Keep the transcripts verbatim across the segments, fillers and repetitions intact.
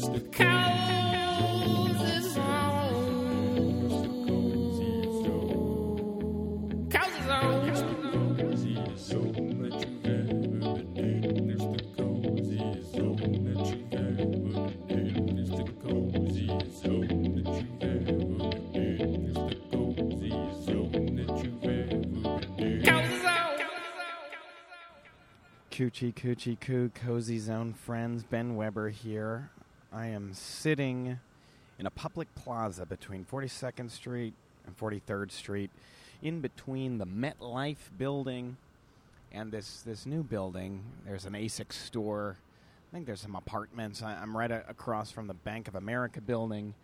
It's the Cozy Zone. Cozy Zone. Cozy Zone that you've ever been in. It's the Cozy Zone that you've ever been in. It's the Cozy Zone that you've ever been in. It's the Cozy Zone that you've ever been in. Cozy Zone. Coochie, coochie, coo, Cozy Zone friends. Ben Weber here. I am sitting in a public plaza between forty-second Street and forty-third Street, in between the MetLife building and this, this new building. There's an ASICS store. I think there's some apartments. I, I'm right a- across from the Bank of America building.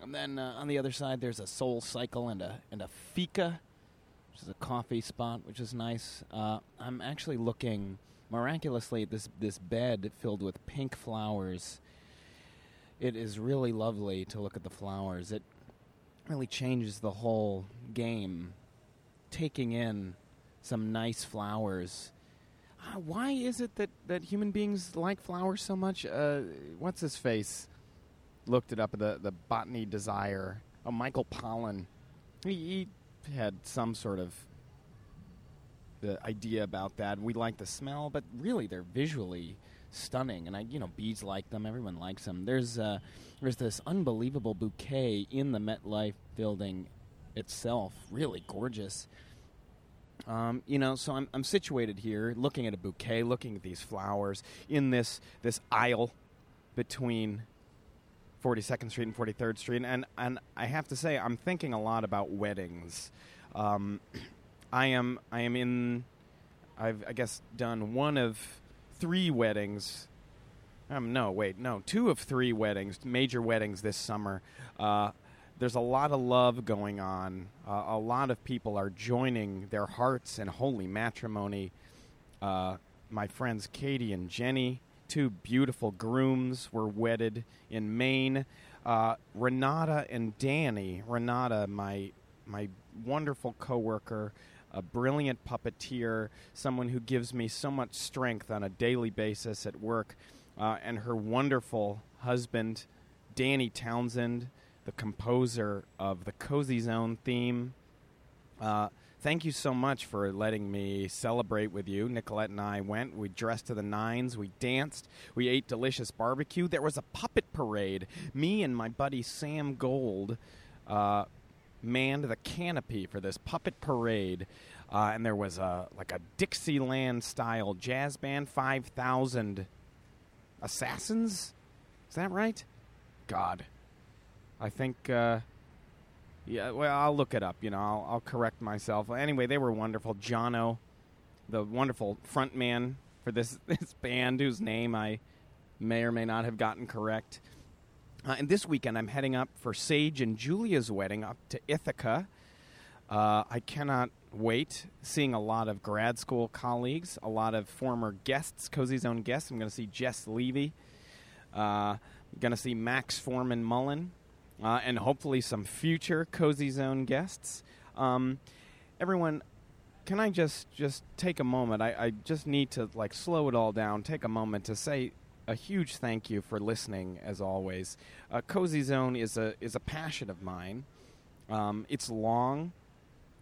And then uh, on the other side, there's a Soul Cycle and a, and a Fika, which is a coffee spot, which is nice. Uh, I'm actually looking miraculously at this, this bed filled with pink flowers. It is really lovely to look at the flowers. It really changes the whole game. Taking in some nice flowers. Uh, why is it that, that human beings like flowers so much? Uh, what's his face? Looked it up at the, the Botany Desire. Oh, Michael Pollan. He, he had some sort of the idea about that. We like the smell, but really they're visually stunning, and I, you know, bees like them. Everyone likes them. There's uh, there's this unbelievable bouquet in the MetLife building itself. Really gorgeous. Um, you know, so I'm I'm situated here, looking at a bouquet, looking at these flowers in this this aisle between forty-second Street and forty-third Street, and and I have to say, I'm thinking a lot about weddings. Um, I am I am in. I've I guess done one of. Three weddings. Um, no, wait, no. Two of three weddings, major weddings this summer. Uh, there's a lot of love going on. Uh, a lot of people are joining their hearts in holy matrimony. Uh, my friends Katie and Jenny, two beautiful grooms, were wedded in Maine. Uh, Renata and Danny. Renata, my my wonderful coworker. A brilliant puppeteer, someone who gives me so much strength on a daily basis at work, uh, and her wonderful husband, Danny Townsend, the composer of the Cozy Zone theme. Uh, thank you so much for letting me celebrate with you. Nicolette and I went. We dressed to the nines. We danced. We ate delicious barbecue. There was a puppet parade. Me and my buddy Sam Gold Uh, manned the canopy for this puppet parade, uh, and there was a like a Dixieland style jazz band. Five thousand assassins, is that right? God, I think uh, yeah. Well, I'll look it up. You know, I'll, I'll correct myself. Anyway, they were wonderful. Jono, the wonderful frontman for this this band, whose name I may or may not have gotten correct. Uh, and this weekend, I'm heading up for Sage and Julia's wedding up to Ithaca. Uh, I cannot wait. Seeing a lot of grad school colleagues, a lot of former guests, Cozy Zone guests. I'm going to see Jess Levy. Uh, going to see Max Foreman Mullen. Uh, and hopefully some future Cozy Zone guests. Um, everyone, can I just, just take a moment? I, I just need to like slow it all down, take a moment to say a huge thank you for listening, as always. Uh, Cozy Zone is a is a passion of mine. Um, it's long,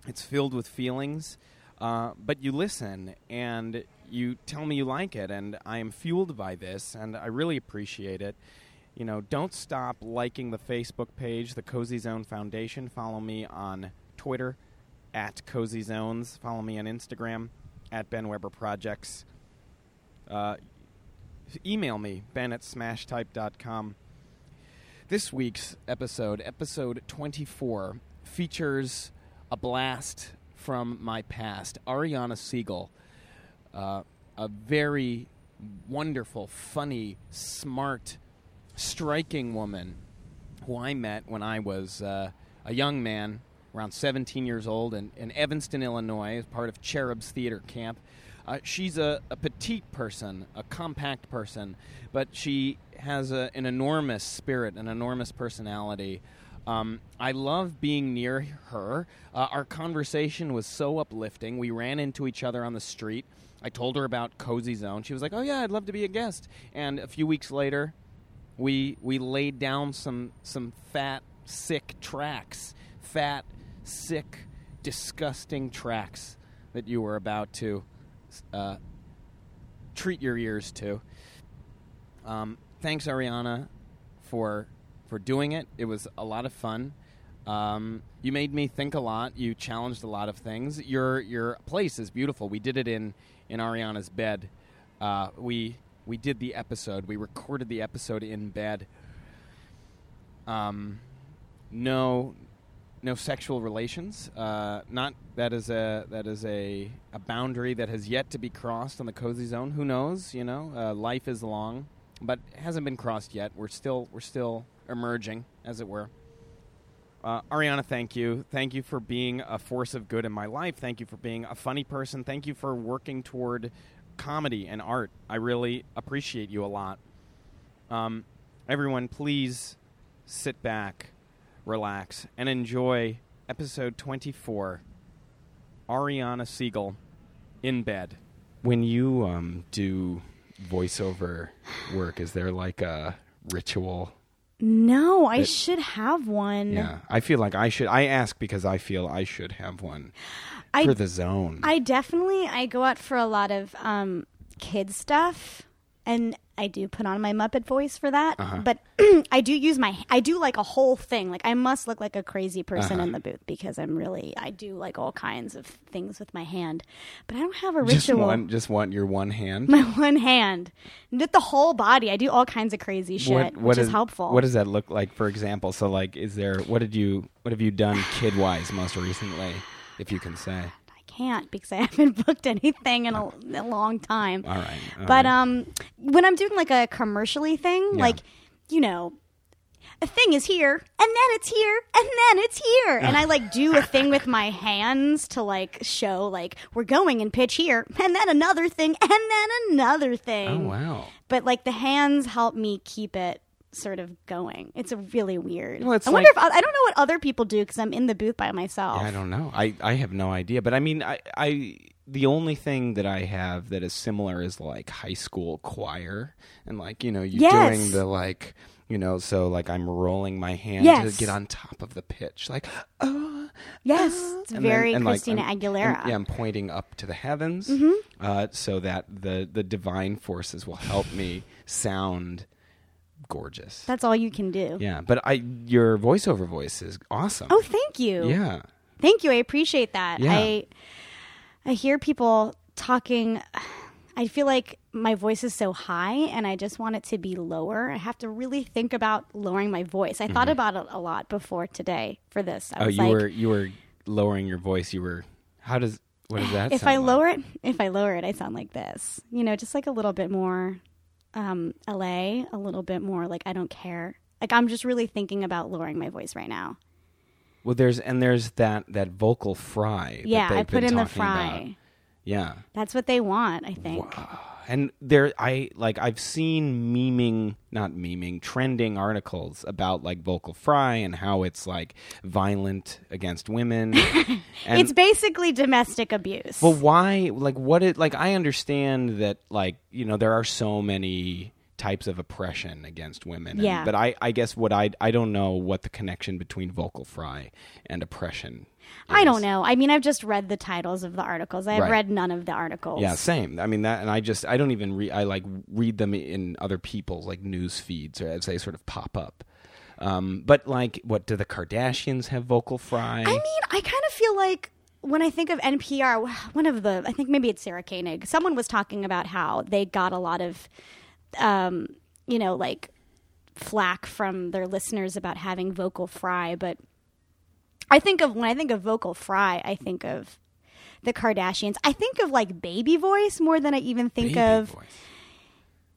it's filled with feelings, uh, but you listen and you tell me you like it, and I am fueled by this, and I really appreciate it. You know, don't stop liking the Facebook page, the Cozy Zone Foundation. Follow me on Twitter at Cozy Zones. Follow me on Instagram at Ben Weber Projects. Uh, Email me, ben at smashtype dot com. This week's episode, episode twenty-four, features a blast from my past. Ariana Siegel, uh, a very wonderful, funny, smart, striking woman who I met when I was uh, a young man, around seventeen years old, in, in Evanston, Illinois, as part of Cherub's Theater Camp. Uh, she's a, a petite person, a compact person, but she has a, an enormous spirit, an enormous personality. Um, I love being near her. Uh, our conversation was so uplifting. We ran into each other on the street. I told her about Cozy Zone. She was like, oh, yeah, I'd love to be a guest. And a few weeks later, We we laid down some some fat, sick tracks. Fat, sick, disgusting tracks that you were about to uh, treat your ears to. Um, thanks, Ariana, for for doing it. It was a lot of fun. Um, you made me think a lot. You challenged a lot of things. Your your place is beautiful. We did it in, in Ariana's bed. Uh, we we did the episode. We recorded the episode in bed. Um, no, no sexual relations. Uh, not that is a that is a, a boundary that has yet to be crossed on the Cozy Zone. Who knows? You know, uh, life is long, but it hasn't been crossed yet. We're still we're still emerging, as it were. Uh, Ariana, thank you. Thank you for being a force of good in my life. Thank you for being a funny person. Thank you for working toward comedy and art. I really appreciate you a lot. Um, everyone, please sit back, relax, and enjoy episode twenty-four, Ariana Siegel in bed. When you um, do voiceover work, is there like a ritual? No, I it, should have one. Yeah, I feel like I should. I ask because I feel I should have one I, for the zone. I definitely, I go out for a lot of um, kid stuff, and I do put on my Muppet voice for that. Uh-huh. But I do use my, I do like a whole thing. Like I must look like a crazy person uh-huh. in the booth because I'm really, I do like all kinds of things with my hand. But I don't have a ritual. Just one, just want your one hand? My one hand. Not the whole body. I do all kinds of crazy shit, what, what which is, is helpful. What does that look like, for example? So like, is there, what did you, what have you done kid-wise most recently, if you can say? Can't because I haven't booked anything in a, a long time. All right. All but um, right. when I'm doing like a commercially thing, yeah. like, you know, a thing is here and then it's here and then it's here. And I like do a thing with my hands to like show like we're going and pitch here and then another thing and then another thing. Oh, wow. But like the hands help me keep it sort of going. It's really weird. Well, it's I wonder like, if I don't know what other people do because I'm in the booth by myself. Yeah, I don't know. I, I have no idea. But I mean, I, I the only thing that I have that is similar is like high school choir and like you know you yes. doing the like you know so like I'm rolling my hand yes. to get on top of the pitch like oh yes oh. It's and very then, Christina like, Aguilera. I'm, yeah, I'm pointing up to the heavens mm-hmm. uh, so that the the divine forces will help me sound. Gorgeous. That's all you can do. Yeah, but I your voiceover voice is awesome. Oh, thank you. Yeah. Thank you. I appreciate that. Yeah. I I hear people talking. I feel like my voice is so high and I just want it to be lower. I have to really think about lowering my voice. I mm-hmm. thought about it a lot before today for this. I oh, was you like, were you were lowering your voice. You were How does what does that if sound? If I lower like? it, if I lower it, I sound like this. You know, just like a little bit more Um, L A a little bit more like I don't care. Like I'm just really thinking about lowering my voice right now. Well, there's and there's that that vocal fry. Yeah, that I put in the fry. About. Yeah, that's what they want, I think. Wow. And there, I like I've seen memeing, not memeing, trending articles about like vocal fry and how it's like violent against women. And, it's basically domestic abuse. Well, why? Like, what? It like I understand that, like you know, there are so many types of oppression against women. And, yeah. But I, I guess what I, I don't know what the connection between vocal fry and oppression. Is. I don't know. I mean, I've just read the titles of the articles. I've right. read none of the articles. Yeah, same. I mean, that, and I just, I don't even read, I like read them in other people's like news feeds or as they sort of pop up. Um, but like, what, do the Kardashians have vocal fry? I mean, I kind of feel like when I think of N P R, one of the, I think maybe it's Sarah Koenig, someone was talking about how they got a lot of, um, you know, like flack from their listeners about having vocal fry, but I think of, when I think of vocal fry, I think of the Kardashians. I think of, like, baby voice more than I even think baby of. Voice.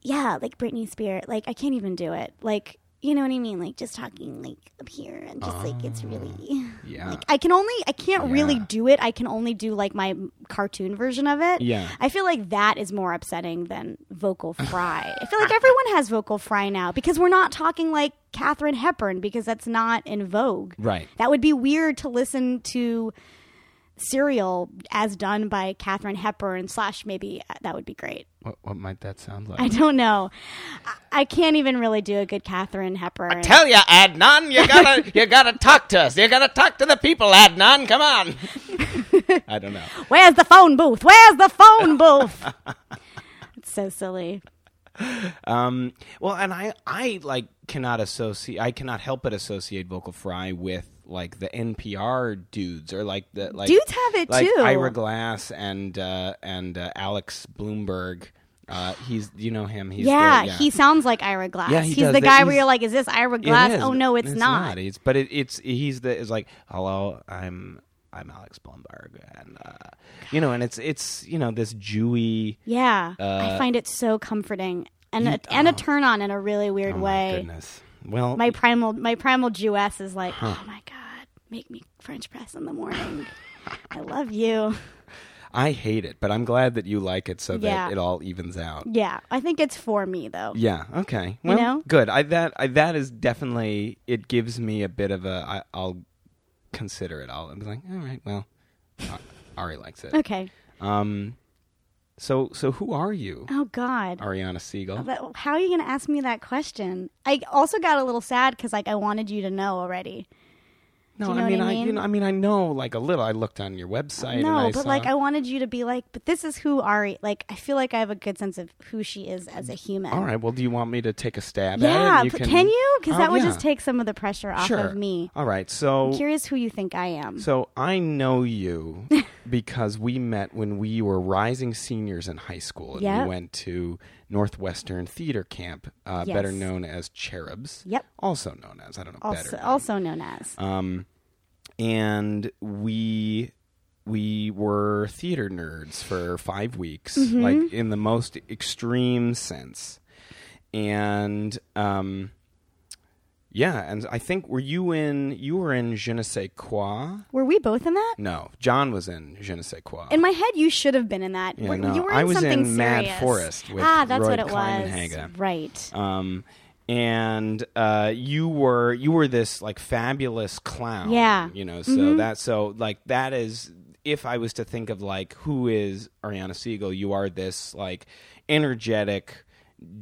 Yeah, like Britney Spears. Like, I can't even do it. Like, you know what I mean? Like, just talking, like, up here and just, uh, like, it's really. Yeah. Like, I can only, I can't yeah. really do it. I can only do, like, my cartoon version of it. Yeah. I feel like that is more upsetting than vocal fry. I feel like everyone has vocal fry now because we're not talking, like, Katherine Hepburn because that's not in vogue. Right. That would be weird to listen to cereal as done by Katherine Hepburn, slash maybe that would be great. What, what might that sound like? I don't know. I, I can't even really do a good Katherine Hepburn. I tell you, Adnan, you gotta you gotta talk to us. You gotta talk to the people, Adnan. Come on. I don't know. Where's the phone booth? Where's the phone booth? It's so silly. Um, well, and I, I like cannot associate. I cannot help but associate Vocal Fry with like the N P R dudes, or like the like dudes have it like too. Ira Glass and uh, and uh, Alex Bloomberg. Uh, he's you know him. He's yeah, the, yeah, he sounds like Ira Glass. Yeah, he he's the that. guy he's, where you're like, is this Ira Glass? Is, oh no, it's, it's not. not. It's but it, it's he's the is like hello, I'm. I'm Alex Blumberg, and uh, you know, and it's it's you know this Jewy. Yeah, uh, I find it so comforting and you, a, and oh, a turn on in a really weird oh way. My goodness, well, my primal my primal Jewess is like, huh. oh my God, make me French press in the morning. I love you. I hate it, but I'm glad that you like it, so yeah. that it all evens out. Yeah, I think it's for me though. Yeah. Okay. Well, you know? Good. I that I, that is definitely it. Gives me a bit of a I, I'll. consider it all. I'm like, all right, well, Ari likes it. Okay. Um, so so who are you? Oh, God. Ariana Siegel. But how are you going to ask me that question? I also got a little sad because, like, I wanted you to know already. No, you know I mean, I mean, I you know, I mean, I know, like, a little. I looked on your website. No, and I but, saw... like, I wanted you to be like, but this is who Ari, like, I feel like I have a good sense of who she is as a human. All right, well, do you want me to take a stab yeah, at it? Yeah, can... can you? Because oh, that would yeah. just take some of the pressure off sure. of me. All right, so. I'm curious who you think I am. So, I know you because we met when we were rising seniors in high school. And yep. we went to Northwestern Theater Camp, uh, yes. better known as Cherubs. Yep. Also known as, I don't know, also, better. Known. Also known as. Um, and we we were theater nerds for five weeks, mm-hmm. like in the most extreme sense. And um, yeah, and I think were you in? You were in Je Ne Sais Quoi. Were we both in that? No, John was in Je Ne Sais Quoi. In my head, you should have been in that. Yeah, no, you were in I was something in serious. Mad Forest with ah, that's Roy what it was. Right. Um, and uh, you were you were this like fabulous clown. Yeah. You know, so mm-hmm. that so like that is if I was to think of like who is Ariana Siegel, you are this like energetic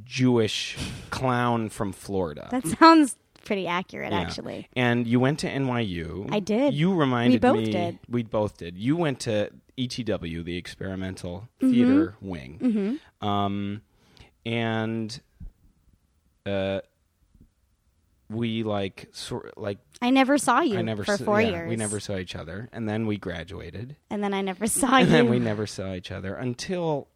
Jewish clown from Florida. That sounds. Pretty accurate, yeah. actually. And you went to N Y U. I did. You reminded me. We both me, did. We both did. You went to E T W, the Experimental mm-hmm. Theater Wing. Mm-hmm. Um, and uh, we, like, sort like... I never saw you I never for four yeah, years. We never saw each other. And then we graduated. And then I never saw and you. And then we never saw each other until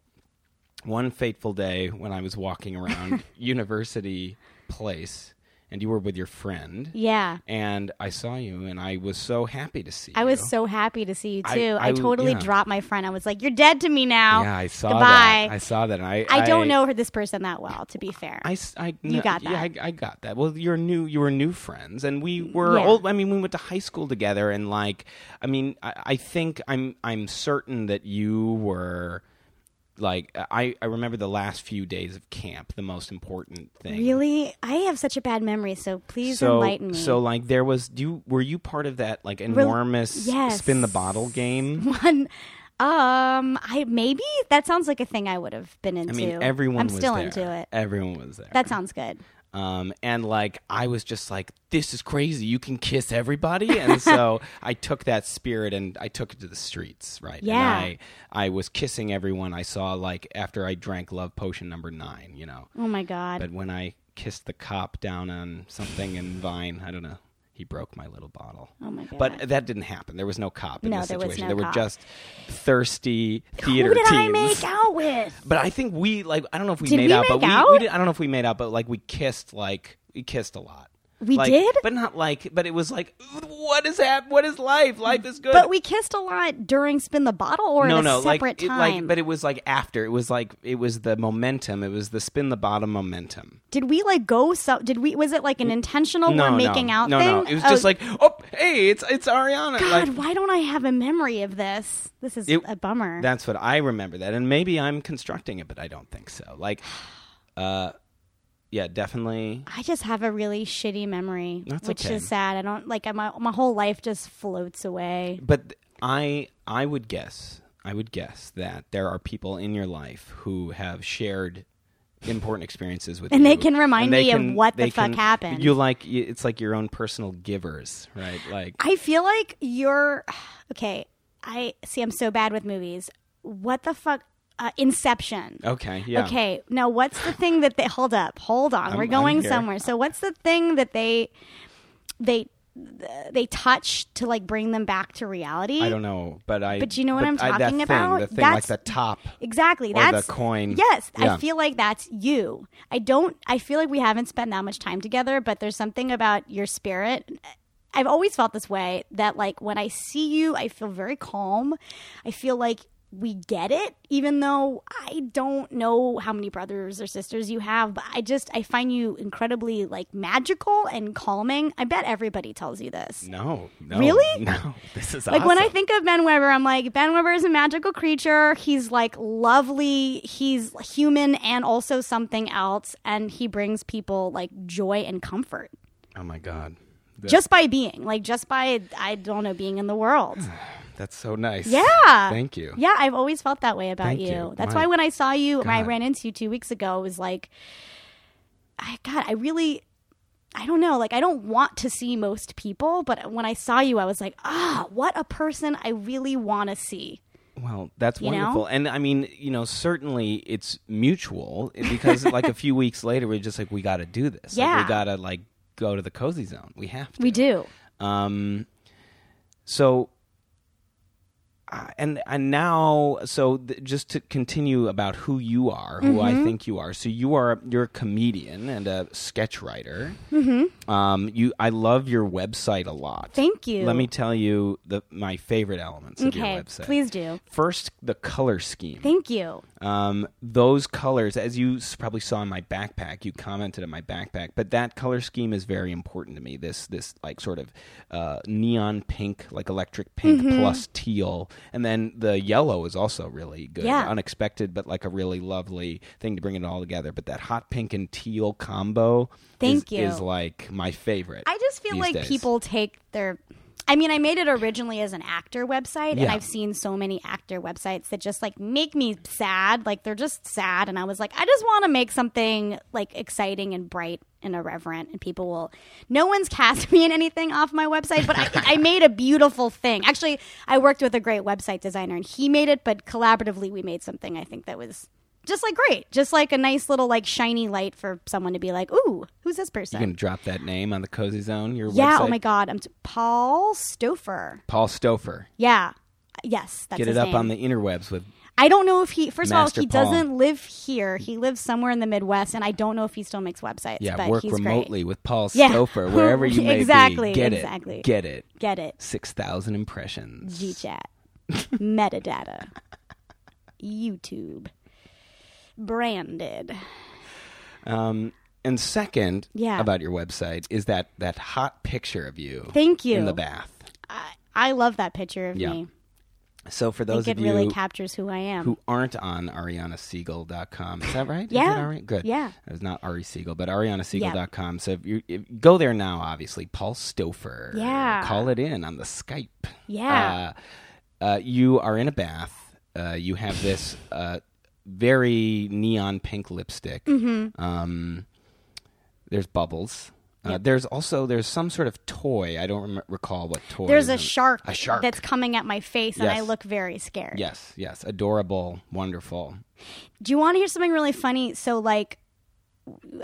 one fateful day when I was walking around University Place... And you were with your friend. Yeah. And I saw you, and I was so happy to see I you. I was so happy to see you, too. I, I, I totally yeah. dropped my friend. I was like, you're dead to me now. Yeah, I saw Goodbye. that. I saw that. And I, I, I don't know her, this person that well, to be fair. I, I, you no, got that. Yeah, I, I got that. Well, you're new, you were new friends, and we were yeah. old. I mean, we went to high school together, and, like, I mean, I, I think I'm, I'm certain that you were... Like, I, I remember the last few days of camp, the most important thing. Really? I have such a bad memory, so please so, enlighten me. So, like, there was... do you, Were you part of that, like, enormous Re- yes. spin-the-bottle game? One... Um, I maybe that sounds like a thing I would have been into. I mean, everyone I'm was still there. into it. Everyone was there. That sounds good. Um, and like I was just like, this is crazy. You can kiss everybody, and so I took that spirit and I took it to the streets. Right? Yeah. And I I was kissing everyone I saw. Like after I drank Love Potion Number Nine, you know. Oh my God! But when I kissed the cop down on something in Vine, I don't know. He broke my little bottle. Oh, my God. But that didn't happen. There was no cop in no, this situation. There was no there were cop. just thirsty theater teens. Who did teams. I make out with? But I think we, like, I don't know if we did made we out. Did we make out? We did, I don't know if we made out, but, like, we kissed, like, we kissed a lot. We like, did? But not like, but it was like, what is that? What is life? Life is good. But we kissed a lot during Spin the Bottle or no, at a no, separate like, time? No, like, no, but it was, like, after. It was, like, it was the momentum. It was the Spin the Bottle momentum. Did we like go? So did we? Was it like an intentional no, we're making no, out no, thing? No, no, it was oh. just like, oh, hey, it's it's Ariana. God, like, why don't I have a memory of this? This is it, a bummer. That's what I remember that, and maybe I'm constructing it, but I don't think so. Like, uh, yeah, definitely. I just have a really shitty memory, that's which okay. is sad. I don't like my my whole life just floats away. But I I would guess, I would guess that there are people in your life who have shared important experiences with and you. And they can remind they me can, of what the fuck can, happened. You like, it's like your own personal givers, right? Like, I feel like you're, okay, I see, I'm so bad with movies. What the fuck? Uh, Inception. Okay, yeah. Okay, now what's the thing that they, hold up, hold on, I'm, we're going somewhere. So what's the thing that they, they, they touch to like bring them back to reality? I don't know, but I. But you know what I'm talking I, that thing, about? The thing, that's, like the top. Exactly. Or that's the coin. Yes, yeah. I feel like that's you. I don't. I feel like we haven't spent that much time together, but there's something about your spirit. I've always felt this way, that like when I see you, I feel very calm. I feel like we get it, even though I don't know how many brothers or sisters you have, but I just, I find you incredibly like magical and calming. I bet everybody tells you this. No, no. Really? No, this is like awesome. When I think of Ben Weber, I'm like, Ben Weber is a magical creature. He's like lovely. He's human and also something else. And he brings people like joy and comfort. Oh my God. That- just by being like, just by, I don't know, being in the world. That's so nice. Yeah. Thank you. Yeah, I've always felt that way about you. you. That's my why when I saw you, God. when I ran into you two weeks ago, it was like, I, God, I really, I don't know. Like, I don't want to see most people, but when I saw you, I was like, ah, oh, what a person I really want to see. Well, that's you wonderful. Know? And I mean, you know, certainly it's mutual because like a few weeks later, we're just like, we got to do this. Yeah. Like, we got to like go to the Cozy Zone. We have to. We do. Um. So... Uh, and and now, so th- just to continue about who you are, who mm-hmm. I think you are. So you are you're a comedian and a sketch writer. Mm-hmm. Um, you, I love your website a lot. Thank you. Let me tell you the my favorite elements okay. of your website. Okay, please do. First, the color scheme. Thank you. Um, those colors, as you probably saw in my backpack, you commented on my backpack, but that color scheme is very important to me. This this like sort of uh, neon pink, like electric pink mm-hmm. plus teal. And then the yellow is also really good. Yeah. Unexpected, but like a really lovely thing to bring it all together. But that hot pink and teal combo Thank is, you. is like my favorite. I just feel like these days. People take their... I mean, I made it originally as an actor website, yeah. and I've seen so many actor websites that just like make me sad. Like they're just sad. And I was like, I just want to make something like exciting and bright and irreverent, and people will, no one's cast me in anything off my website, but I, I made a beautiful thing. Actually, I worked with a great website designer and he made it, but collaboratively we made something I think that was just like great, just like a nice little like shiny light for someone to be like, ooh, who's this person? You can drop that name on the Cozy Zone, your yeah, website? Yeah, oh my God. I'm t- Paul Stouffer. Paul Stouffer. Yeah. Yes, that's Get his name. Get it up on the interwebs with I don't know if he, first Master of all, he Paul. doesn't live here. He lives somewhere in the Midwest, and I don't know if he still makes websites. Yeah, but work he's remotely great. With Paul Stouffer, yeah. wherever you may exactly, be. Get exactly. it. Get it. Get it. six thousand impressions. Gchat. Metadata. YouTube. Branded. Um, and second yeah. about your website is that, that hot picture of you. Thank you. In the bath. I, I love that picture of yeah. me. So for those of you really captures who I am. Who aren't on ariana siegel dot com. Is that right? yeah. Is that Ari- Good. Yeah. It was not Ari Siegel, but ariana siegel dot com. Yep. So if you if, go there now, obviously. Paul Stouffer. Yeah. Call it in on the Skype. Yeah. Uh, uh, you are in a bath. Uh, you have this uh, very neon pink lipstick. Mm-hmm. Um, there's bubbles. Uh, yep. There's also there's some sort of toy. I don't rem- recall what toy. There's a shark, a shark that's coming at my face, yes. and I look very scared. Yes, yes. Adorable, wonderful. Do you want to hear something really funny? So, like,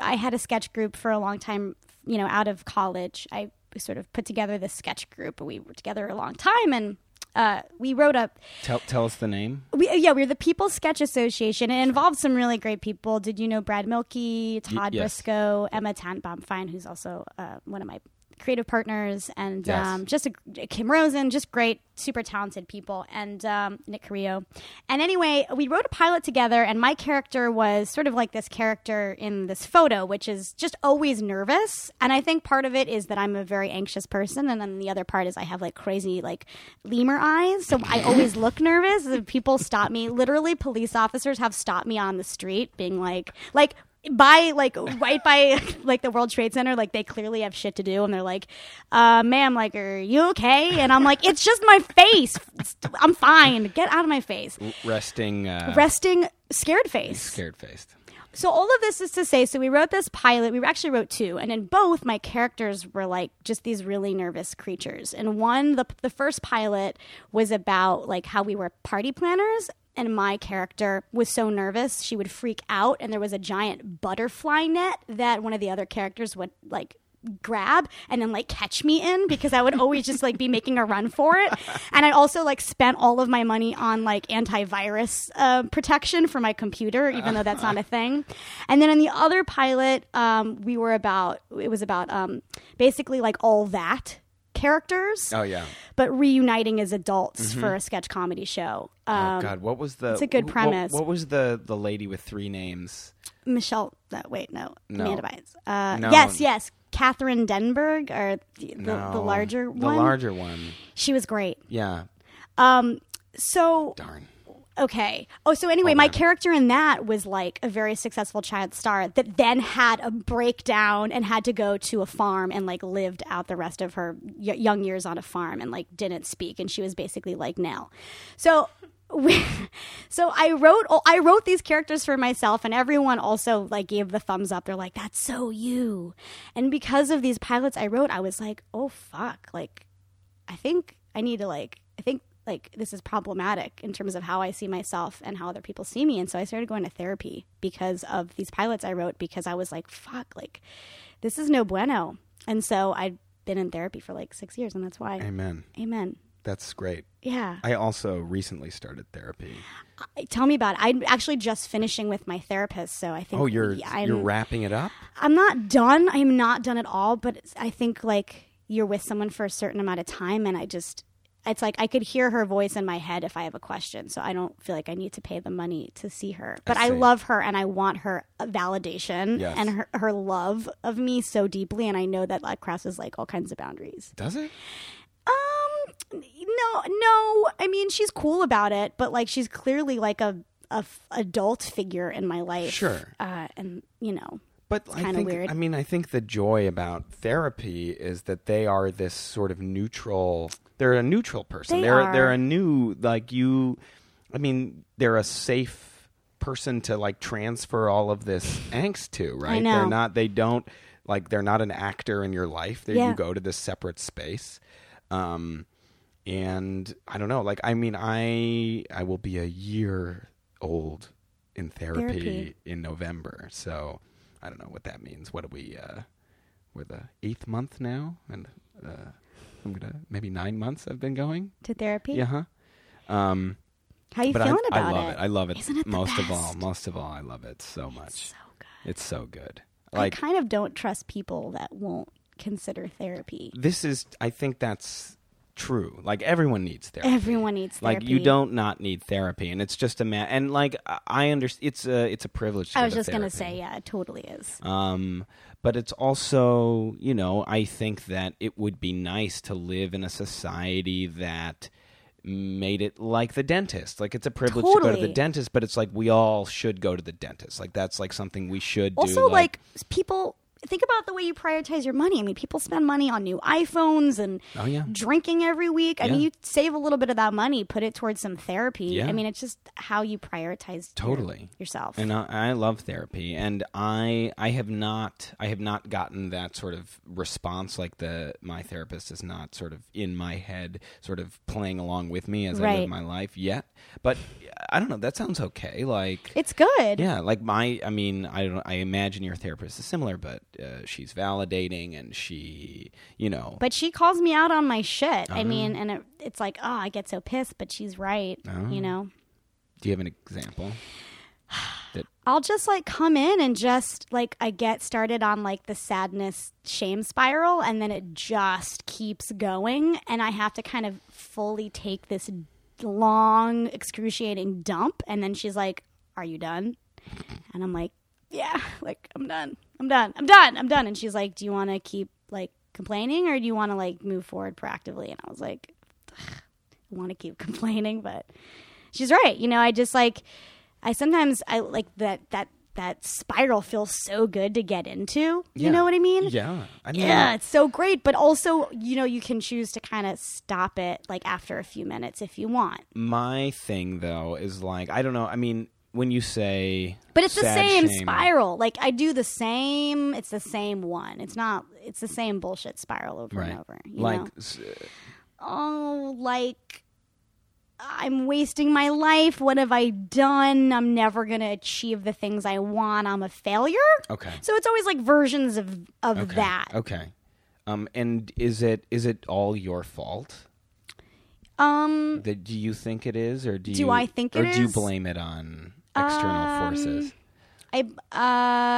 I had a sketch group for a long time, you know, out of college. I sort of put together this sketch group. We were together a long time, and... Uh, we wrote up. Tell, tell us the name. We, yeah, we we're the People's Sketch Association. It involved some really great people. Did you know Brad Mielke, Todd y- yes. Briscoe, Emma Tannenbaum-Fine, who's also uh, one of my creative partners, and yes. um, just a, Kim Rosen, just great, super talented people, and um, Nick Carrillo. And anyway, we wrote a pilot together, and my character was sort of like this character in this photo, which is just always nervous. And I think part of it is that I'm a very anxious person, and then the other part is I have like crazy like lemur eyes, so I always look nervous. People stop me. Literally, police officers have stopped me on the street, being like, like. by like right by like the World Trade Center, like they clearly have shit to do, and they're like, uh, ma'am, like, are you okay? And I'm like, it's just my face. I'm fine. Get out of my face. Resting. Uh, Resting scared face. Scared faced. So all of this is to say, so we wrote this pilot. We actually wrote two, and in both, my characters were like just these really nervous creatures. And one, the the first pilot was about like how we were party planners, and my character was so nervous she would freak out, and there was a giant butterfly net that one of the other characters would like grab and then like catch me in, because I would always just like be making a run for it. And I also like spent all of my money on like antivirus uh, protection for my computer, even though that's not a thing. And then in the other pilot, um, we were about it was about um, basically like all that characters. Oh yeah, but reuniting as adults mm-hmm. for a sketch comedy show. Um, oh God, what was the? It's a good wh- premise. What, what was the the lady with three names? Michelle. No, wait, no, no. Amanda Bynes. Uh, no. Yes, yes. Katherine Denberg, or the, no, the larger one. The larger one. She was great. Yeah. Um. So. Darn. Okay. Oh, so anyway, oh, my character in that was like a very successful child star that then had a breakdown and had to go to a farm and like lived out the rest of her y- young years on a farm and like didn't speak, and she was basically like Nell. So, we, so I wrote I wrote these characters for myself, and everyone also like gave the thumbs up. They're like, "That's so you." And because of these pilots I wrote, I was like, "Oh fuck!" Like, I think I need to like I think. like this is problematic in terms of how I see myself and how other people see me. And so I started going to therapy because of these pilots I wrote, because I was like, fuck, like this is no bueno. And so I've been in therapy for like six years and that's why. Amen. Amen. That's great. Yeah. I also recently started therapy. Uh, tell me about it. I'm actually just finishing with my therapist, so I think. Oh, you're, I'm, you're wrapping it up? I'm not done. I'm not done at all, but it's, I think like you're with someone for a certain amount of time, and I just... It's like I could hear her voice in my head if I have a question, so I don't feel like I need to pay the money to see her. But I, I love her, and I want her validation yes. and her, her love of me so deeply, and I know that that crosses like all kinds of boundaries. Does it? Um, no, no. I mean, she's cool about it, but like she's clearly like a, a f- adult figure in my life. Sure, uh, and you know. But it's I think, weird. I mean, I think the joy about therapy is that they are this sort of neutral. They're a neutral person. They they're are. they're a new like you. I mean, they're a safe person to like transfer all of this angst to, right? I know. They're not. They don't like. They're not an actor in your life. They, yeah. You go to this separate space. Um, and I don't know. Like, I mean, I I will be a year old in therapy, therapy. in November. So. I don't know what that means. What are we, uh, we're the eighth month now, and uh, I'm gonna maybe nine months I've been going. To therapy? Yeah. Huh? Um, How you feeling I, about it? I love it. it. I love it. Isn't it most the best? of all. Most of all, I love it so it's much. It's so good. It's so good. Like, I kind of don't trust people that won't consider therapy. This is, I think that's true. Like everyone needs therapy. Everyone needs therapy. Like you don't not need therapy, and it's just a man. And like I understand, it's a it's a privilege. To I was just therapy. gonna say, yeah, it totally is. Um, but it's also, you know, I think that it would be nice to live in a society that made it like the dentist. Like it's a privilege totally. to go to the dentist, but it's like we all should go to the dentist. Like that's like something we should also, do. Also, like, like people. Think about the way you prioritize your money. I mean, people spend money on new iPhones and oh, yeah. drinking every week. I yeah. mean, you save a little bit of that money, put it towards some therapy. Yeah. I mean, it's just how you prioritize totally. your, yourself. And I, I love therapy, and I I have not I have not gotten that sort of response. Like the my therapist is not sort of in my head, sort of playing along with me as right. I live my life yet. But I don't know. That sounds okay. Like it's good. Yeah. Like my I mean I don't I imagine your therapist is similar, but. Uh, she's validating, and she, you know. But she calls me out on my shit. Uh-huh. I mean, and it, it's like, oh, I get so pissed, but she's right, uh-huh. you know. Do you have an example? That- I'll just like come in and just like I get started on like the sadness shame spiral, and then it just keeps going, and I have to kind of fully take this long, excruciating dump, and then she's like, "Are you done?" And I'm like, "Yeah, like I'm done." I'm done. I'm done. I'm done. And she's like, "Do you want to keep like complaining, or do you want to like move forward proactively?" And I was like, "I want to keep complaining," but she's right. You know, I just like, I sometimes I like that that that spiral feels so good to get into. You yeah. know what I mean? Yeah. I mean, yeah, it's so great. But also, you know, you can choose to kind of stop it like after a few minutes if you want. My thing, though, is like, I don't know. I mean, when you say But it's sad, the same shame. Spiral. Like, I do the same. It's the same one. It's not. It's the same bullshit spiral over right. and over. You like, know? S- oh, like... I'm wasting my life. What have I done? I'm never going to achieve the things I want. I'm a failure. Okay. So it's always like versions of, of okay. that. Okay. Um, and is it is it all your fault? Um, that, do you think it is? Or do, do you, I think it or is? Or do you blame it on external um, forces? I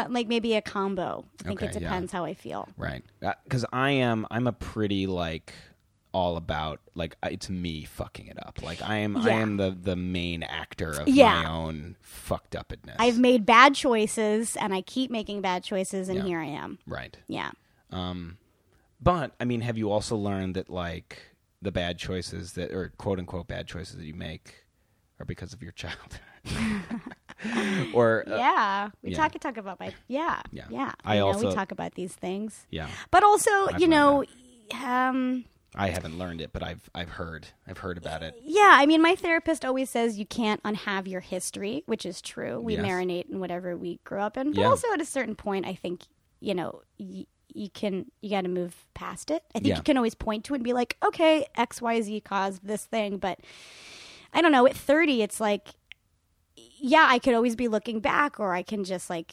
uh like maybe a combo. I think okay, it depends yeah. how I feel. Right. Because uh, I am, I'm a pretty like... all about like it's me fucking it up. Like I am, yeah. I am the, the main actor of yeah. my own fucked upness. I've made bad choices, and I keep making bad choices, and yeah. here I am. Right. Yeah. Um, but I mean, have you also learned that like the bad choices that, or quote unquote bad choices that you make, are because of your childhood? Or uh, yeah, we yeah. talk talk about my yeah yeah. yeah. I, I know, also we talk about these things. Yeah. But also, I've you know, that. um. I haven't learned it, but I've I've heard. I've heard about it. Yeah, I mean, my therapist always says you can't unhave your history, which is true. We yes. marinate in whatever we grew up in. But yeah. also at a certain point, I think, you know, y- you can you got to move past it. I think yeah. you can always point to it and be like, okay, X Y Z caused this thing. But I don't know, at thirty, it's like, yeah, I could always be looking back, or I can just like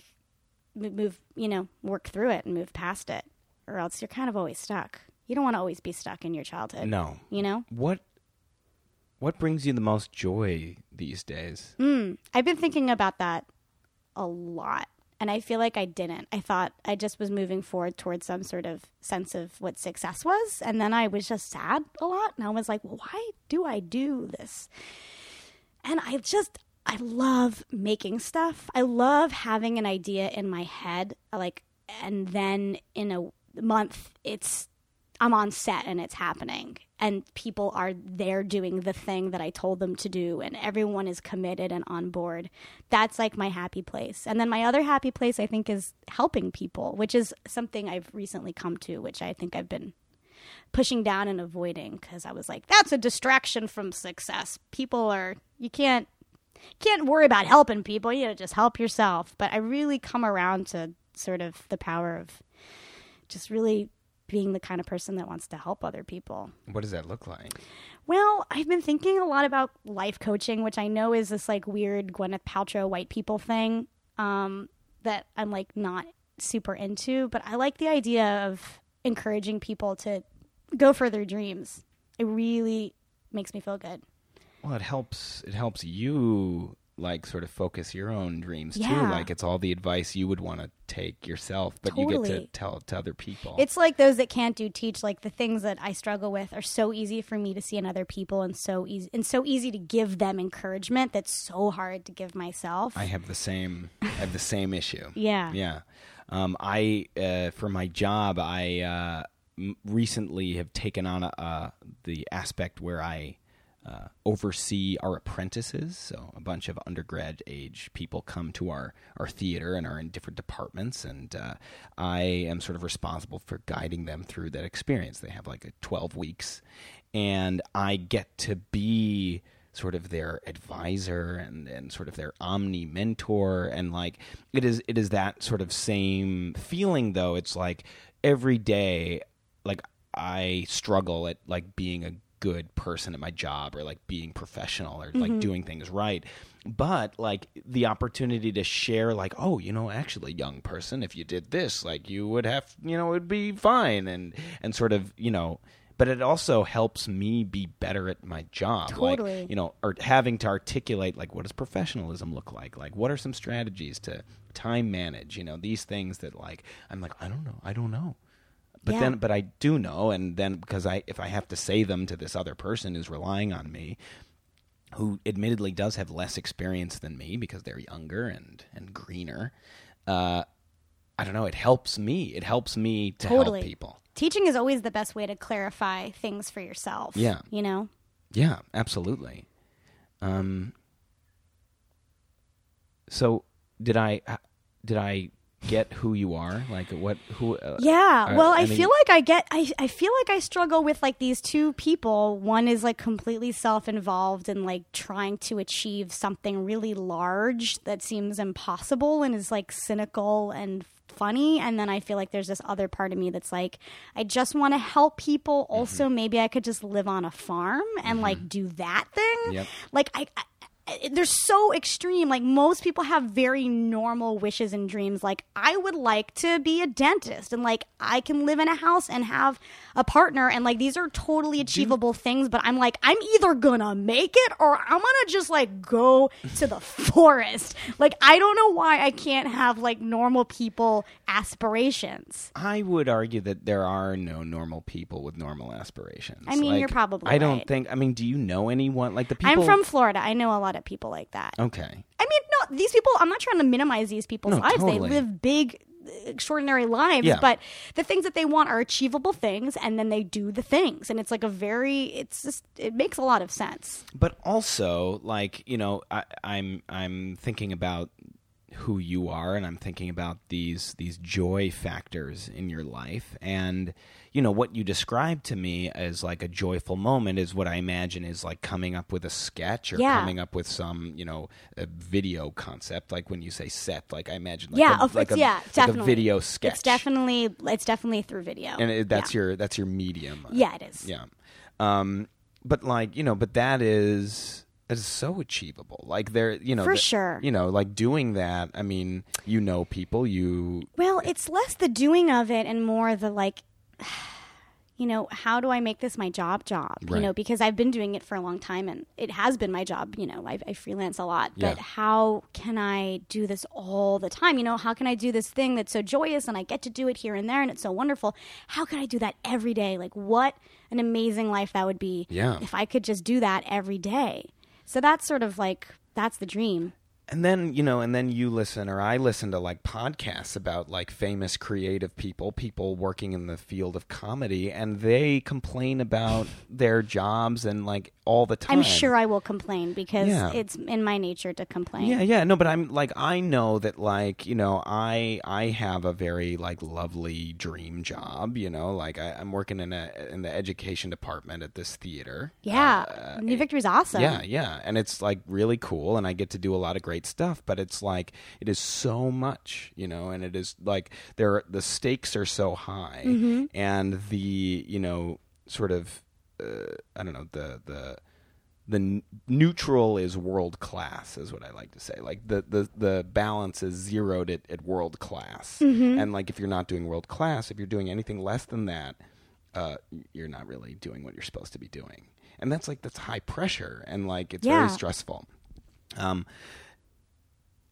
move, you know, work through it and move past it, or else you're kind of always stuck. You don't want to always be stuck in your childhood. No. You know? What What brings you the most joy these days? Mm, I've been thinking about that a lot, and I feel like I didn't. I thought I just was moving forward towards some sort of sense of what success was, and then I was just sad a lot, and I was like, well, why do I do this? And I just... I love making stuff. I love having an idea in my head, like, and then in a month, it's... I'm on set and it's happening, and people are there doing the thing that I told them to do, and everyone is committed and on board. That's like my happy place. And then my other happy place, I think, is helping people, which is something I've recently come to, which I think I've been pushing down and avoiding, because I was like, that's a distraction from success. People are, you can't, can't worry about helping people. You know, just help yourself. But I really come around to sort of the power of just really being the kind of person that wants to help other people. What does that look like? Well, I've been thinking a lot about life coaching, which I know is this like weird Gwyneth Paltrow white people thing um, that I'm like not super into, but I like the idea of encouraging people to go for their dreams. It really makes me feel good. Well, it helps. It helps you like sort of focus your own dreams yeah. too. Like it's all the advice you would want to take yourself, but totally. You get to tell it to other people. It's like those that can't do teach, like the things that I struggle with are so easy for me to see in other people, and so easy and so easy to give them encouragement. That's so hard to give myself. I have the same, I have the same issue. Yeah. Yeah. Um, I, uh, for my job, I, uh, m- recently have taken on, a, uh, the aspect where I, Uh, oversee our apprentices. So a bunch of undergrad age people come to our, our theater and are in different departments, and uh, I am sort of responsible for guiding them through that experience. They have like a twelve weeks, and I get to be sort of their advisor and, and sort of their omni mentor, and like it is it is that sort of same feeling, though. It's like every day, like I struggle at like being a good person at my job, or like being professional, or like mm-hmm. doing things right. But like the opportunity to share like, oh, you know, actually, young person, if you did this, like you would have, you know, it'd be fine. And, and sort of, you know, but it also helps me be better at my job. Totally. Like, you know, or having to articulate like, what does professionalism look like? Like, what are some strategies to time manage? You know, these things that like, I'm like, I don't know. I don't know. But yeah. then, but I do know, and then because I, if I have to say them to this other person who's relying on me, who admittedly does have less experience than me because they're younger and and greener, uh, I don't know. It helps me. It helps me to totally. Help people. Teaching is always the best way to clarify things for yourself. Yeah, you know. Yeah, absolutely. Um. So did I? did I get who you are? Like what? Who? Uh, yeah. Are, well, I, I mean, feel like I get. I I feel like I struggle with like these two people. One is like completely self-involved and like trying to achieve something really large that seems impossible and is like cynical and funny, and then I feel like there's this other part of me that's like, I just want to help people. Also, mm-hmm. maybe I could just live on a farm and mm-hmm. like do that thing. Yep. Like I, I they're so extreme. Like most people have very normal wishes and dreams. Like I would like to be a dentist and like I can live in a house and have a partner and like these are totally achievable Dude. things, but I'm like, I'm either gonna make it or I'm gonna just like go to the forest. Like I don't know why I can't have like normal people aspirations. I would argue that there are no normal people with normal aspirations. I mean, like, you're probably I right. don't think I mean do you know anyone like the people I'm from Florida. I know a lot of people like that. Okay. I mean, no, these people, I'm not trying to minimize these people's no, lives. Totally. They live big, extraordinary lives, yeah. but the things that they want are achievable things, and then they do the things. And it's like a very, it's just, it makes a lot of sense. But also, like, you know, I, I'm I'm thinking about who you are, and I'm thinking about these these joy factors in your life. And, you know, what you described to me as like a joyful moment is what I imagine is like coming up with a sketch or yeah. coming up with some, you know, a video concept. Like when you say set, like I imagine like, yeah, a, like, a, yeah, like a video sketch. It's definitely, it's definitely through video. And it, that's yeah. your, that's your medium. Yeah, it is. Yeah. Um, but like, you know, but that is... It's so achievable. Like there, you know, for the, sure. You know, like doing that. I mean, you know, people. You well, it's less the doing of it and more the like. You know, how do I make this my job job? Right. You know, because I've been doing it for a long time and it has been my job. You know, I, I freelance a lot, but yeah. how can I do this all the time? You know, how can I do this thing that's so joyous and I get to do it here and there and it's so wonderful? How can I do that every day? Like, what an amazing life that would be yeah. if I could just do that every day. So that's sort of like, that's the dream. And then, you know, and then you listen or I listen to like podcasts about like famous creative people, people working in the field of comedy, and they complain about their jobs and like all the time. I'm sure I will complain because yeah. it's in my nature to complain. Yeah, yeah. No, but I'm like, I know that like, you know, I I have a very like lovely dream job, you know, like I, I'm working in a in the education department at this theater. Yeah. Uh, New Victory's awesome. Yeah, yeah. And it's like really cool and I get to do a lot of great stuff, but it's like it is so much, you know, and it is like there the stakes are so high mm-hmm. and the, you know, sort of uh, I don't know, the the the neutral is world class is what I like to say. Like the the, the balance is zeroed at, at world class mm-hmm. and like if you're not doing world class, if you're doing anything less than that, uh, you're not really doing what you're supposed to be doing. And that's like that's high pressure and like it's yeah. very stressful. Um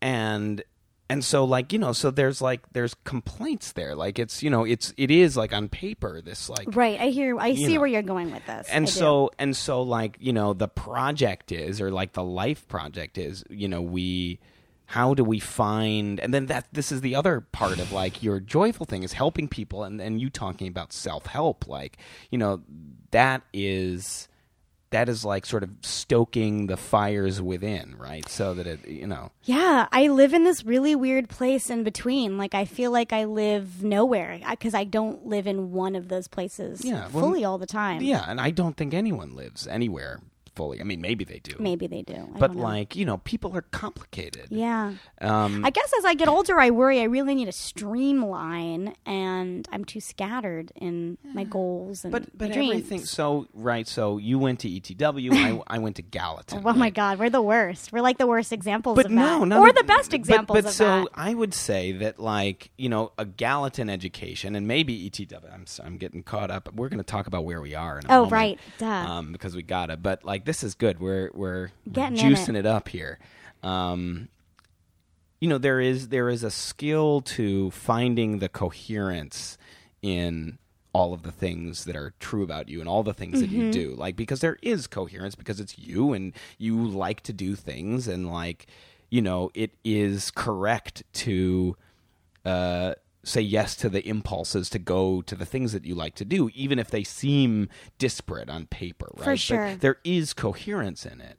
And and so like, you know, so there's like there's complaints there. Like it's, you know, it's it is like on paper this like right. I hear I see know. where you're going with this. And I so do. and so like, you know, the project is or like the life project is, you know, we how do we find and then that this is the other part of like your joyful thing is helping people and, and you talking about self-help, like, you know, that is that is like sort of stoking the fires within, right? So that it, you know. Yeah, I live in this really weird place in between. Like I feel like I live nowhere because I don't live in one of those places yeah, well, fully all the time. Yeah, and I don't think anyone lives anywhere fully. I mean, maybe they do. Maybe they do. I but like, you know, people are complicated. Yeah. Um, I guess as I get older, I worry I really need to streamline and I'm too scattered in my goals and but, but my dreams. Everything, so, right, so you went to E T W, I, I went to Gallatin. Oh, right? My God, we're the worst. We're like the worst examples but of no, that. No, or the best examples but, but of so that. But so I would say that like, you know, a Gallatin education and maybe E T W, I'm, I'm getting caught up. We're going to talk about where we are in a oh, moment. Oh, right, duh. Um, because we got it. But like, this is good. We're we're Getting juicing it. it up here. Um, you know, there is there is a skill to finding the coherence in all of the things that are true about you and all the things mm-hmm. that you do. Like because there is coherence because it's you and you like to do things and like, you know, it is correct to uh, say yes to the impulses to go to the things that you like to do, even if they seem disparate on paper, right? For sure. But there is coherence in it.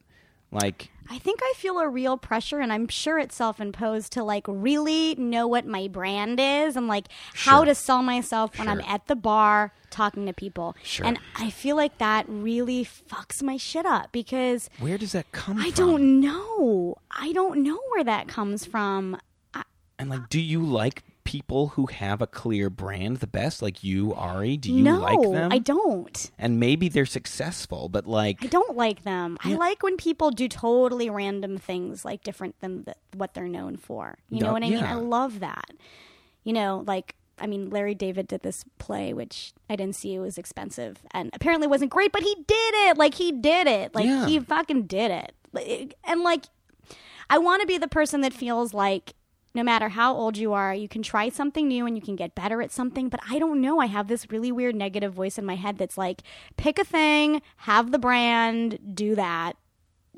Like, I think I feel a real pressure, and I'm sure it's self-imposed, to like really know what my brand is and like sure. how to sell myself sure. when I'm at the bar talking to people. Sure. And I feel like that really fucks my shit up because... Where does that come I from? I don't know. I don't know where that comes from. I, and like, do you like people who have a clear brand the best? Like you, Ari, do you no, like them? No, I don't. And maybe they're successful, but like... I don't like them. Yeah. I like when people do totally random things, like different than the, what they're known for. You no, know what I yeah. mean? I love that. You know, like, I mean, Larry David did this play, which I didn't see. It was expensive and apparently wasn't great, but he did it. Like, he did it. Like, yeah. he fucking did it. And like, I want to be the person that feels like, no matter how old you are, you can try something new and you can get better at something. But I don't know. I have this really weird negative voice in my head that's like, pick a thing, have the brand, do that.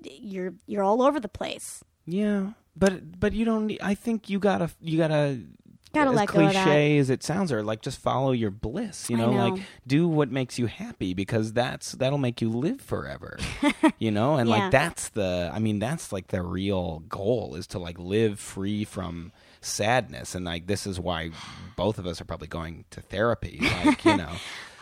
You're you're all over the place. Yeah, but but you don't. I think you gotta you gotta. Gotta as let go of that. Cliche as it sounds, or like just follow your bliss, you know? know, like do what makes you happy because that's that'll make you live forever, you know. And yeah. like that's the, I mean, that's like the real goal is to like live free from sadness, and like this is why both of us are probably going to therapy, like you know.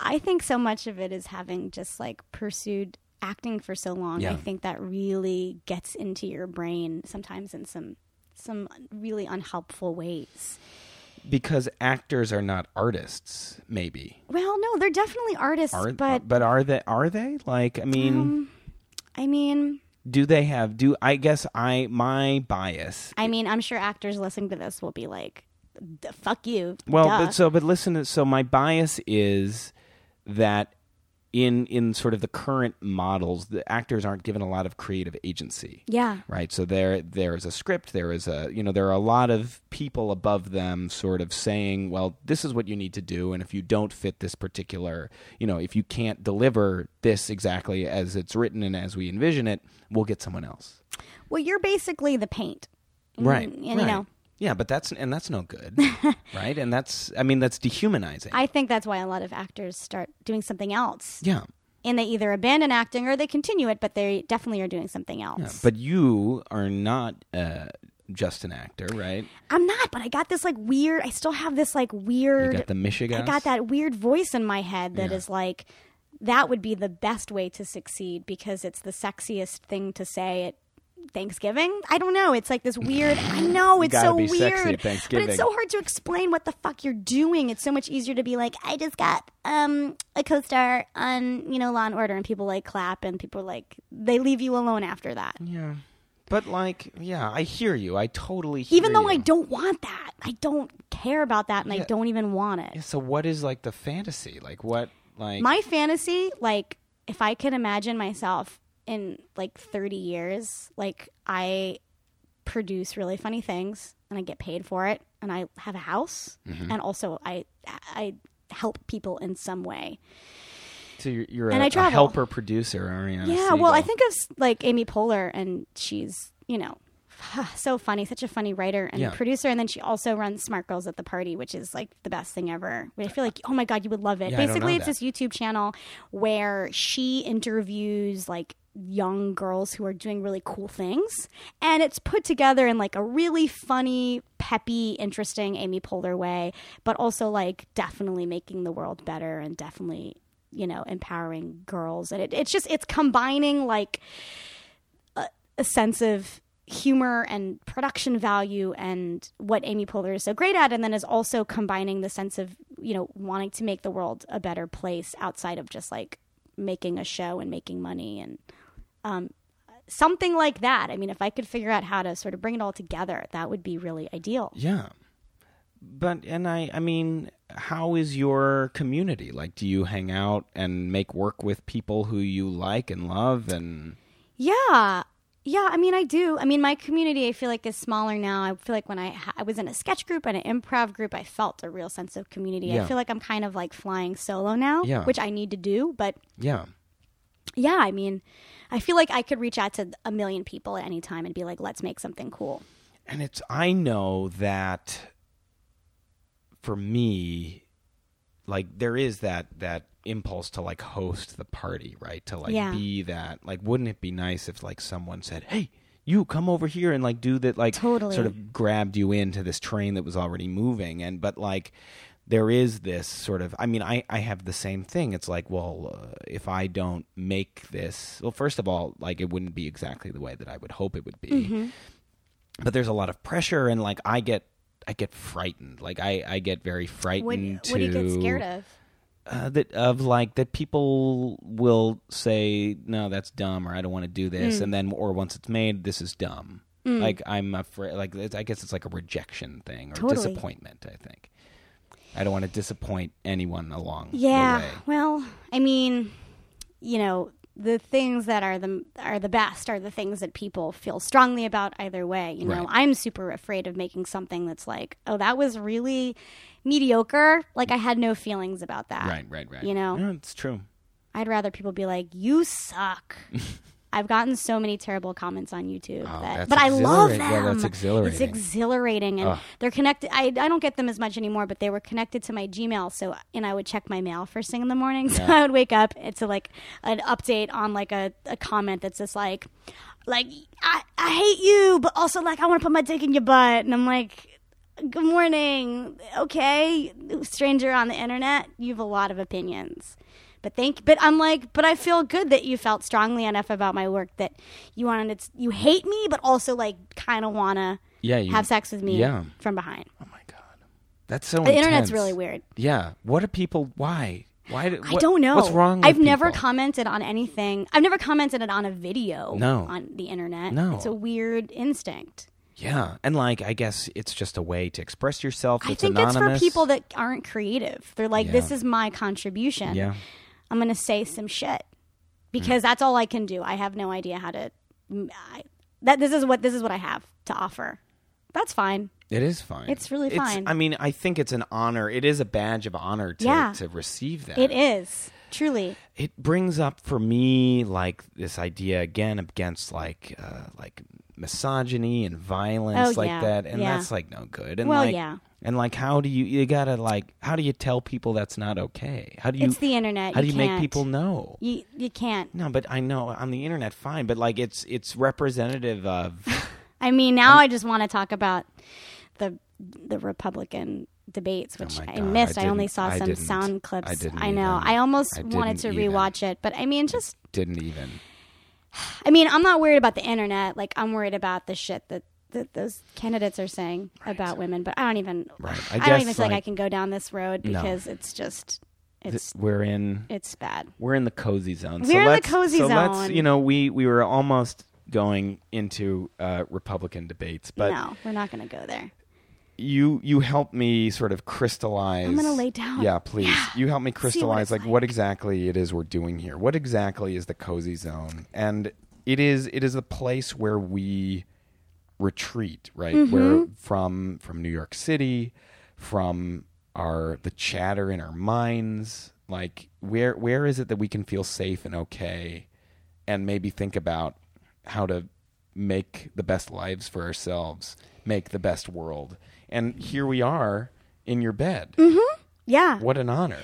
I think so much of it is having just like pursued acting for so long. Yeah. I think that really gets into your brain sometimes in some some really unhelpful ways. Because actors are not artists, maybe. Well, no, they're definitely artists, are, but but are they? Are they? Like, I mean, um, I mean, do they have? Do I guess I my bias? I mean, I'm sure actors listening to this will be like, "Fuck you." Well, duh. but so but listen, so my bias is that in in sort of the current models, the actors aren't given a lot of creative agency. Yeah. Right. So there there is a script, there is a, you know, there are a lot of people above them sort of saying, well, this is what you need to do, and if you don't fit this particular, you know, if you can't deliver this exactly as it's written and as we envision it, we'll get someone else. Well, you're basically the paint. Right. And, and right. you know. Yeah, but that's and that's no good, right? And that's, I mean, that's dehumanizing. I think that's why a lot of actors start doing something else. Yeah. And they either abandon acting or they continue it, but they definitely are doing something else. Yeah, but you are not uh, just an actor, right? I'm not, but I got this like weird, I still have this like weird. You got the Michigas? I got that weird voice in my head that yeah. is like, that would be the best way to succeed because it's the sexiest thing to say at Thanksgiving. I don't know. It's like this weird. I know it's so weird, but it's so hard to explain what the fuck you're doing. It's so much easier to be like, I just got um, a co-star on, you know, Law and Order, and people like clap, and people like they leave you alone after that. Yeah, but like, yeah, I hear you. I totally hear you. Even though I don't want that, I don't care about that, and yeah. I don't even want it. Yeah, so what is like the fantasy? Like what? Like my fantasy? Like if I could imagine myself in like thirty years, like I produce really funny things and I get paid for it and I have a house mm-hmm. and also I I help people in some way. So you're, you're a, a helper producer, Ariana. Yeah, Siegel. Well, I think of like Amy Poehler, and she's, you know, so funny, such a funny writer and yeah. producer, and then she also runs Smart Girls at the Party, which is like the best thing ever. I feel like, oh my God, you would love it. Yeah, basically, it's that. This YouTube channel where she interviews like young girls who are doing really cool things, and it's put together in like a really funny, peppy, interesting Amy Poehler way, but also like definitely making the world better and definitely, you know, empowering girls. And it, it's just, it's combining like a, a sense of humor and production value and what Amy Poehler is so great at, and then is also combining the sense of, you know, wanting to make the world a better place outside of just like making a show and making money and um, something like that. I mean, if I could figure out how to sort of bring it all together, that would be really ideal. Yeah. But, and I, I mean, how is your community? Like, do you hang out and make work with people who you like and love? And yeah. Yeah, I mean, I do. I mean, my community, I feel like, is smaller now. I feel like when I ha- I was in a sketch group and an improv group, I felt a real sense of community. Yeah. I feel like I'm kind of like flying solo now, yeah. which I need to do. But yeah, yeah, I mean, I feel like I could reach out to a million people at any time and be like, let's make something cool. And it's, I know that for me, like there is that that impulse to like host the party, right? To like yeah. be that. Like, wouldn't it be nice if like someone said, "Hey, you come over here," and like do that, like totally. sort of grabbed you into this train that was already moving. And but like there is this sort of, I mean, I, I have the same thing. It's like, well, uh, if I don't make this, well, first of all, like it wouldn't be exactly the way that I would hope it would be. Mm-hmm. But there's a lot of pressure, and like I get I get frightened. Like I, I get very frightened. What, to, what do you get scared of? Uh, that of like that people will say, no, that's dumb, or I don't want to do this, mm. and then or once it's made, this is dumb. Mm. Like I'm afraid. Like it's, I guess it's like a rejection thing or totally. disappointment. I think I don't want to disappoint anyone along. Yeah. The way. Well, I mean, you know. The things that are the are the best are the things that people feel strongly about either way. You know, right. I'm super afraid of making something that's like, oh, that was really mediocre. Like, I had no feelings about that. Right, right, right. You know? No, it's true. I'd rather people be like, you suck. I've gotten so many terrible comments on YouTube. Oh, that, but I love them. Yeah, that's exhilarating. It's exhilarating. And Ugh. they're connected. I, I don't get them as much anymore, but they were connected to my Gmail. So, and I would check my mail first thing in the morning. So yeah. I would wake up to like an update on like a, a comment that's just like, like, I, I hate you, but also like, I want to put my dick in your butt. And I'm like, good morning. Okay. Stranger on the internet, you have a lot of opinions. But thank, but I'm like, but I feel good that you felt strongly enough about my work that you wanted to, you hate me, but also like kind of want to yeah, have sex with me yeah. from behind. Oh my God. That's so intense. The internet's really weird. Yeah. What do people, why? Why? Do, what, I don't know. What's wrong with I've people? never commented on anything. I've never commented on a video no. on the internet. No. It's a weird instinct. Yeah. And like, I guess it's just a way to express yourself. It's I think anonymous. It's for people that aren't creative. They're like, yeah. this is my contribution. Yeah. I'm going to say some shit because mm. that's all I can do. I have no idea how to I, that this is what this is what I have to offer. That's fine. It is fine. It's really fine. It's, I mean, I think it's an honor. It is a badge of honor to, yeah. to receive that. It is. Truly. It brings up for me like this idea again against like uh, like misogyny and violence oh, like yeah. that and yeah. that's like no good. And well, like, yeah. And like, how do you, you gotta like, how do you tell people that's not okay? How do you, it's the internet. How you do you can't. make people know? You you can't. No, but I know on the internet, fine. But like, it's, it's representative of. I mean, now um, I just want to talk about the, the Republican debates, which oh God, I missed. I, I only saw some sound clips. I didn't. I know. Even. I almost I wanted to even. rewatch it, but I mean, just. Didn't even. I mean, I'm not worried about the internet. Like, I'm worried about the shit that. that those candidates are saying right. about women, but I don't even, right. I, I guess, don't even feel like, like I can go down this road because no. it's just, it's, Th- we're in, it's bad. We're in the cozy zone. We're so in the cozy so zone. Let's, you know, we, we were almost going into uh, Republican debates, but no, we're not going to go there. You, you helped me sort of crystallize. I'm going to lay down. Yeah, please. Yeah. You helped me crystallize what like, like what exactly it is we're doing here. What exactly is the cozy zone? And it is, it is a place where we retreat, right? Mm-hmm. Where from from New York City, from our the chatter in our minds, like where where is it that we can feel safe and okay and maybe think about how to make the best lives for ourselves, make the best world. And here we are in your bed. Mm-hmm. Yeah. What an honor.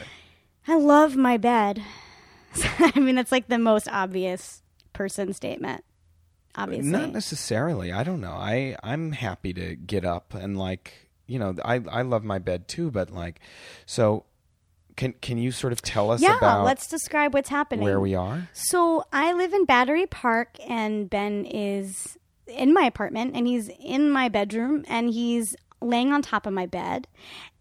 I love my bed. I mean, that's like the most obvious person statement. Obviously. Not necessarily. I don't know. I, I'm happy to get up and like, you know, I, I love my bed too, but like, so can can you sort of tell us yeah, about... Yeah, let's describe what's happening. Where we are? So I live in Battery Park and Ben is in my apartment and he's in my bedroom and he's laying on top of my bed.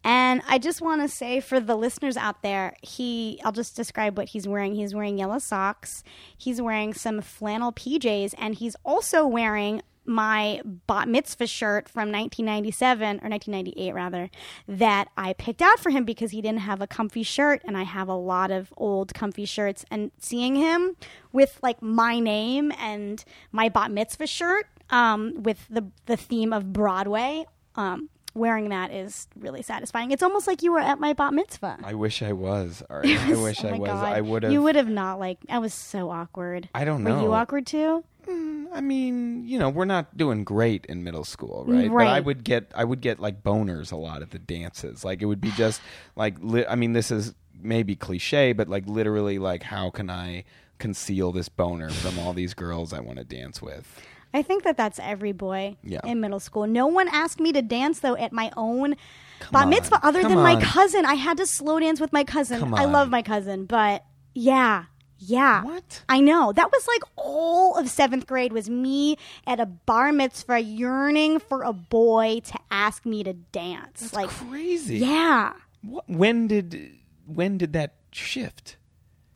And I just want to say for the listeners out there, he I'll just describe what he's wearing. He's wearing yellow socks. He's wearing some flannel P Js. And he's also wearing my bat mitzvah shirt from nineteen ninety-seven, or nineteen ninety-eight rather, that I picked out for him because he didn't have a comfy shirt. And I have a lot of old comfy shirts. And seeing him with like my name and my bat mitzvah shirt um, with the, the theme of Broadway um wearing that is really satisfying. It's almost like you were at my bat mitzvah. I wish I was. Right. I wish oh I was. God. I would have. You would have not liked. I was so awkward. I don't know. Were you awkward too? mm, I mean, you know, we're not doing great in middle school, right? Right. But I would get, I would get like boners a lot at the dances. Like it would be just like, li- I mean, this is maybe cliche, but like literally, like how can I conceal this boner from all these girls I want to dance with? I think that that's every boy yeah. in middle school. No one asked me to dance, though, at my own Come bat mitzvah on. other Come than on. my cousin. I had to slow dance with my cousin. I love my cousin, but yeah, yeah. What? I know. That was like all of seventh grade was me at a bar mitzvah yearning for a boy to ask me to dance. That's like, crazy. Yeah. What, when did when did that shift?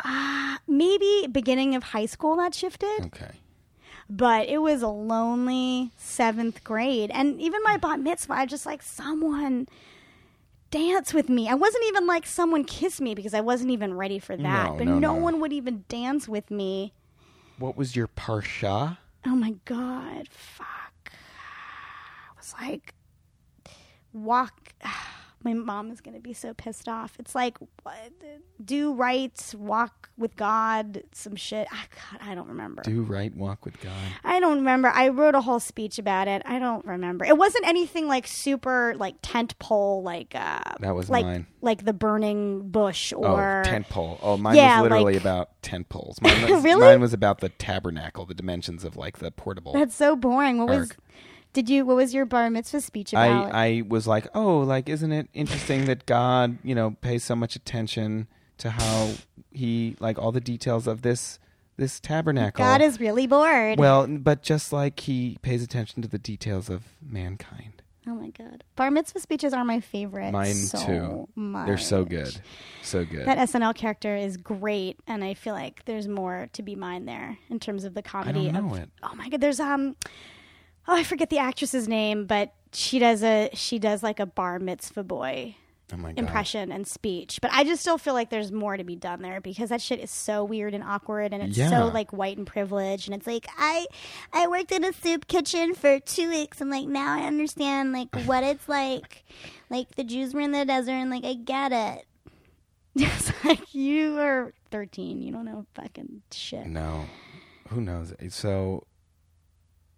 Uh, maybe beginning of high school that shifted. Okay. But it was a lonely seventh grade. And even my bat mitzvah, I just like, someone dance with me. I wasn't even like, someone kiss me, because I wasn't even ready for that. No, but no, no, no one would even dance with me. What was your parsha? Oh, my God. Fuck. I was like, walk. My mom is going to be so pissed off. It's like, what? Do right, walk with God, some shit. Oh, God, I don't remember. Do right, walk with God. I don't remember. I wrote a whole speech about it. I don't remember. It wasn't anything like super, like tent pole, like uh, that was like, mine. Like the burning bush or oh, tent pole. Oh, mine yeah, was literally like... about tent poles. Mine was, really? Mine was about the tabernacle, the dimensions of like the portable. That's so boring. What arc. was? Did you? What was your bar mitzvah speech about? I, I was like, oh, like, isn't it interesting that God, you know, pays so much attention to how he, like, all the details of this this tabernacle. God is really bored. Well, but just like he pays attention to the details of mankind. Oh, my God. Bar mitzvah speeches are my favorite. Mine, so too. Much. They're so good. So good. That S N L character is great, and I feel like there's more to be mined there in terms of the comedy. I don't know of, it. Oh, my God. There's... um. Oh, I forget the actress's name, but she does a she does like a bar mitzvah boy oh my God. impression and speech. But I just still feel like there's more to be done there, because that shit is so weird and awkward, and it's yeah. so like white and privileged, and it's like I I worked in a soup kitchen for two weeks, and like now I understand like what it's like. Like the Jews were in the desert, and like I get it. It's like you were thirteen, you don't know fucking shit. No, who knows? So.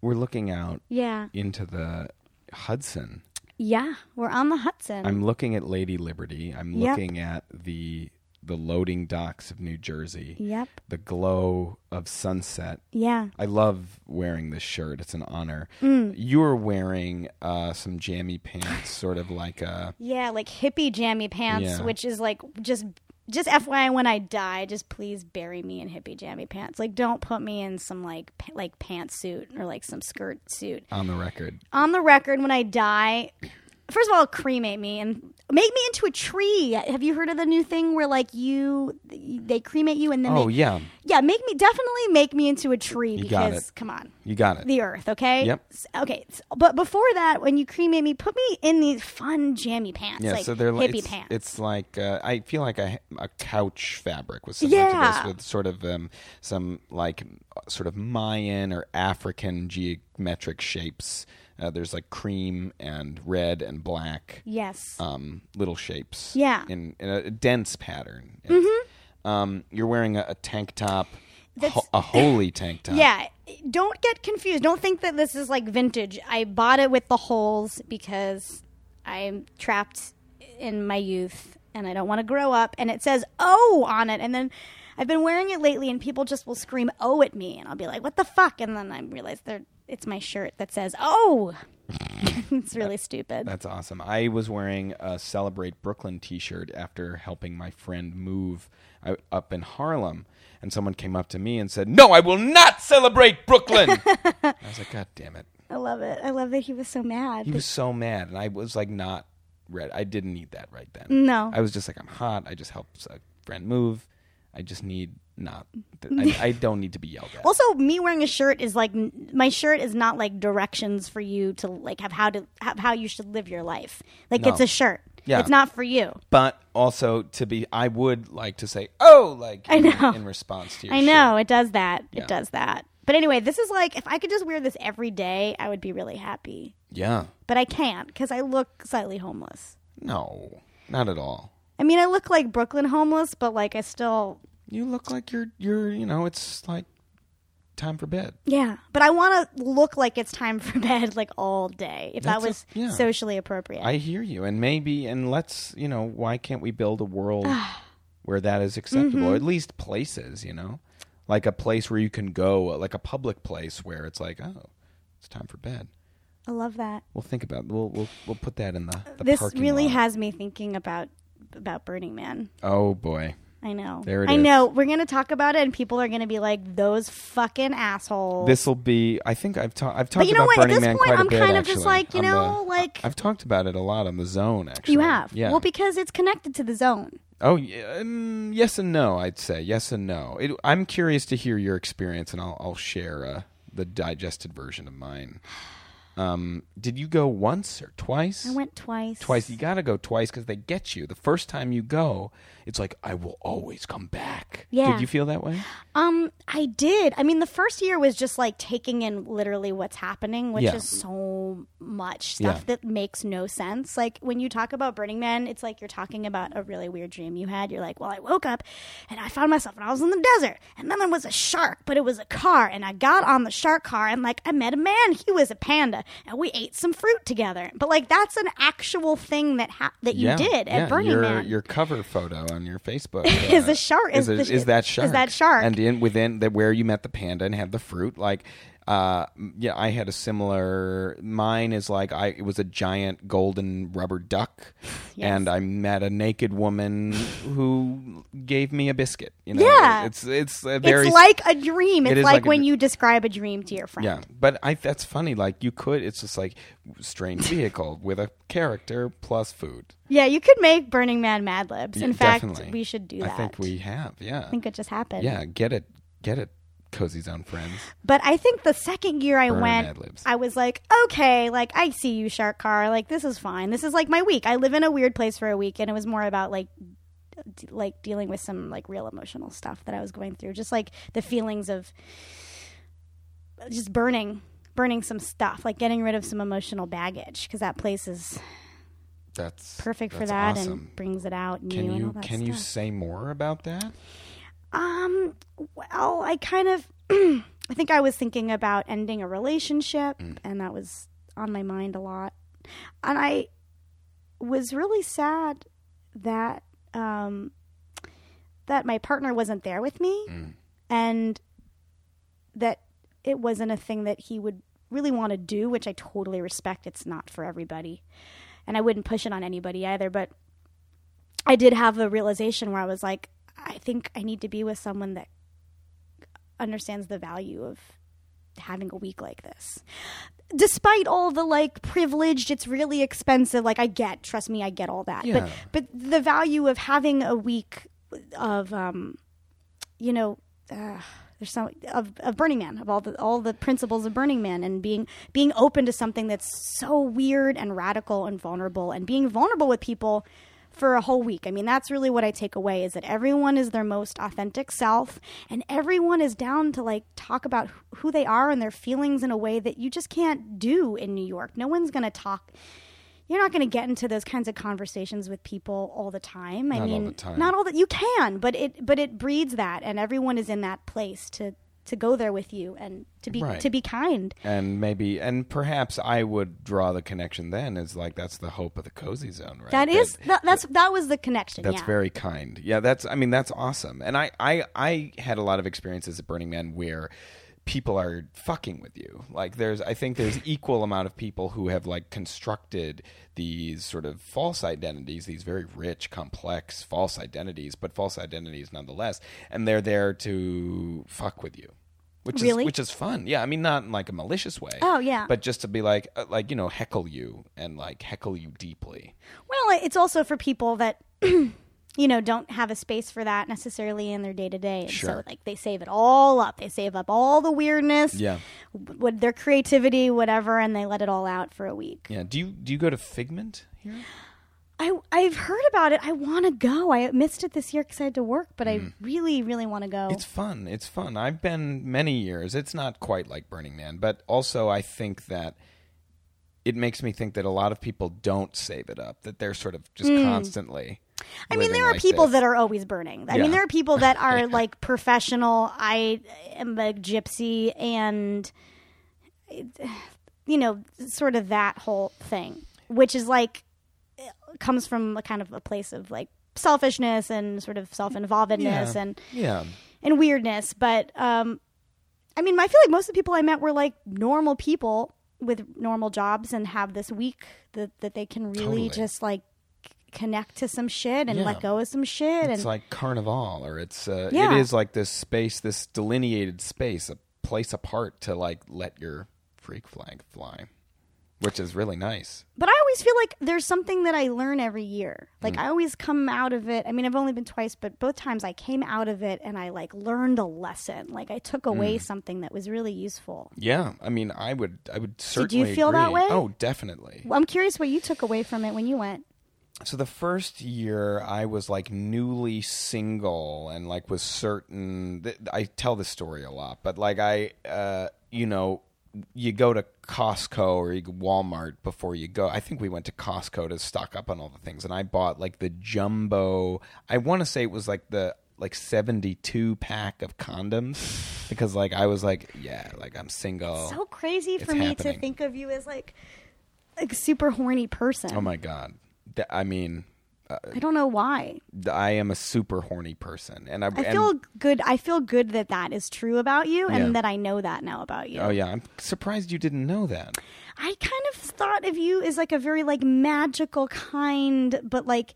We're looking out yeah. into the Hudson. Yeah, we're on the Hudson. I'm looking at Lady Liberty. I'm yep. looking at the the loading docks of New Jersey. Yep. The glow of sunset. Yeah. I love wearing this shirt. It's an honor. Mm. You're wearing uh, some jammy pants, sort of like a... Yeah, like hippie jammy pants, yeah. which is like just... Just F Y I, when I die, just please bury me in hippie jammy pants. Like, don't put me in some, like, p- like pantsuit or, like, some skirt suit. On the record. On the record, when I die, first of all, cremate me and make me into a tree. Have you heard of the new thing where, like, you, they cremate you and then Oh, they, yeah. Yeah, make me, definitely make me into a tree you because, got it. come on. You got it. The earth, okay? Yep. Okay, so, but before that, when you cremate me, put me in these fun jammy pants, yeah, like so they're, hippie it's, pants. It's like, uh, I feel like a, a couch fabric was similar yeah. to this, with sort of um, some like sort of Mayan or African geometric shapes. Uh, there's like cream and red and black. Yes. Um, little shapes. Yeah. In, in a dense pattern. Mm-hmm. Um, you're wearing a, a tank top. Ho- a holy tank top. Yeah. Don't get confused. Don't think that this is like vintage. I bought it with the holes because I'm trapped in my youth and I don't want to grow up. And it says, oh, on it. And then I've been wearing it lately and people just will scream, oh, at me. And I'll be like, what the fuck? And then I realize they're, it's my shirt that says, oh, it's really that, stupid. That's awesome. I was wearing a Celebrate Brooklyn t-shirt after helping my friend move up in Harlem. And someone came up to me and said, no, I will not celebrate Brooklyn. I was like, God damn it. I love it. I love that he was so mad. He was so mad. And I was like, not ready. I didn't need that right then. No. I was just like, I'm hot. I just helped a friend move. I just need not. I, I don't need to be yelled at. Also, me wearing a shirt is like, my shirt is not like directions for you to like have how to have how you should live your life. Like no. It's a shirt. Yeah. It's not for you. But also to be, I would like to say, oh, like I know. In, in response to your I shirt. know. It does that. Yeah. It does that. But anyway, this is like, if I could just wear this every day, I would be really happy. Yeah. But I can't because I look slightly homeless. No, not at all. I mean, I look like Brooklyn homeless, but like I still... You look like you're, you're, you know, it's like time for bed. Yeah, but I want to look like it's time for bed like all day if That's that was a, yeah. socially appropriate. I hear you. And maybe, and let's, you know, why can't we build a world where that is acceptable? Mm-hmm. Or at least places, you know? Like a place where you can go, like a public place where it's like, oh, it's time for bed. I love that. We'll think about it. We'll, we'll, we'll put that in the, the this parking really lot. Has me thinking about about Burning Man. Oh, boy. I know. There it I is. I know. We're going to talk about it, and people are going to be like, those fucking assholes. This will be... I think I've, ta- I've talked about Burning Man quite a bit, actually. But you know what? At this point, I'm kind of just like, you know, like... I've talked about it a lot on The Zone, actually. You have? Yeah. Well, because it's connected to The Zone. Oh, um, yes and no, I'd say. Yes and no. It, I'm curious to hear your experience, and I'll, I'll share uh, the digested version of mine. Um, did you go once or twice? I went twice. Twice. You got to go twice because they get you. The first time you go, it's like, I will always come back. Yeah. Did you feel that way? Um, I did. I mean, the first year was just like taking in literally what's happening, which yeah. is so much stuff yeah. that makes no sense. Like when you talk about Burning Man, it's like you're talking about a really weird dream you had. You're like, well, I woke up and I found myself and I was in the desert and then there was a shark, but it was a car and I got on the shark car and like I met a man. He was a panda. And we ate some fruit together. But, like, that's an actual thing that ha- that you yeah, did at yeah. Burning your, Man. Your cover photo on your Facebook. Uh, is a shark. Is, is, a, the, is that shark. Is that shark. And in, within the, where you met the panda and had the fruit, like... Uh, yeah, I had a similar. Mine is like I. It was a giant golden rubber duck, yes. and I met a naked woman who gave me a biscuit. You know, yeah, it's it's a very. It's like a dream. It's it like, like when d- you describe a dream to your friend. Yeah, but I. That's funny. Like you could. It's just like strange vehicle with a character plus food. Yeah, you could make Burning Man Mad Libs. In yeah, fact, definitely. We should do that. I think we have. Yeah, I think it just happened. Yeah, get it, get it. Cozy Zone friends. But I think the second year I Burn went, I was like, okay, like I see you, shark car. Like this is fine. This is like my week. I live in a weird place for a week, and it was more about like, d- like dealing with some like real emotional stuff that I was going through, just like the feelings of just burning, burning some stuff, like getting rid of some emotional baggage, because that place is that's perfect that's for that awesome. And brings it out. Can you, you and all that can stuff. You say more about that? Um, well, I kind of, I think I was thinking about ending a relationship mm. and that was on my mind a lot. And I was really sad that, um, that my partner wasn't there with me mm. and that it wasn't a thing that he would really want to do, which I totally respect. It's not for everybody and I wouldn't push it on anybody either, but I did have a realization where I was like, I think I need to be with someone that understands the value of having a week like this. Despite all the like privileged, it's really expensive. Like I get, trust me, I get all that. Yeah. But but the value of having a week of, um, you know, uh, there's some of, of Burning Man, of all the all the principles of Burning Man, and being being open to something that's so weird and radical and vulnerable, and being vulnerable with people. For a whole week. I mean, that's really what I take away is that everyone is their most authentic self and everyone is down to like talk about who they are and their feelings in a way that you just can't do in New York. No one's going to talk. You're not going to get into those kinds of conversations with people all the time. I not mean, all the time. Not all that you can, but it, but it breeds that and everyone is in that place to, to go there with you and to be, right. to be kind. And maybe, and perhaps I would draw the connection then is like, that's the hope of the Cozy Zone, right? That is, that, that, that's, that was the connection. That's yeah. very kind. Yeah. That's, I mean, that's awesome. And I, I, I had a lot of experiences at Burning Man where people are fucking with you. Like there's, I think there's equal amount of people who have like constructed these sort of false identities, these very rich, complex false identities, but false identities nonetheless. And they're there to fuck with you, which really? is, which is fun. Yeah. I mean, not in like a malicious way. Oh yeah. But just to be like, like, you know, heckle you and like heckle you deeply. Well, it's also for people that, you know, don't have a space for that necessarily in their day-to-day. And sure. so, like, they save it all up. They save up all the weirdness, yeah. w- their creativity, whatever, and they let it all out for a week. Yeah. Do you do you go to Figment here? I, I've heard about it. I want to go. I missed it this year because I had to work, but mm. I really, really want to go. It's fun. It's fun. I've been many years. It's not quite like Burning Man, but also I think that... it makes me think that a lot of people don't save it up, that they're sort of just mm. constantly. I mean, there are like people this. that are always burning. I yeah. mean, there are people that are yeah. like professional. I am a gypsy and, you know, sort of that whole thing, which is like comes from a kind of a place of like selfishness and sort of self-involvedness yeah. and yeah. and weirdness. But um, I mean, I feel like most of the people I met were like normal people with normal jobs and have this week that, that they can really totally. just like connect to some shit and yeah. let go of some shit. It's and, like Carnival, or it's uh, yeah. it is like this space, this delineated space, a place apart to like let your freak flag fly, which is really nice. But I always feel like there's something that I learn every year. Like mm. I always come out of it. I mean, I've only been twice, but both times I came out of it and I like learned a lesson. Like I took away mm. something that was really useful. Yeah. I mean, I would, I would certainly Did you feel agree. that way? Oh, definitely. Well, I'm curious what you took away from it when you went. So the first year I was like newly single and like was certain, th- I tell this story a lot, but like I, uh, you know, you go to Costco or you go Walmart before you go. I think we went to Costco to stock up on all the things. And I bought like the jumbo, I want to say it was like the like seventy-two pack of condoms because like I was like, yeah, like I'm single. It's so crazy for it's me happening. to think of you as like a super horny person. Oh my God. I mean, uh, I don't know why. I am a super horny person, and I, I feel and, good. I feel good that that is true about you, and yeah. that I know that now about you. Oh yeah, I'm surprised you didn't know that. I kind of thought of you as like a very like magical kind, but like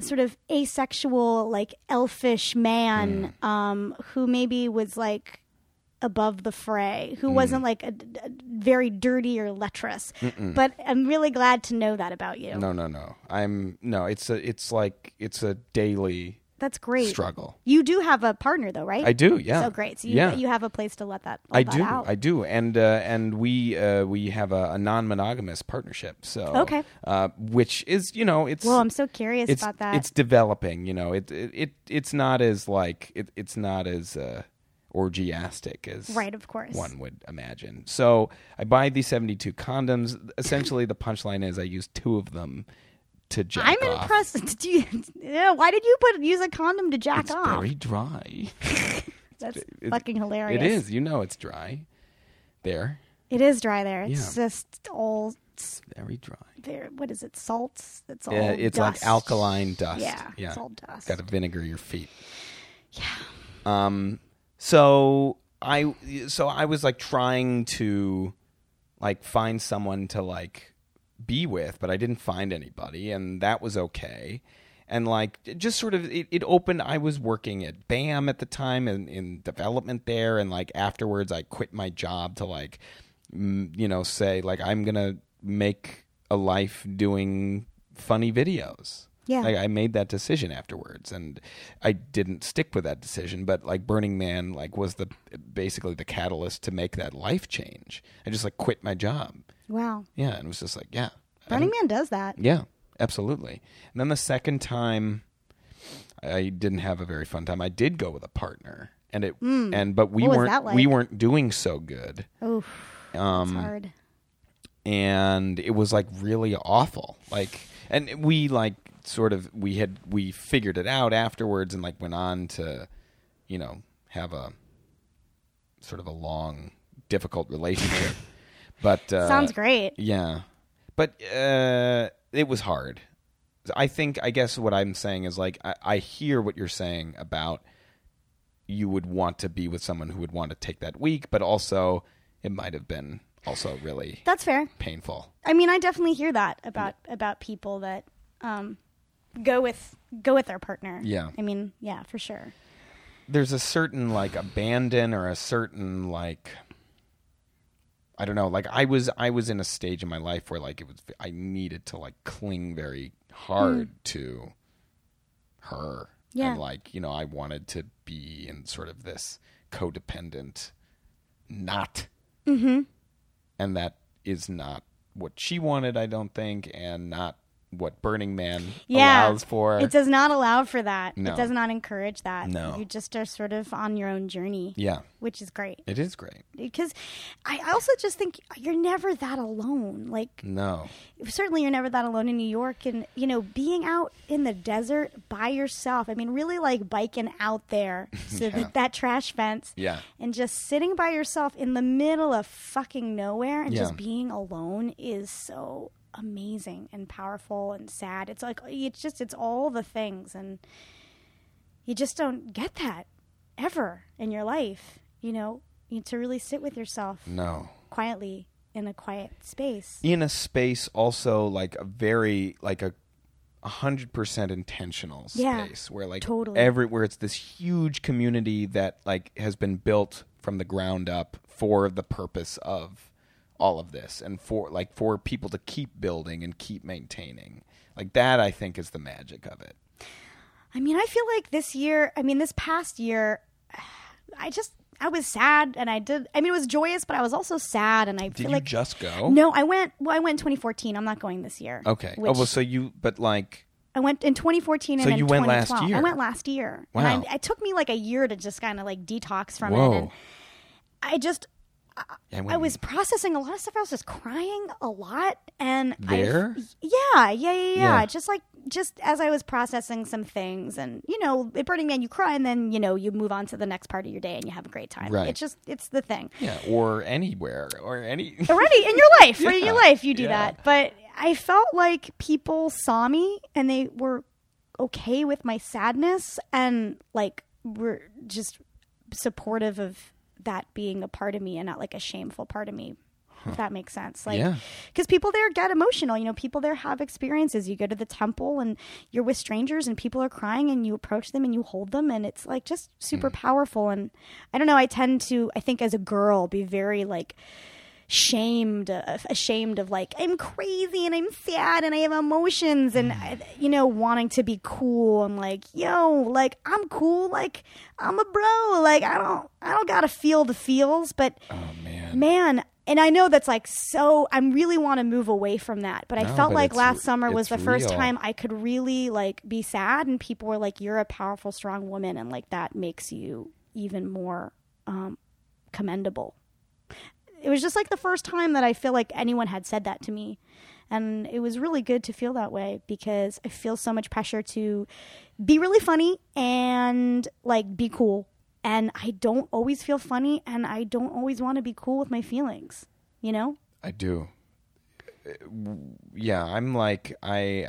sort of asexual, like elfish man mm. um, who maybe was like above the fray, who mm. wasn't like a, a very dirty or lecherous. Mm-mm. But I'm really glad to know that about you. No, no, no. I'm no, it's a it's like it's a daily That's great. struggle. You do have a partner though, right? I do, yeah. So great. So you yeah. you have a place to let that let I that do. Out. I do. And uh, and we uh, we have a, a non-monogamous partnership. So okay. uh which is, you know, it's Well, I'm so curious about that. It's developing, you know. It it, it it's not as like it, it's not as uh orgiastic as right, of course. one would imagine. So I buy these seventy-two condoms. Essentially, the punchline is I use two of them to jack I'm off. I'm impressed. Do you, yeah, why did you put use a condom to jack it's off? It's very dry. That's it, fucking hilarious. It is. You know it's dry there. It is dry there. It's yeah. just all... It's very dry. Very, what is it? Salts? It's all yeah, It's dust. Like alkaline dust. Yeah, yeah. It's all dust. Got to vinegar your feet. Yeah. Um... So I so I was like trying to like find someone to like be with, but I didn't find anybody, and that was okay. And like it just sort of it, it opened. I was working at BAM at the time and in development there, and like afterwards I quit my job to like m- you know say like I'm gonna make a life doing funny videos. Yeah. Like I made that decision afterwards, and I didn't stick with that decision, but like Burning Man like was the basically the catalyst to make that life change. I just like quit my job. Wow. Yeah, and it was just like, yeah. Burning Man does that. Yeah, absolutely. And then the second time I didn't have a very fun time. I did go with a partner, and it mm. and but we what weren't was that like? we weren't doing so good. Oof. Um that's hard. And it was like really awful. Like and we like sort of we had we figured it out afterwards and like went on to, you know, have a sort of a long, difficult relationship. But uh, sounds great. Yeah. But uh, it was hard. I think I guess what I'm saying is like I, I hear what you're saying about you would want to be with someone who would want to take that week, but also it might have been also really that's fair painful. I mean, I definitely hear that about yeah. about people that um go with go with their partner. Yeah. I mean, yeah, for sure. There's a certain like abandon or a certain like I don't know, like I was I was in a stage in my life where like it was I needed to like cling very hard mm. to her. Yeah. And like, you know, I wanted to be in sort of this codependent knot. Mm-hmm. And that is not what she wanted, I don't think, and not what Burning Man yeah. allows for. It does not allow for that. No. It does not encourage that. No. You just are sort of on your own journey. Yeah. Which is great. It is great. Because I also just think you're never that alone. Like, no. Certainly you're never that alone in New York. And, you know, being out in the desert by yourself. I mean, really like biking out there. So yeah. that, that trash fence. Yeah. And just sitting by yourself in the middle of fucking nowhere and yeah. just being alone is so amazing and powerful and sad. It's like, it's just, it's all the things, and you just don't get that ever in your life, you know, you to really sit with yourself no quietly in a quiet space, in a space also like a very like a a hundred percent intentional space yeah, where like totally. every where it's this huge community that like has been built from the ground up for the purpose of all of this, and for like for people to keep building and keep maintaining. Like that, I think, is the magic of it. I mean, I feel like this year, I mean, this past year, I just, I was sad, and I did, I mean, it was joyous, but I was also sad, and I did feel you like... Did you just go? No, I went, well, I went in twenty fourteen. I'm not going this year. Okay. Which, oh, well, so you, but like... I went in twenty fourteen and so in twenty twelve. So you went last year? I went last year. Wow. And I, it took me like a year to just kind of like detox from Whoa. it. And I just... I, I was processing a lot of stuff. I was just crying a lot, and there, I, yeah, yeah, yeah, yeah, yeah. Just like, just as I was processing some things, and you know, at Burning Man, you cry, and then you know, you move on to the next part of your day, and you have a great time. Right. It's just, it's the thing. Yeah, or anywhere, or any, or any in your life, yeah. or in your life, you do yeah. that. But I felt like people saw me, and they were okay with my sadness, and like were just supportive of that being a part of me and not like a shameful part of me, huh. if that makes sense. Like, because yeah. people there get emotional, you know, people there have experiences. You go to the temple and you're with strangers and people are crying and you approach them and you hold them. And it's like just super mm. powerful. And I don't know, I tend to, I think as a girl, be very like shamed, uh, ashamed of like, I'm crazy and I'm sad and I have emotions and, you know, wanting to be cool and like, yo, like I'm cool. Like I'm a bro. Like I don't, I don't gotta feel the feels, but oh, man. man, and I know that's like, so I really want to move away from that, but no, I felt but like last summer was the real. first time I could really like be sad, and people were like, you're a powerful, strong woman. And like, that makes you even more um, commendable. It was just like the first time that I feel like anyone had said that to me. And it was really good to feel that way, because I feel so much pressure to be really funny and like be cool. And I don't always feel funny, and I don't always want to be cool with my feelings, you know? I do. Yeah, I'm like, I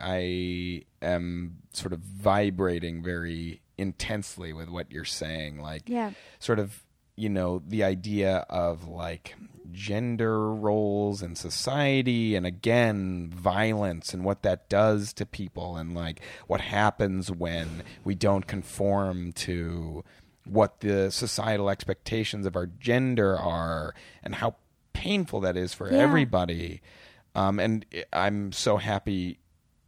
I am sort of vibrating very intensely with what you're saying. Like, yeah. sort of, you know, the idea of like gender roles in society, and again, violence and what that does to people, and like what happens when we don't conform to what the societal expectations of our gender are, and how painful that is for yeah. everybody. Um, and I'm so happy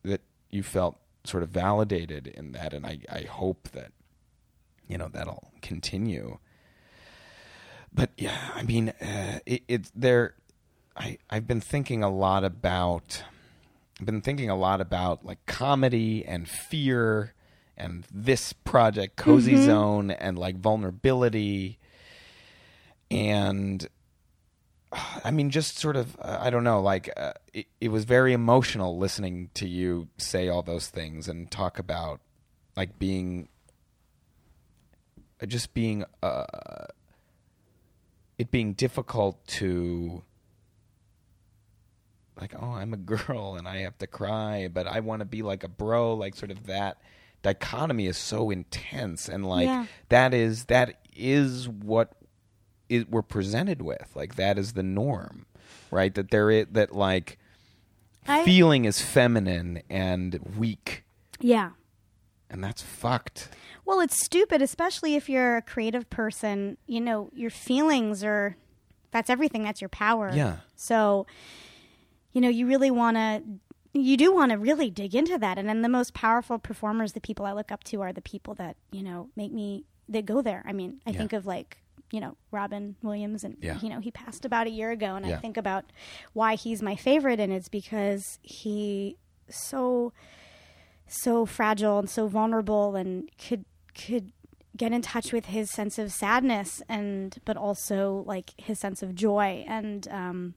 that you felt sort of validated in that. And I, I hope that, you know, that'll continue. But yeah, I mean, uh, it, it's there. I I've been thinking a lot about, I've been thinking a lot about like comedy and fear, and this project, Cozy mm-hmm. Zone, and like vulnerability, and uh, I mean, just sort of, uh, I don't know, like uh, it, it was very emotional listening to you say all those things and talk about like being, uh, just being. Uh, It being difficult to, like, oh, I'm a girl and I have to cry, but I want to be like a bro. Like, sort of that dichotomy is so intense, and like yeah. that is that is what is, we're presented with. Like, that is the norm, right? That there is that like I, feeling is feminine and weak. Yeah. And that's fucked. Well, it's stupid, especially if you're a creative person. You know, your feelings are, that's everything. That's your power. Yeah. So, you know, you really want to, you do want to really dig into that. And then the most powerful performers, the people I look up to, are the people that, you know, make me, that go there. I mean, I yeah. think of like, you know, Robin Williams, and, yeah. you know, he passed about a year ago. And yeah. I think about why he's my favorite. And it's because he so, so fragile and so vulnerable, and could could get in touch with his sense of sadness, and but also like his sense of joy. And um,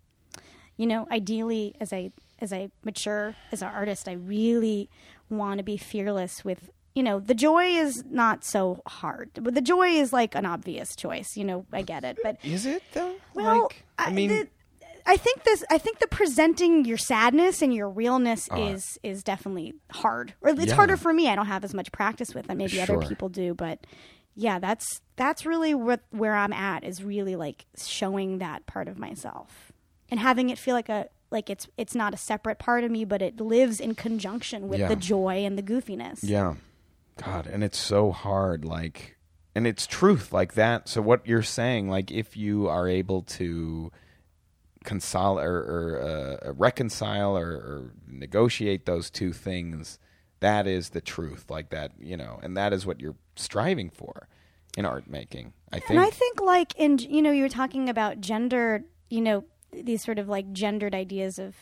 you know, ideally, as I as I mature as an artist, I really want to be fearless with. You know, the joy is not so hard. But the joy is like an obvious choice. You know, I get it. But is it though? Well, like, I, I mean, the, I think this. I think the presenting your sadness and your realness uh, is is definitely hard. Or it's yeah. harder for me. I don't have as much practice with it. Maybe sure. other people do. But yeah, that's that's really what where I'm at is really like showing that part of myself and having it feel like a like it's it's not a separate part of me, but it lives in conjunction with yeah. the joy and the goofiness. Yeah. God, and it's so hard, like, and it's truth like that. So what you're saying, like, if you are able to console or, or uh, reconcile or, or negotiate those two things, that is the truth, like that, you know, and that is what you're striving for in art making, I think. And I think, like, in, you know, you were talking about gender, you know, these sort of, like, gendered ideas of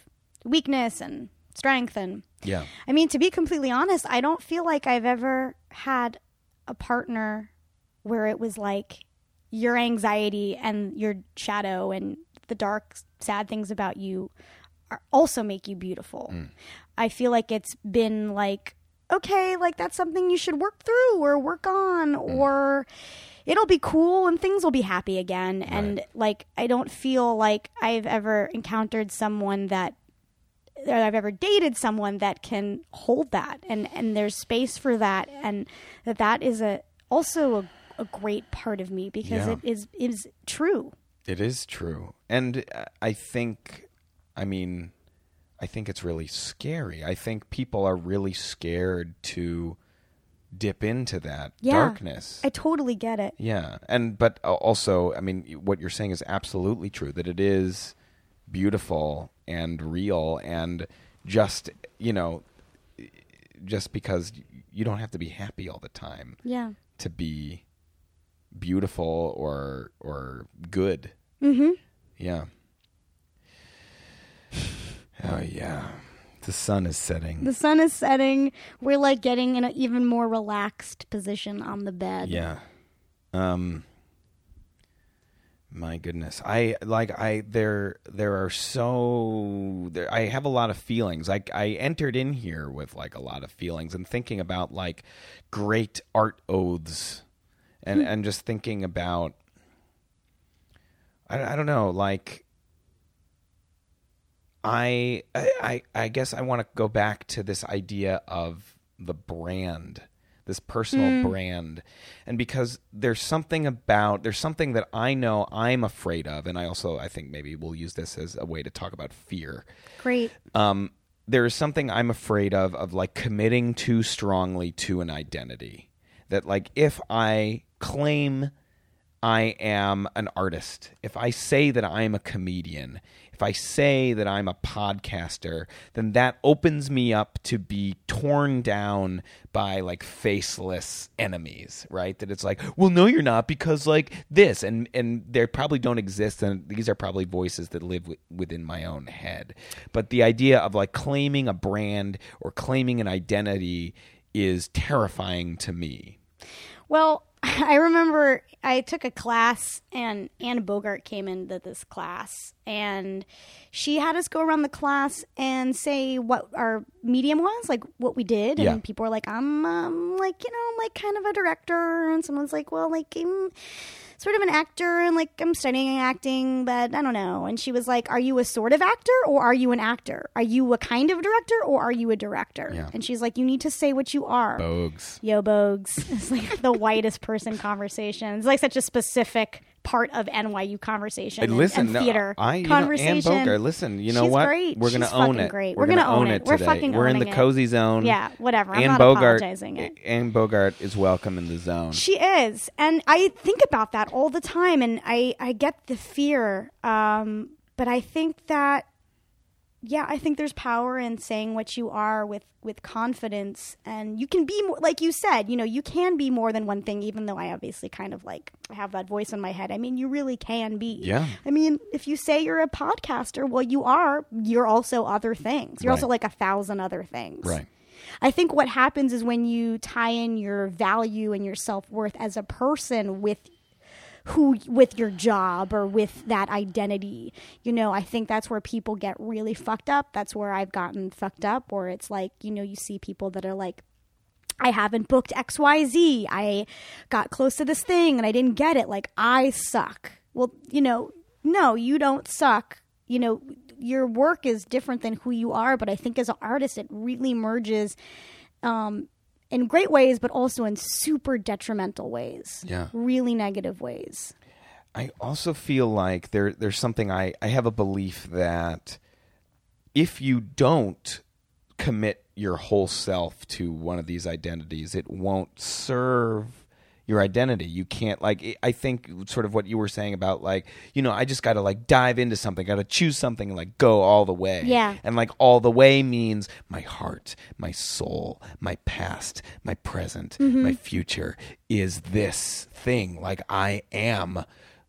weakness and strength and... Yeah. I mean, to be completely honest, I don't feel like I've ever had a partner where it was like your anxiety and your shadow and the dark, sad things about you are also make you beautiful. Mm. I feel like it's been like, okay, like that's something you should work through or work on mm. or it'll be cool and things will be happy again. Right. And like, I don't feel like I've ever encountered someone that that I've ever dated someone that can hold that and, and there's space for that. And that that is a, also a, a great part of me because yeah. it is, it is true. It is true. And I think, I mean, I think it's really scary. I think people are really scared to dip into that yeah, darkness. I totally get it. Yeah. And, but also, I mean, what you're saying is absolutely true that it is beautiful and real, and just, you know, just because you don't have to be happy all the time yeah. to be beautiful or or good. Mm-hmm. Yeah. Oh, yeah. The sun is setting. The sun is setting. We're, like, getting in an even more relaxed position on the bed. Yeah. Um... My goodness. I like I there there are so there, I have a lot of feelings. I I entered in here with like a lot of feelings and thinking about like great art oaths and, mm. and just thinking about I, I don't know, like I I I guess I want to go back to this idea of the brand. This personal mm. brand. And because there's something about, there's something that I know I'm afraid of. And I also, I think maybe we'll use this as a way to talk about fear. Great. Um, there is something I'm afraid of, of like committing too strongly to an identity. That like, if I claim I am an artist, if I say that I'm a comedian, if I say that I'm a podcaster, then that opens me up to be torn down by like faceless enemies, right? That it's like, well, no, you're not because like this, and, and they probably don't exist. And these are probably voices that live w- within my own head. But the idea of like claiming a brand or claiming an identity is terrifying to me. Well, I remember I took a class and Anne Bogart came into this class and she had us go around the class and say what our medium was, like what we did. Yeah. And people were like, I'm um, like, you know, I'm like kind of a director. And someone's like, well, like I'm sort of an actor and like I'm studying acting, but I don't know. And she was like, are you a sort of actor or are you an actor? Are you a kind of director or are you a director? Yeah. And she's like, you need to say what you are. Bogues. Yo, Bogues. It's like the whitest person conversation. It's like such a specific part of N Y U conversation and, listen, and theater. I, you conversation. Know, Ann Bogart, listen, you know She's what? Great. We're going to own it. Great. We're, We're going to own it. Today. We're fucking We're in the cozy it. Zone. Yeah, whatever. I'm Ann not Bogart, apologizing it. Ann Bogart is welcome in the zone. She is. And I think about that all the time and I, I get the fear. Um, but I think that yeah, I think there's power in saying what you are with, with confidence. And you can be more, like you said, you know, you can be more than one thing, even though I obviously kind of like have that voice in my head. I mean, you really can be. Yeah. I mean, if you say you're a podcaster, well, you are, you're also other things. You're right. Also like a thousand other things. Right. I think what happens is when you tie in your value and your self-worth as a person with who, with your job or with that identity, you know, I think that's where people get really fucked up. That's where I've gotten fucked up, or it's like, you know, you see people that are like, I haven't booked X Y Z. I got close to this thing and I didn't get it. Like, I suck. Well, you know, no, you don't suck. You know, your work is different than who you are, but I think as an artist, it really merges um, in great ways, but also in super detrimental ways. Yeah. Really negative ways. I also feel like there there's something, I, I have a belief that if you don't commit your whole self to one of these identities, it won't serve your identity. You can't, like, I think sort of what you were saying about, like, you know, I just got to like dive into something, got to choose something and like go all the way. Yeah. And like all the way means my heart, my soul, my past, my present, mm-hmm. my future is this thing. Like, I am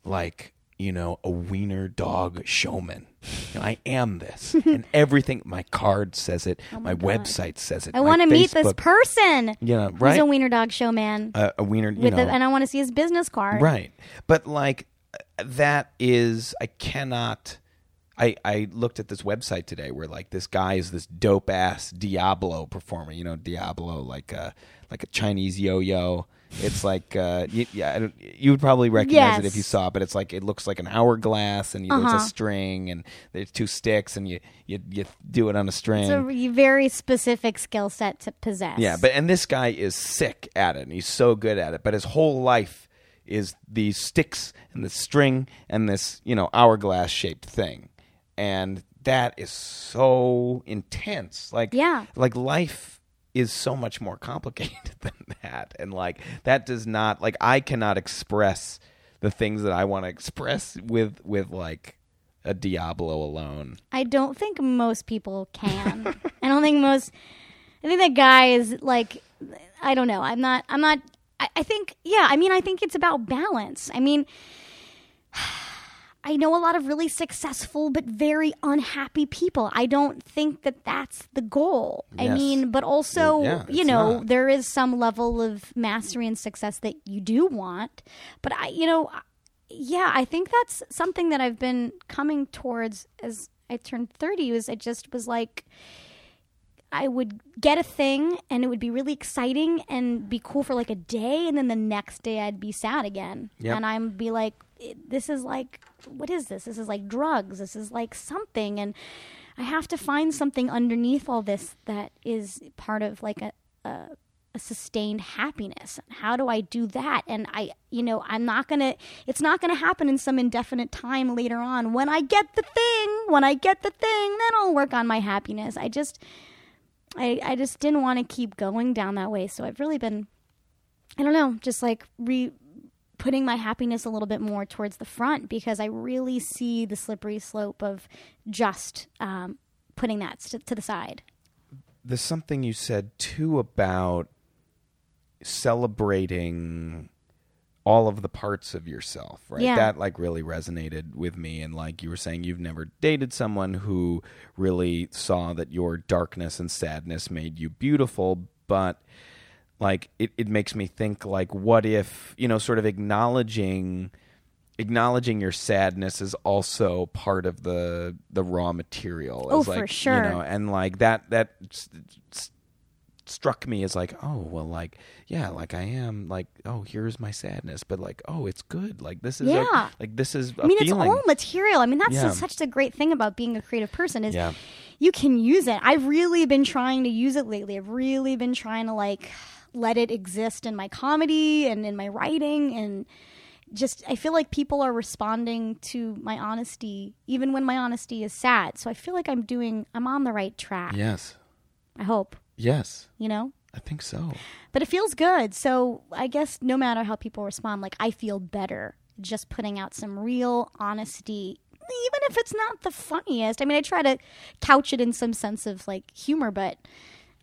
like, you know, a wiener dog showman. You know, I am this. And everything, my card says it. Oh my my website says it. I want to meet this person. Yeah, right. He's a wiener dog showman. Uh, a wiener, you know. A, and I want to see his business card. Right. But like, that is, I cannot, I, I looked at this website today where like this guy is this dope ass Diablo performer. You know, Diablo, like a, like a Chinese yo-yo. It's like, uh, you, yeah, I don't, you would probably recognize yes. it if you saw it, but it's like, it looks like an hourglass, and you, uh-huh. there's a string, and there's two sticks, and you, you, you do it on a string. It's a very specific skill set to possess. Yeah, but and this guy is sick at it, and he's so good at it, but his whole life is these sticks and the string and this, you know, hourglass shaped thing. And that is so intense. Like, yeah. like life is so much more complicated than that. And like, that does not, like, I cannot express the things that I want to express with, with like a Diablo alone. I don't think most people can. I don't think most, I think that guy is like, I don't know. I'm not, I'm not, I, I think, yeah, I mean, I think it's about balance. I mean, I know a lot of really successful but very unhappy people. I don't think that that's the goal. Yes. I mean, but also, yeah, you know, not. There is some level of mastery and success that you do want. But, I, you know, yeah, I think that's something that I've been coming towards as I turned thirty, is I just was like, I would get a thing and it would be really exciting and be cool for like a day. And then the next day I'd be sad again. Yep. And I'd be like, this is like, what is this? This is like drugs. This is like something. And I have to find something underneath all this that is part of like a, a, a sustained happiness. How do I do that? And I, you know, I'm not going to, it's not going to happen in some indefinite time later on. When I get the thing, when I get the thing, then I'll work on my happiness. I just... I, I just didn't want to keep going down that way. So I've really been, I don't know, just like re putting my happiness a little bit more towards the front, because I really see the slippery slope of just um, putting that st- to the side. There's something you said, too, about celebrating all of the parts of yourself, right? Yeah. That like really resonated with me. And like you were saying, you've never dated someone who really saw that your darkness and sadness made you beautiful. But like, it, it makes me think, like, what if, you know, sort of acknowledging, acknowledging your sadness is also part of the, the raw material. Oh, like, for sure. You know, and like that, that st- struck me as like, oh, well, like, yeah, like I am like, oh, here's my sadness, but like, oh, it's good. Like this is, yeah. a, like this is, a I mean, feeling. It's all material. I mean, that's yeah. such a great thing about being a creative person is yeah. you can use it. I've really been trying to use it lately. I've really been trying to like, let it exist in my comedy and in my writing. And just, I feel like people are responding to my honesty, even when my honesty is sad. So I feel like I'm doing, I'm on the right track. Yes. I hope. Yes. You know? I think so. But it feels good. So I guess no matter how people respond, like I feel better just putting out some real honesty, even if it's not the funniest. I mean, I try to couch it in some sense of like humor, but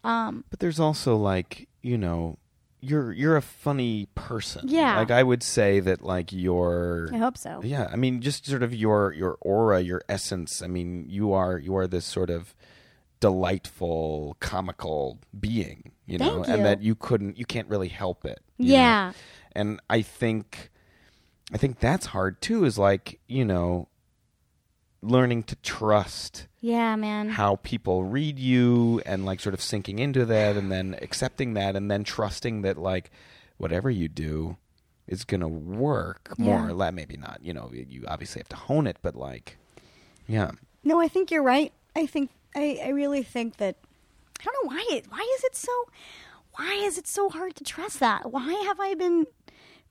um but there's also like, you know, you're you're a funny person. Yeah. Like I would say that like your I hope so. Yeah, I mean just sort of your your aura, your essence. I mean, you are you are this sort of delightful, comical being, you know, Thank you. And that you couldn't you can't really help it. Yeah. Know? And I think I think that's hard too, is like, you know, learning to trust yeah, man. how people read you and like sort of sinking into that and then accepting that and then trusting that like whatever you do is going to work yeah. more or less. Maybe not, you know, you obviously have to hone it, but like, yeah. No, I think you're right. I think, I, I really think that, I don't know why it, why is it so, why is it so hard to trust that? Why have I been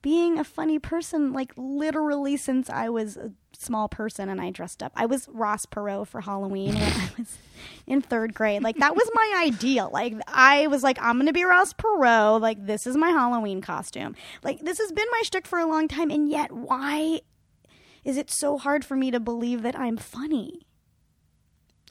being a funny person, like literally since I was a small person and I dressed up. I was Ross Perot for Halloween when I was in third grade. Like that was my ideal. Like I was like, I'm going to be Ross Perot. Like this is my Halloween costume. Like this has been my shtick for a long time. And yet why is it so hard for me to believe that I'm funny?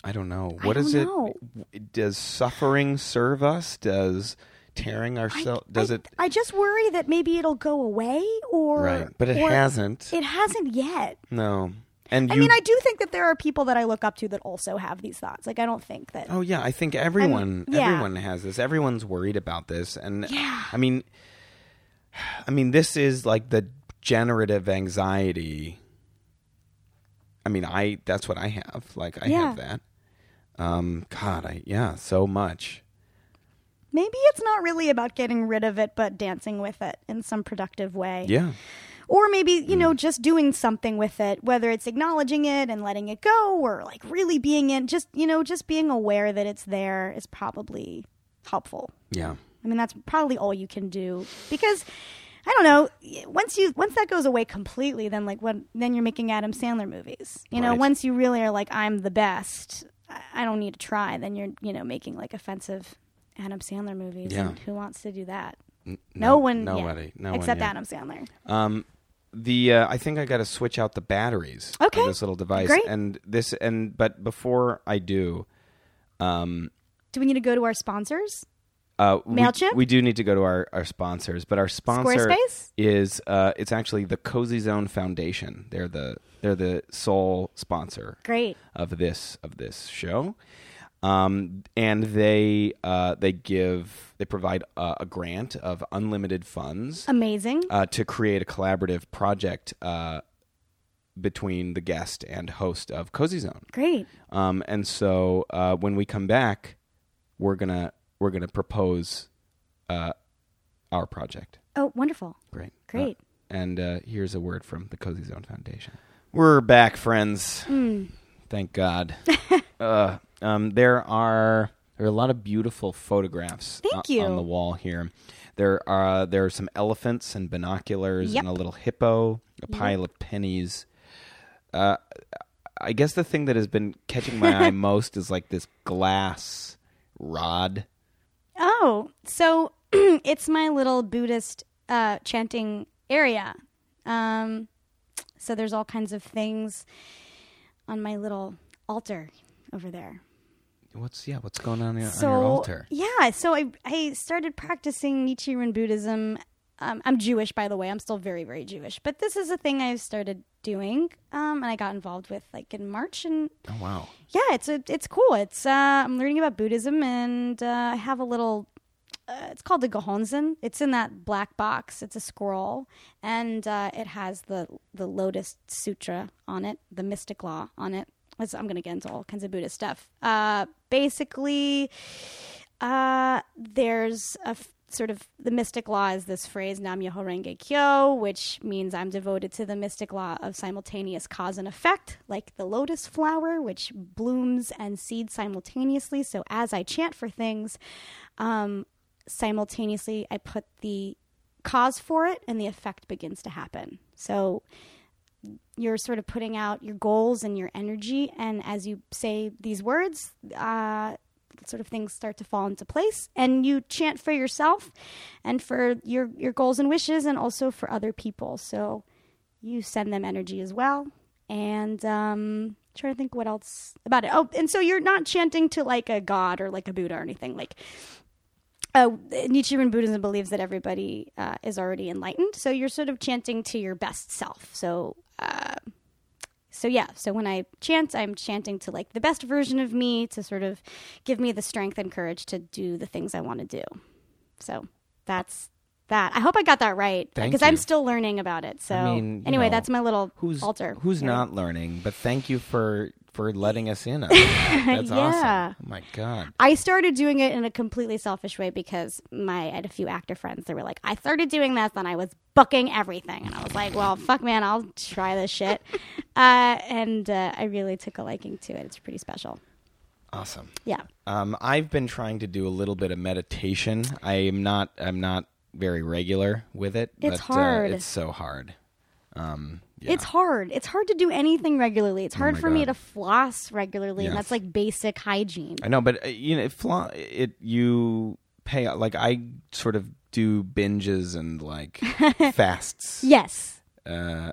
I don't know. What don't is know. it? Does suffering serve us? Does... tearing ourselves does I, it I just worry that maybe it'll go away or right but it hasn't it hasn't yet no and I you, mean I do think that there are people that I look up to that also have these thoughts. Like I don't think that oh yeah I think everyone I mean, yeah. everyone has this, everyone's worried about this and yeah. I mean I mean this is like the generative anxiety. I mean I that's what I have like I yeah. have that um god I yeah so much. Maybe it's not really about getting rid of it, but dancing with it in some productive way. Yeah. Or maybe, you mm. know, just doing something with it, whether it's acknowledging it and letting it go or like really being in just, you know, just being aware that it's there is probably helpful. Yeah. I mean, that's probably all you can do because I don't know, once you once that goes away completely, then like when then you're making Adam Sandler movies. You right. know, once you really are like, I'm the best, I don't need to try, then you're, you know, making like offensive Adam Sandler movies. Yeah. And who wants to do that? No, no one. Nobody. Yet, no except one Adam Sandler. Um, the uh, I think I got to switch out the batteries. Okay. Of this little device. Great. And this and but before I do, um, do we need to go to our sponsors? Uh, Mailchimp. We, we do need to go to our, our sponsors, but our sponsor Squarespace? is uh, it's actually the Cozy Zone Foundation. They're the they're the sole sponsor. Great. Of this of this show. Um, and they, uh, they give, they provide uh, a grant of unlimited funds. Amazing. Uh, to create a collaborative project, uh, between the guest and host of Cozy Zone. Great. Um, and so, uh, when we come back, we're gonna, we're gonna propose, uh, our project. Oh, wonderful. Great. Great. Uh, and, uh, here's a word from the Cozy Zone Foundation. We're back, friends. Mm. Thank God. uh, Um, there are there are a lot of beautiful photographs Thank o- you. on the wall here. There are there are some elephants and binoculars yep. and a little hippo, a yep. pile of pennies. Uh, I guess the thing that has been catching my eye most is like this glass rod. Oh, so it's my little Buddhist uh, chanting area. Um, so there's all kinds of things on my little altar over there. What's yeah? What's going on, so, on your altar? Yeah, so I I started practicing Nichiren Buddhism. Um, I'm Jewish, by the way. I'm still very very Jewish, but this is a thing I've started doing, um, and I got involved with like in March. And oh wow, yeah, it's a, it's cool. It's uh, I'm learning about Buddhism, and uh, I have a little. Uh, it's called the Gohonzon. It's in that black box. It's a scroll, and uh, it has the the Lotus Sutra on it, the Mystic Law on it. I'm going to get into all kinds of Buddhist stuff. Uh, basically, uh, there's a f- sort of the mystic law is this phrase, Nam-myoho Renge Kyo, which means I'm devoted to the mystic law of simultaneous cause and effect, like the lotus flower, which blooms and seeds simultaneously. So as I chant for things, um, simultaneously I put the cause for it and the effect begins to happen. So you're sort of putting out your goals and your energy. And as you say these words, uh, sort of things start to fall into place and you chant for yourself and for your, your goals and wishes and also for other people. So you send them energy as well. And um, trying to think what else about it. Oh, and so you're not chanting to like a god or like a Buddha or anything. Like uh, Nichiren Buddhism believes that everybody uh, is already enlightened. So you're sort of chanting to your best self. So uh, so yeah, so when I chant, I'm chanting to like the best version of me to sort of give me the strength and courage to do the things I want to do. So that's that. I hope I got that right, because I'm still learning about it. So I mean, anyway, know, that's my little who's, altar. Who's yeah. not learning? But thank you for for letting us in on that. That's yeah. awesome. Oh my God. I started doing it in a completely selfish way because my I had a few actor friends that were like, I started doing this and I was booking everything. And I was like, well, fuck, man, I'll try this shit. uh, and uh, I really took a liking to it. It's pretty special. Awesome. Yeah. Um, I've been trying to do a little bit of meditation. I am not. I'm not. very regular with it. It's but, hard. Uh, it's so hard. Um, yeah. It's hard. It's hard to do anything regularly. It's hard oh for God. me to floss regularly, yes. and that's like basic hygiene. I know, but uh, you know, it, fl- it you pay like I sort of do binges and like fasts. Yes. Uh,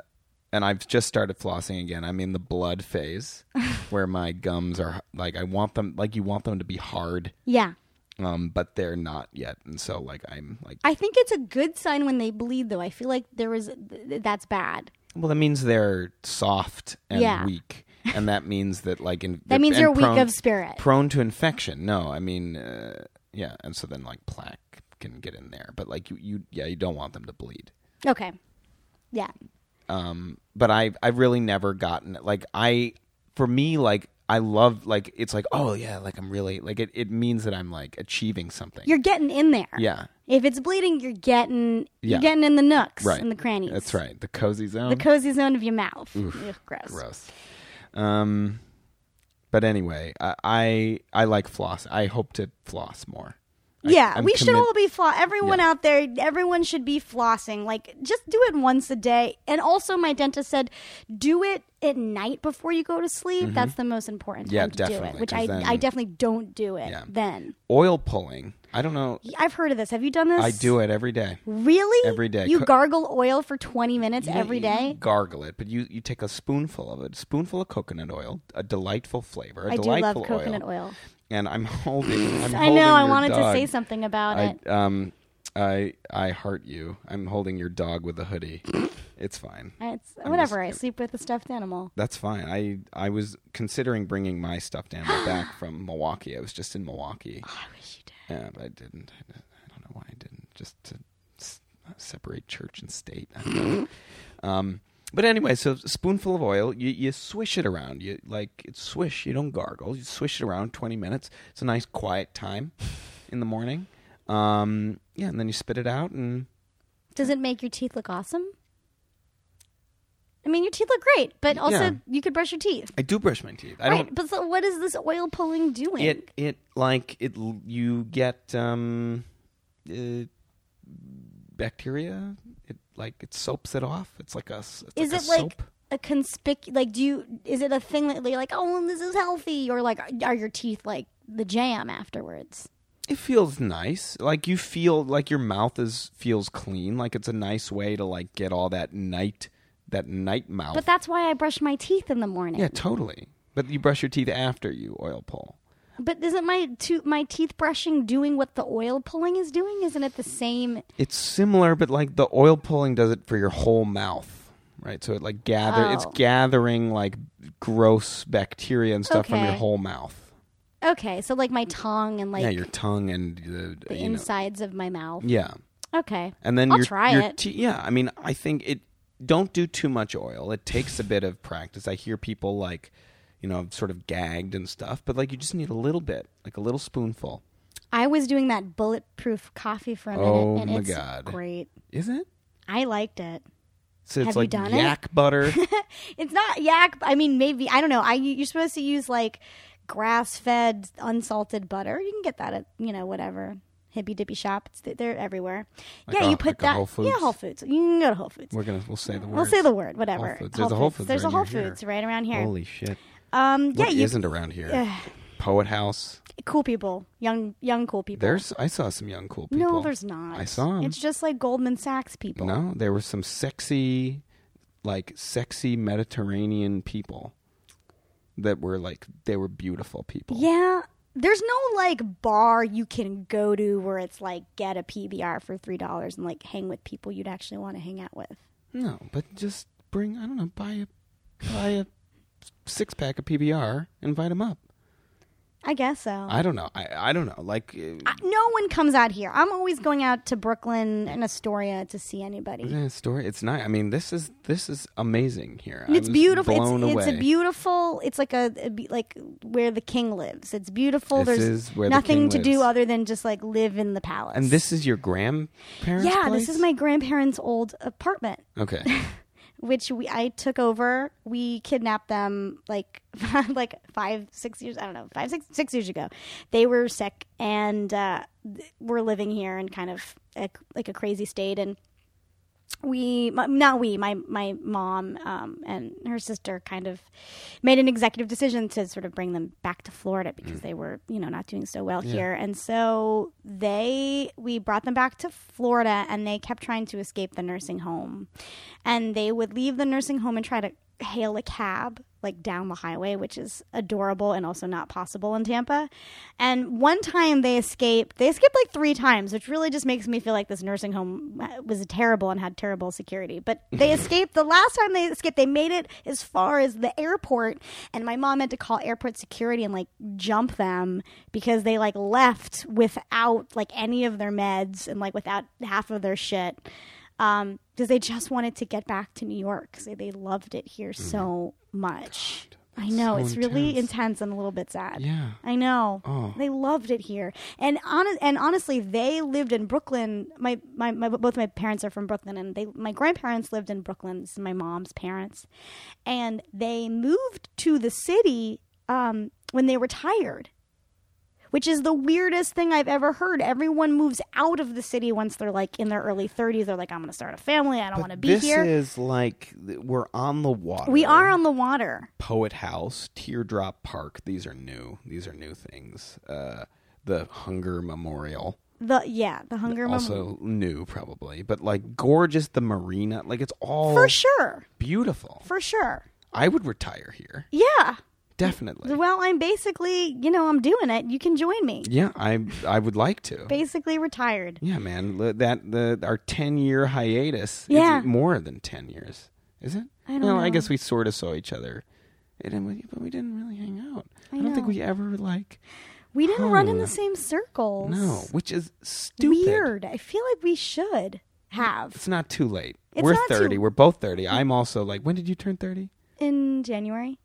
and I've just started flossing again. I'm in the blood phase, where my gums are like I want them, like you want them to be hard. Yeah. Um, but they're not yet, and so like I'm like. I think it's a good sign when they bleed, though. I feel like there is th- that's bad. Well, that means they're soft and yeah. weak, and that means that like in that means you're prone, weak of spirit, prone to infection. No, I mean, uh, yeah, and so then like plaque can get in there, but like you, you, yeah, you don't want them to bleed. Okay, yeah. Um, but I, I've really never gotten like I, for me, like. I love, like, it's like, oh, yeah, like, I'm really, like, it, it means that I'm, like, achieving something. You're getting in there. Yeah. If it's bleeding, you're getting, yeah. you're getting in the nooks right. and the crannies. That's right. The cozy zone. The cozy zone of your mouth. Oof, Ugh, gross. Gross. Um, but anyway, I, I, I like floss. I hope to floss more. I, yeah, I'm we commi- should all be floss. Everyone yeah. out there, everyone should be flossing. Like, just do it once a day. And also, my dentist said, do it at night before you go to sleep. Mm-hmm. That's the most important time yeah, to do it. Which I, then, I definitely don't do it yeah. then. Oil pulling. I don't know. I've heard of this. Have you done this? I do it every day. Really? Every day. You Co- gargle oil for twenty minutes yeah, every day? You gargle it, but you, you take a spoonful of it. A spoonful of coconut oil, a delightful flavor. A I delightful do love coconut oil. oil. And I'm holding. I'm I holding know. I wanted dog. to say something about I, it. Um, I I heart you. I'm holding your dog with a hoodie. It's fine. It's I'm whatever. Just, I sleep with a stuffed animal. That's fine. I I was considering bringing my stuffed animal back from Milwaukee. I was just in Milwaukee. Oh, I wish you did. Yeah, but I didn't. I, I don't know why I didn't. Just to s- separate church and state. I don't know. Um. But anyway, so a spoonful of oil, you, you swish it around. You like it's swish. You don't gargle. You swish it around twenty minutes. It's a nice quiet time in the morning. Um, yeah, and then you spit it out. And does it make your teeth look awesome? I mean, your teeth look great, but also yeah. you could brush your teeth. I do brush my teeth. I right, don't, but so what is this oil pulling doing? It it like it you get um, uh, bacteria. It. Like it soaps it off. It's like a. It's is like it a like soap. a conspicuous? Like, do you? Is it a thing that they're like, oh, this is healthy, or like, are your teeth like the jam afterwards? It feels nice. Like you feel like your mouth is feels clean. Like it's a nice way to like get all that night that night mouth. But that's why I brush my teeth in the morning. Yeah, totally. But you brush your teeth after you oil pull. But isn't my to- my teeth brushing doing what the oil pulling is doing? Isn't it the same? It's similar, but like the oil pulling does it for your whole mouth, right? So it like gather, oh. it's gathering like gross bacteria and stuff okay. from your whole mouth. Okay, so like my tongue and like yeah, your tongue and the, the you insides know. of my mouth. Yeah. Okay. And then I'll your, try your it. Te- yeah, I mean, I think it. Don't do too much oil. It takes a bit of practice. I hear people like. You know, sort of gagged and stuff, but like you just need a little bit, like a little spoonful. I was doing that bulletproof coffee for a minute, oh and my it's God. great. Is it? I liked it. So Have it's you like done yak it? butter. It's not yak. I mean, maybe I don't know. I you're supposed to use like grass-fed, unsalted butter. You can get that at you know whatever hippy dippy shop. It's, they're everywhere. Like yeah, a, you put like that. Whole Foods? Yeah, Whole Foods. You can go to Whole Foods. We're gonna we'll say the word. We'll say the word. Whatever. Whole Foods. There's Whole a Whole Foods. There's right a Whole Foods here. right around here. Holy shit. Um, yeah, what you, isn't around here? Uh, Poet House. Cool people. Young young cool people. There's. I saw some young cool people. No, there's not. I saw them. It's just like Goldman Sachs people. No, there were some sexy like sexy Mediterranean people that were like, they were beautiful people. Yeah. There's no like bar you can go to where it's like get a P B R for three dollars and like hang with people you'd actually want to hang out with. No, but just bring, I don't know, buy a, buy a six pack of P B R, invite them up. I guess so. I don't know. I, I don't know. Like, uh, I, no one comes out here. I'm always going out to Brooklyn and Astoria to see anybody. Yeah, Astoria. It's nice. I mean, this is this is amazing here. I it's beautiful. Blown it's, away. It's a beautiful. It's like a, a like where the king lives. It's beautiful. This There's is where nothing the king to lives. do other than just like live in the palace. And this is your grandparents' yeah, place? This is my grandparents' old apartment. Okay. Which we I took over. We kidnapped them like like five, six years. I don't know, five, six, six years ago. They were sick and uh, were living here in kind of a, like a crazy state. And we, not we, my my mom um, and her sister kind of made an executive decision to sort of bring them back to Florida because mm. they were, you know, not doing so well yeah. here. And so they, we brought them back to Florida, and they kept trying to escape the nursing home. And they would leave the nursing home and try to hail a cab like down the highway, which is adorable and also not possible in Tampa. And one time they escaped, they escaped like three times, which really just makes me feel like this nursing home was terrible and had terrible security. But they escaped. The last time they escaped, they made it as far as the airport. And my mom had to call airport security and like jump them because they like left without like any of their meds and like without half of their shit. Um, because they just wanted to get back to New York because they loved it here mm. so much. God, I know. So it's intense. Really intense and a little bit sad. Yeah. I know. Oh. They loved it here. And on, and honestly, they lived in Brooklyn. My, my, my both my parents are from Brooklyn, and they my grandparents lived in Brooklyn. This is my mom's parents. And they moved to the city um, when they retired, which is the weirdest thing I've ever heard. Everyone moves out of the city once they're like in their early thirties. They're like, I'm going to start a family. I don't want to be this here. This is like, we're on the water. We are on the water. Poet House, Teardrop Park. These are new. These are new things. Uh, the Hunger Memorial. The Yeah, the Hunger Memorial. Also mem- new, probably. But like gorgeous, the marina. Like it's all for sure beautiful. For sure. I would retire here. Yeah. Definitely. Well, I'm basically, you know, I'm doing it. You can join me. Yeah, I I would like to. Basically retired. Yeah, man. That the our ten-year hiatus yeah. is more than ten years, is it? I don't no, know. I guess we sort of saw each other, it, but we didn't really hang out. I, I don't know. think we ever, like... We didn't hung. run in the same circles. No, which is stupid. Weird. I feel like we should have. It's not too late. It's We're thirty. Too... We're both thirty. Yeah. I'm also like, when did you turn thirty? In January.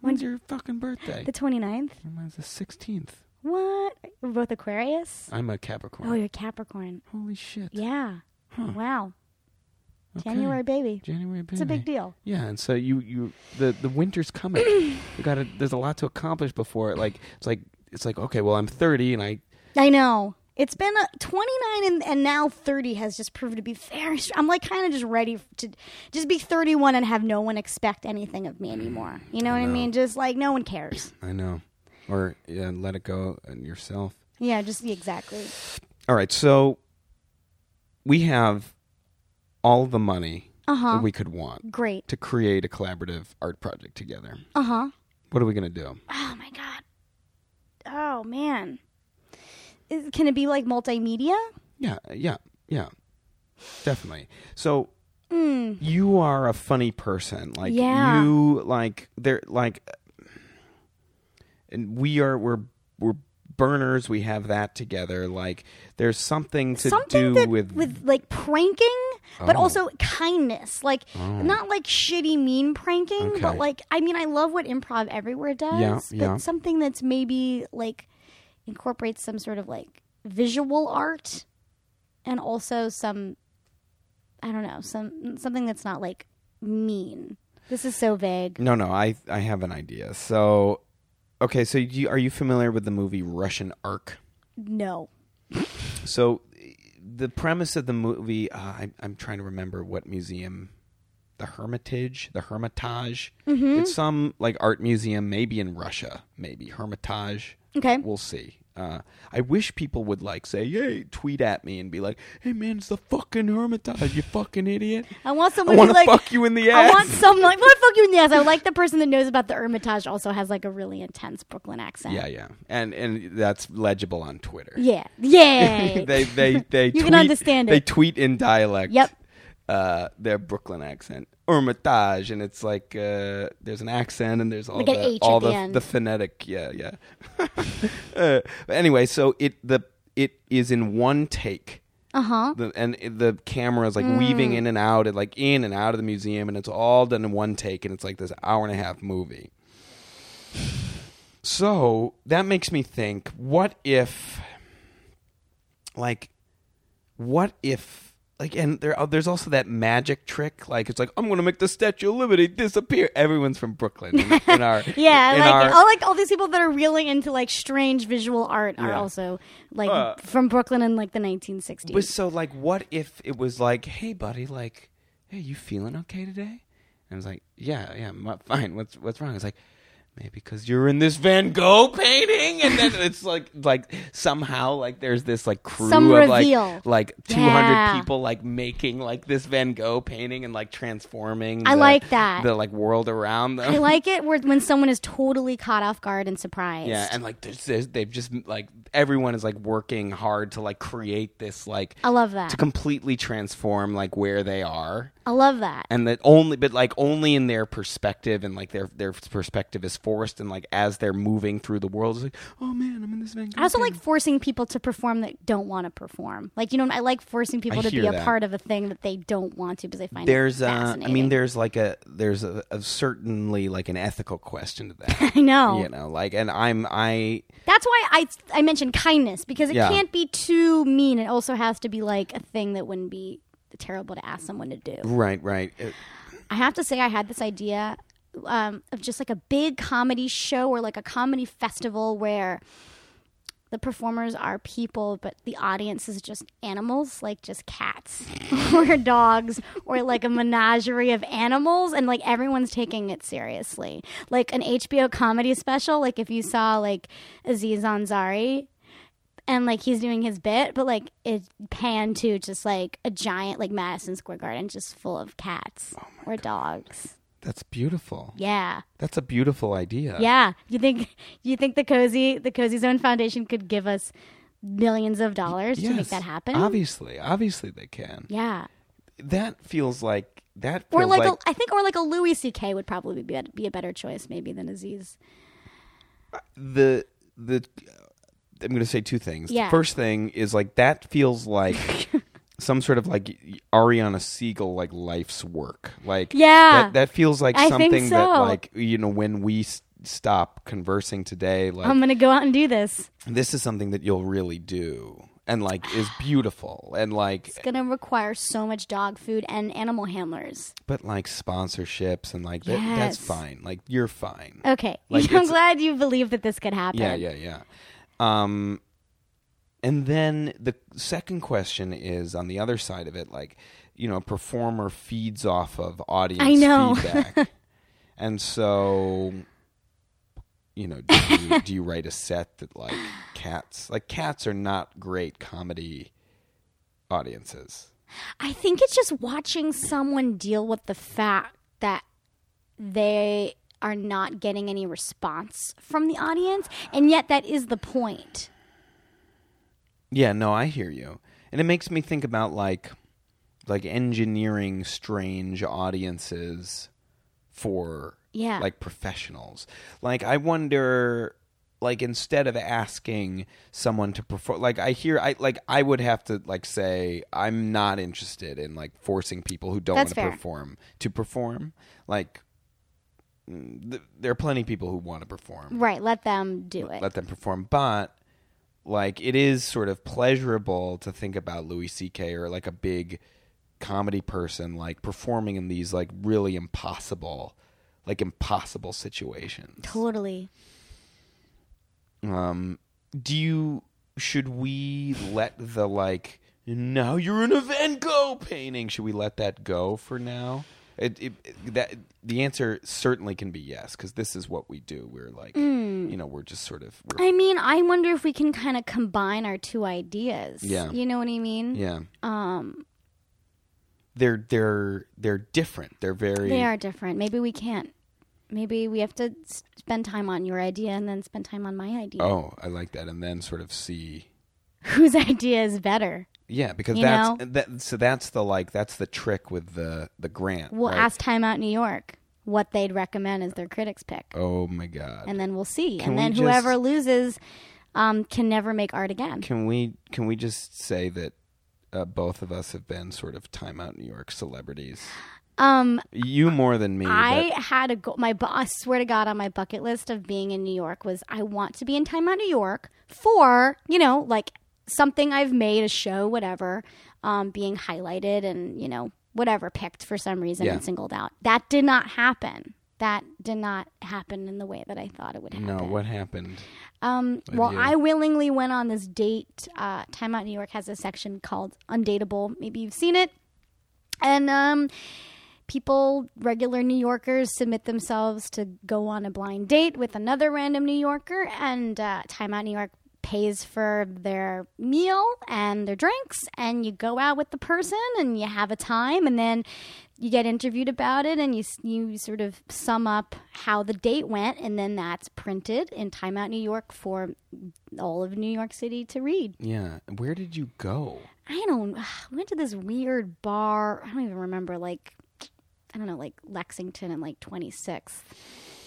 When's your fucking birthday? The twenty-ninth. Mine's the sixteenth. What? We're both Aquarius? I'm a Capricorn. Oh, you're a Capricorn. Holy shit. Yeah. Huh. Wow. Okay. January baby. January baby. It's a big deal. Yeah, and so you, you the, the winter's coming. You gotta, there's a lot to accomplish before it. Like, it's like, it's like, okay, well, I'm thirty and I... I know. It's been a, twenty-nine and, and now thirty has just proved to be very... Str- I'm like kind of just ready to just be thirty-one and have no one expect anything of me anymore. You know I what know. I mean? Just like no one cares. I know. Or yeah, let it go and yourself. Yeah, just exactly. All right. So we have all the money uh-huh. that we could want. Great. To create a collaborative art project together. Uh-huh. What are we going to do? Oh, my God. Oh, man. Is, can it be like multimedia? Yeah, yeah, yeah, definitely. So mm. you are a funny person, like yeah. you like they're like, and we are we're we're burners. We have that together. Like there's something to something do that, with with like pranking, oh. but also kindness. Like oh. not like shitty mean pranking, okay. but like I mean I love what Improv Everywhere does, yeah, but yeah. something that's maybe like. Incorporates some sort of like visual art and also some, I don't know, some something that's not like mean. This is so vague. No, no, I, I have an idea. So, okay, so you, are you familiar with the movie Russian Ark? No. So the premise of the movie, uh, I, I'm trying to remember what museum, the Hermitage, the Hermitage. Mm-hmm. It's some like art museum, maybe in Russia, maybe Hermitage. Okay. We'll see. Uh, I wish people would like say, "Yay!" tweet at me and be like, "Hey man, it's the fucking Hermitage, you fucking idiot." I want someone to like fuck you in the ass. I want someone like, "What fuck you in the ass?" I like the person that knows about the Hermitage also has like a really intense Brooklyn accent. Yeah, yeah, and and that's legible on Twitter. Yeah, yeah. they they they you tweet, can understand it. They tweet in dialect. Yep. Uh, their Brooklyn accent, Hermitage, and it's like uh, there's an accent and there's all like the all the, the, the phonetic, yeah, yeah. uh, but anyway, so it the it is in one take, uh huh, and it, the camera is like mm. weaving in and out, and like in and out of the museum, and it's all done in one take, and it's like this hour and a half movie. So that makes me think: what if, like, what if? Like, and there, there's also that magic trick. Like, it's like, I'm going to make the Statue of Liberty disappear. Everyone's from Brooklyn. In, in our, yeah, in like, our, all, like all these people that are really into, like, strange visual art are yeah. also, like, uh, from Brooklyn in, like, the nineteen sixties. But so, like, what if it was like, hey, buddy, like, hey, you feeling okay today? And I was like, yeah, yeah, I'm fine. What's, what's wrong? It's like, maybe because you're in this Van Gogh painting, and then it's like, like somehow, like there's this like crew Some of reveal. like, like two hundred yeah. people like making like this Van Gogh painting and like transforming. I the, like that the like world around them. I like it where when someone is totally caught off guard and surprised. Yeah, and like there's, there's, they've just like everyone is like working hard to like create this like. I love that to completely transform like where they are. I love that, and that only, but like only in their perspective, and like their their perspective is. Forced and like as they're moving through the world, it's like, oh man, I'm in this Van Gogh. I also thing. like forcing people to perform that don't want to perform. Like, you know, I like forcing people I to be that. a part of a thing that they don't want to because they find there's it fascinating. Uh, I mean, there's like a there's a, a certainly like an ethical question to that. I know, you know, like, and I'm I. That's why I I mentioned kindness because it yeah. can't be too mean. It also has to be like a thing that wouldn't be terrible to ask someone to do. Right, right. It, I have to say, I had this idea. Um, of just like a big comedy show or like a comedy festival where the performers are people, but the audience is just animals, like just cats or dogs or like a menagerie of animals. And like everyone's taking it seriously. Like an H B O comedy special. Like if you saw like Aziz Ansari and like he's doing his bit, but like it panned to just like a giant like Madison Square Garden just full of cats oh or God. dogs. That's beautiful. Yeah. That's a beautiful idea. Yeah. You think you think the Cozy the Cozy Zone Foundation could give us millions of dollars yes, to make that happen? Obviously. Obviously they can. Yeah. That feels like that feels or like, like a, I think or like a Louis C K would probably be be a better choice maybe than Aziz. The the I'm going to say two things. Yeah. The first thing is like that feels like some sort of like Ariana Siegel like life's work like yeah that, that feels like I something so. that like you know when we s- stop conversing today like I'm gonna go out and do this this is something that you'll really do and like is beautiful and like it's gonna require so much dog food and animal handlers but like sponsorships and like yes. that, that's fine like you're fine okay like, I'm glad you believe that this could happen yeah yeah yeah um And then the second question is on the other side of it, like, you know, a performer feeds off of audience I know. feedback. And so, you know, do you, do you write a set that like cats, like cats are not great comedy audiences? I think it's just watching someone deal with the fact that they are not getting any response from the audience. And yet that is the point. Yeah, no, I hear you. And it makes me think about like like engineering strange audiences for yeah. like professionals. Like I wonder like instead of asking someone to perform like I hear I like I would have to like say I'm not interested in like forcing people who don't want to perform to perform. Like th- there are plenty of people who want to perform. Right, let them do it. Let them perform, but like, it is sort of pleasurable to think about Louis C K or, like, a big comedy person, like, performing in these, like, really impossible, like, impossible situations. Totally. Um, do you, should we let the, like, now you're in a Van Gogh painting, should we let that go for now? It, it, it, that the answer certainly can be yes, because this is what we do. We're like, mm. you know, we're just sort of. I mean, I wonder if we can kind of combine our two ideas. Yeah, you know what I mean. Yeah. Um, they're they're they're different. They're very. They are different. Maybe we can't. Maybe we have to spend time on your idea and then spend time on my idea. Oh, I like that, and then sort of see whose idea is better. Yeah, because you that's that, so that's the like that's the trick with the the grant. We'll right? ask Time Out New York what they'd recommend as their critic's pick. Oh my god! And then we'll see. Can and then whoever just, loses um, can never make art again. Can we can we just say that uh, both of us have been sort of Time Out New York celebrities? Um, you more than me. I but... had a goal. My I swear to God, on my bucket list of being in New York was I want to be in Time Out New York for you know like. something I've made, a show, whatever, um, being highlighted and, you know, whatever, picked for some reason yeah. and singled out. That did not happen. That did not happen in the way that I thought it would happen. No, what happened? Um, well, you? I willingly went on this date. Uh, Time Out New York has a section called Undateable. Maybe you've seen it. And um, people, regular New Yorkers, submit themselves to go on a blind date with another random New Yorker. And uh, Time Out New York pays for their meal and their drinks, and you go out with the person and you have a time, and then you get interviewed about it, and you you sort of sum up how the date went, and then that's printed in Time Out New York for all of New York City to read. Yeah. Where did you go? I don't... We went to this weird bar. I don't even remember, like... I don't know, like Lexington and like twenty-sixth.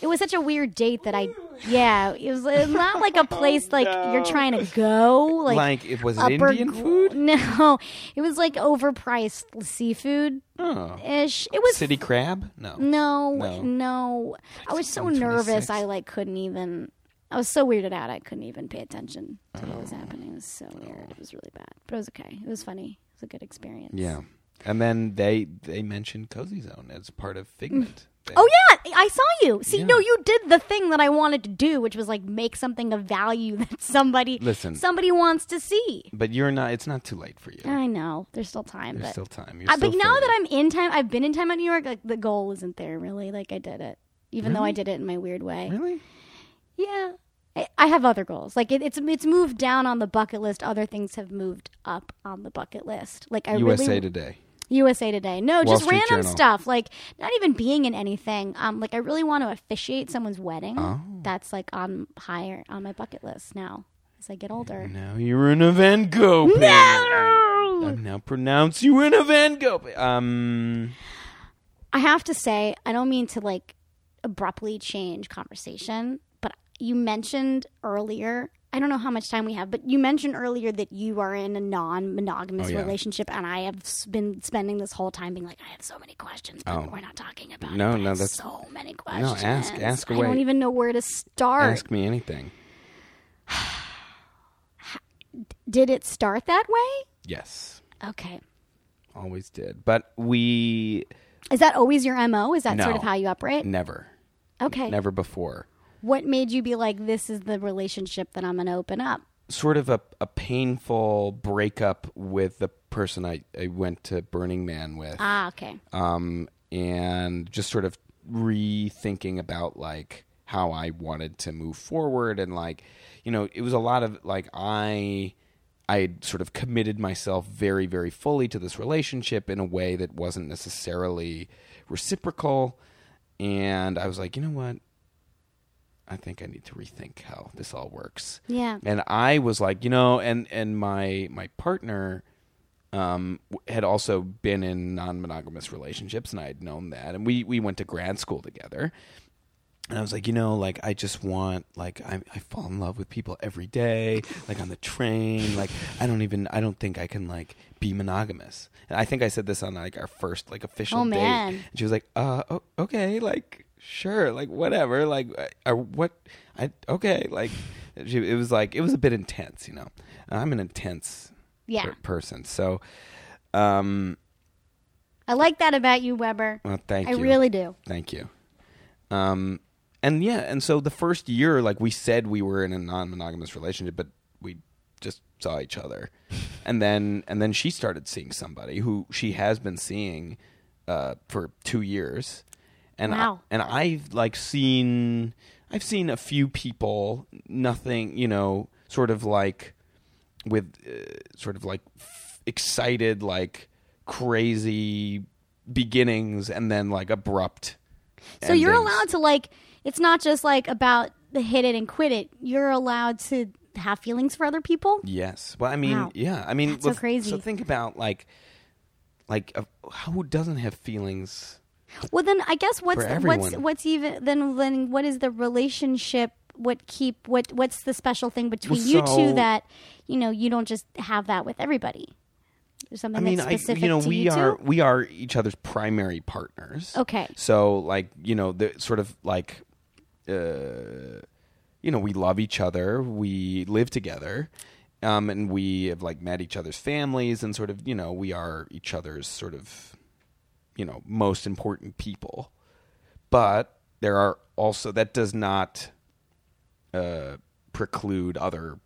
It was such a weird date that I, yeah, it was, it was not like a place like oh, no. you're trying to go. Like, like it was it Indian gr- food? No, it was like overpriced seafood ish. Oh. It was city crab. No, no, no. no. I was so nervous. I like couldn't even. I was so weirded out. I couldn't even pay attention to oh. what was happening. It was so weird. It was really bad, but it was okay. It was funny. It was a good experience. Yeah, and then they they mentioned Cozy Zone as part of Figment. Oh, yeah, I saw you. See, yeah. no, you did the thing that I wanted to do, which was, like, make something of value that somebody Listen, somebody wants to see. But you're not, it's not too late for you. I know. There's still time. There's but, still time. You're I, still but now that I'm in time, I've been in Time Out New York, like, the goal isn't there, really. Like, I did it. Even really? though I did it in my weird way. Really? Yeah. I, I have other goals. Like, it, it's it's moved down on the bucket list. Other things have moved up on the bucket list. Like, I U S A really, Today. U S A Today. No, Wall just Street random Journal. Stuff. Like, not even being in anything. Um, like, I really want to officiate someone's wedding. Oh. That's, like, on higher on my bucket list now as I get older. Now you're in a Van Gogh. No! I, I now pronounce you in a Van Gogh. Um, I have to say, I don't mean to, like, abruptly change conversation, but you mentioned earlier... I don't know how much time we have, but you mentioned earlier that you are in a non-monogamous oh, yeah. relationship, and I have been spending this whole time being like, I have so many questions, but oh. we're not talking about no, it. No, no, that's so many questions. No, ask, ask away. I don't even know where to start. Ask me anything. Did it start that way? Yes. Okay. Always did, but we. Is that always your M O? Is that no, sort of how you operate? Never. Okay. Never before. What made you be like, this is the relationship that I'm going to open up? Sort of a, a painful breakup with the person I, I went to Burning Man with. Ah, okay. Um, and just sort of rethinking about, like, how I wanted to move forward. And, like, you know, it was a lot of, like, I... I had sort of committed myself very, very fully to this relationship in a way that wasn't necessarily reciprocal. And I was like, you know what? I think I need to rethink how this all works. Yeah. And I was like, you know, and, and my my partner um, had also been in non-monogamous relationships, and I had known that. And we, we went to grad school together. And I was like, you know, like, I just want, like, I, I fall in love with people every day, like, on the train. Like, I don't even, I don't think I can, like, be monogamous. And I think I said this on, like, our first, like, official oh, date. Man. And she was like, uh, oh, okay, like... Sure, like whatever, like I, I, what? I okay, like it was like it was a bit intense, you know. I'm an intense yeah. per- person, so um, I like that about you, Weber. Well, thank I you. I really do. Thank you. Um, and yeah, and so the first year, like we said, we were in a non-monogamous relationship, but we just saw each other, and then and then she started seeing somebody who she has been seeing uh, for two years, and wow. I, and I've like seen I've seen a few people, nothing, you know, sort of like with uh, sort of like f- excited, like crazy beginnings, and then like abrupt. So endings. You're allowed to like. It's not just like about the hit it and quit it. You're allowed to have feelings for other people. Yes. Well, I mean, wow. yeah. I mean, that's well, so crazy. So think about like, like uh, who doesn't have feelings? Well, then I guess what's the, what's what's even then then what is the relationship? What keep what what's the special thing between well, you so, two that you know you don't just have that with everybody? There's something I mean, that's specific I, you know, to we you are two? We are each other's primary partners. Okay. So like you know the sort of like. Uh, you know, we love each other. We live together, um, and we have like met each other's families, and sort of, you know, we are each other's sort of, you know, most important people. But there are also that does not uh, preclude other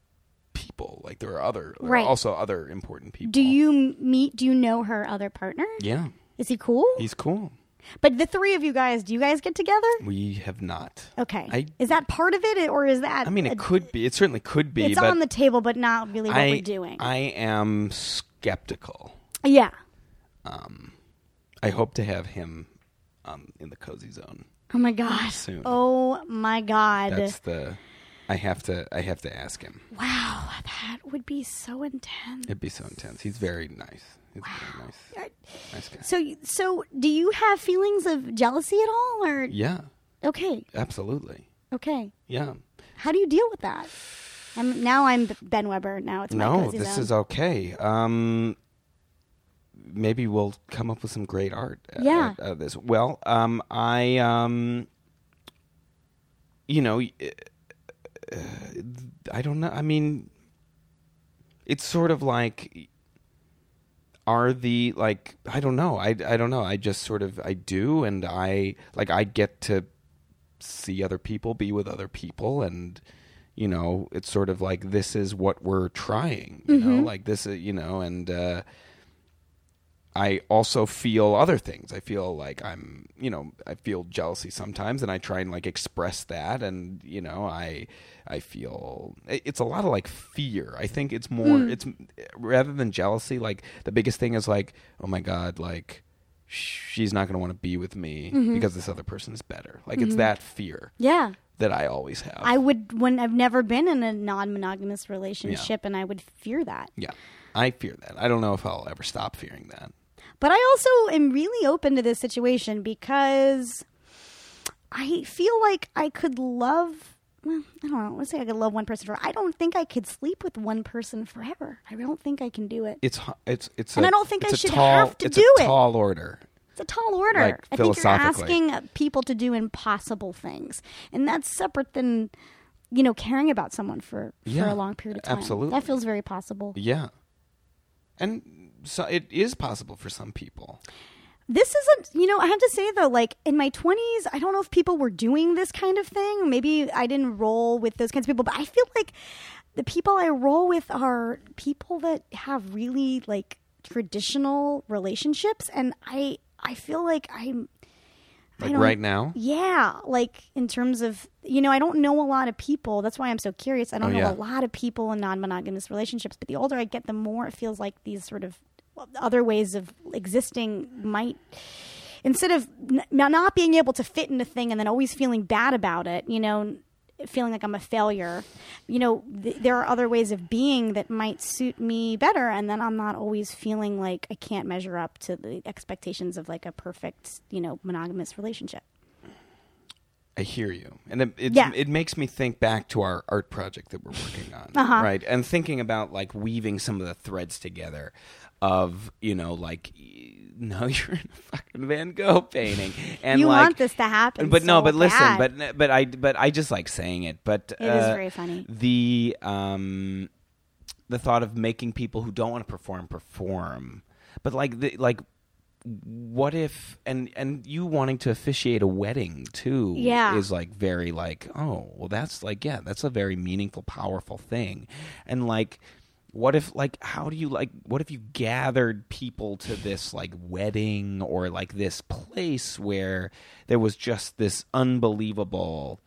people. Like there are other, there right. are also other important people. Do you meet? Do you know her other partner? Yeah. Is he cool? He's cool. But the three of you guys, do you guys get together? We have not. Okay. I, is that part of it, or is that... I mean, it a, could be. It certainly could be. It's but on the table, but not really what I, we're doing. I am skeptical. Yeah. Um, I hope to have him um, in the Cozy Zone. Oh, my God. Soon. Oh, my God. That's the... I have to I have to ask him. Wow. That would be so intense. It'd be so intense. He's very nice. He's wow. very nice. I, nice guy. So, so do you have feelings of jealousy at all? Or Yeah. Okay. Absolutely. Okay. Yeah. How do you deal with that? I'm, now I'm Ben Weber. Now it's my No, cozy this zone. Is okay. Um, maybe we'll come up with some great art. Yeah. Out, out of this. Well, um, I, um, you know... It, Uh, I don't know. I mean, it's sort of like, are the, like, I don't know. I, I don't know. I just sort of, I do. And I, like, I get to see other people, be with other people. And, you know, it's sort of like, this is what we're trying, you mm-hmm. know, like this, is, you know, and uh, I also feel other things. I feel like I'm, you know, I feel jealousy sometimes, and I try and like express that. And, you know, I, I feel it's a lot of like fear. I think it's more, mm. it's rather than jealousy. Like the biggest thing is like, oh my God, like she's not going to want to be with me mm-hmm. because this other person is better. Like mm-hmm. it's that fear. Yeah. That I always have. I would, when I've never been in a non-monogamous relationship yeah. and I would fear that. Yeah. I fear that. I don't know if I'll ever stop fearing that. But I also am really open to this situation because I feel like I could love, well, I don't know, let's say I could love one person forever. I don't think I could sleep with one person forever. I don't think I can do it. It's it's it's And a, I don't think I should tall, have to do it. It's a tall order. It's a tall order. Like, I think you're asking people to do impossible things. And that's separate than, you know, caring about someone for, yeah, for a long period of time. Absolutely. That feels very possible. Yeah. And so it is possible for some people. This isn't, you know, I have to say though, like in my twenties, I don't know if people were doing this kind of thing. Maybe I didn't roll with those kinds of people, but I feel like the people I roll with are people that have really like traditional relationships. And I, I feel like I'm, like right now? Yeah. Like in terms of, you know, I don't know a lot of people. That's why I'm so curious. I don't oh, know yeah. a lot of people in non-monogamous relationships. But the older I get, the more it feels like these sort of other ways of existing might, instead of n- not being able to fit into a thing and then always feeling bad about it, you know, feeling like I'm a failure, you know, th- there are other ways of being that might suit me better. And then I'm not always feeling like I can't measure up to the expectations of like a perfect, you know, monogamous relationship. I hear you. And it it, yeah. it makes me think back to our art project that we're working on. uh-huh. Right. And thinking about like weaving some of the threads together of, you know, like, no, you're in a fucking Van Gogh painting. And you like, want this to happen. But so no, but bad. listen, but but I but I just like saying it. But it uh, is very funny. The um the thought of making people who don't want to perform perform. But like the, like what if and and you wanting to officiate a wedding too yeah. is like very like, oh, well that's like yeah, that's a very meaningful, powerful thing. And like What if, like, how do you, like, what if you gathered people to this, like, wedding or, like, this place where there was just this unbelievable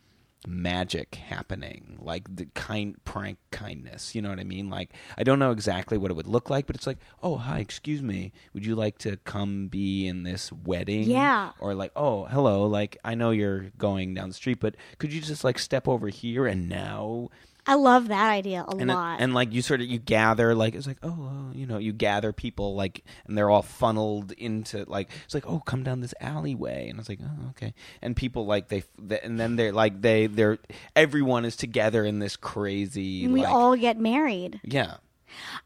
magic happening, like the kind prank kindness, you know what I mean? Like, I don't know exactly what it would look like, but it's like, oh, hi, excuse me, would you like to come be in this wedding? Yeah. Or like, oh, hello, like, I know you're going down the street, but could you just, like, step over here and now... I love that idea a and lot. It, and, like, you sort of, you gather, like, it's like, oh, you know, you gather people, like, and they're all funneled into, like, it's like, oh, come down this alleyway. And I was like, oh, okay. And people, like, they, they and then they're, like, they, they're, everyone is together in this crazy, we like, all get married. Yeah.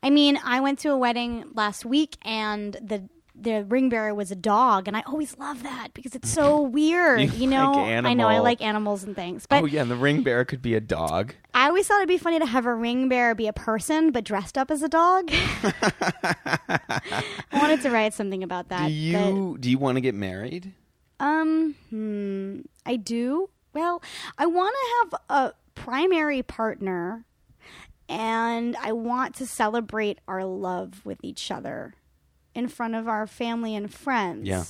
I mean, I went to a wedding last week, and the, the ring bearer was a dog, and I always love that because it's so weird. you, you know, like I know I like animals and things. But oh yeah, and the ring bearer could be a dog. I always thought it'd be funny to have a ring bearer be a person but dressed up as a dog. I wanted to write something about that. Do you but, do you want to get married? Um, hmm, I do. Well, I want to have a primary partner, and I want to celebrate our love with each other in front of our family and friends. Yeah.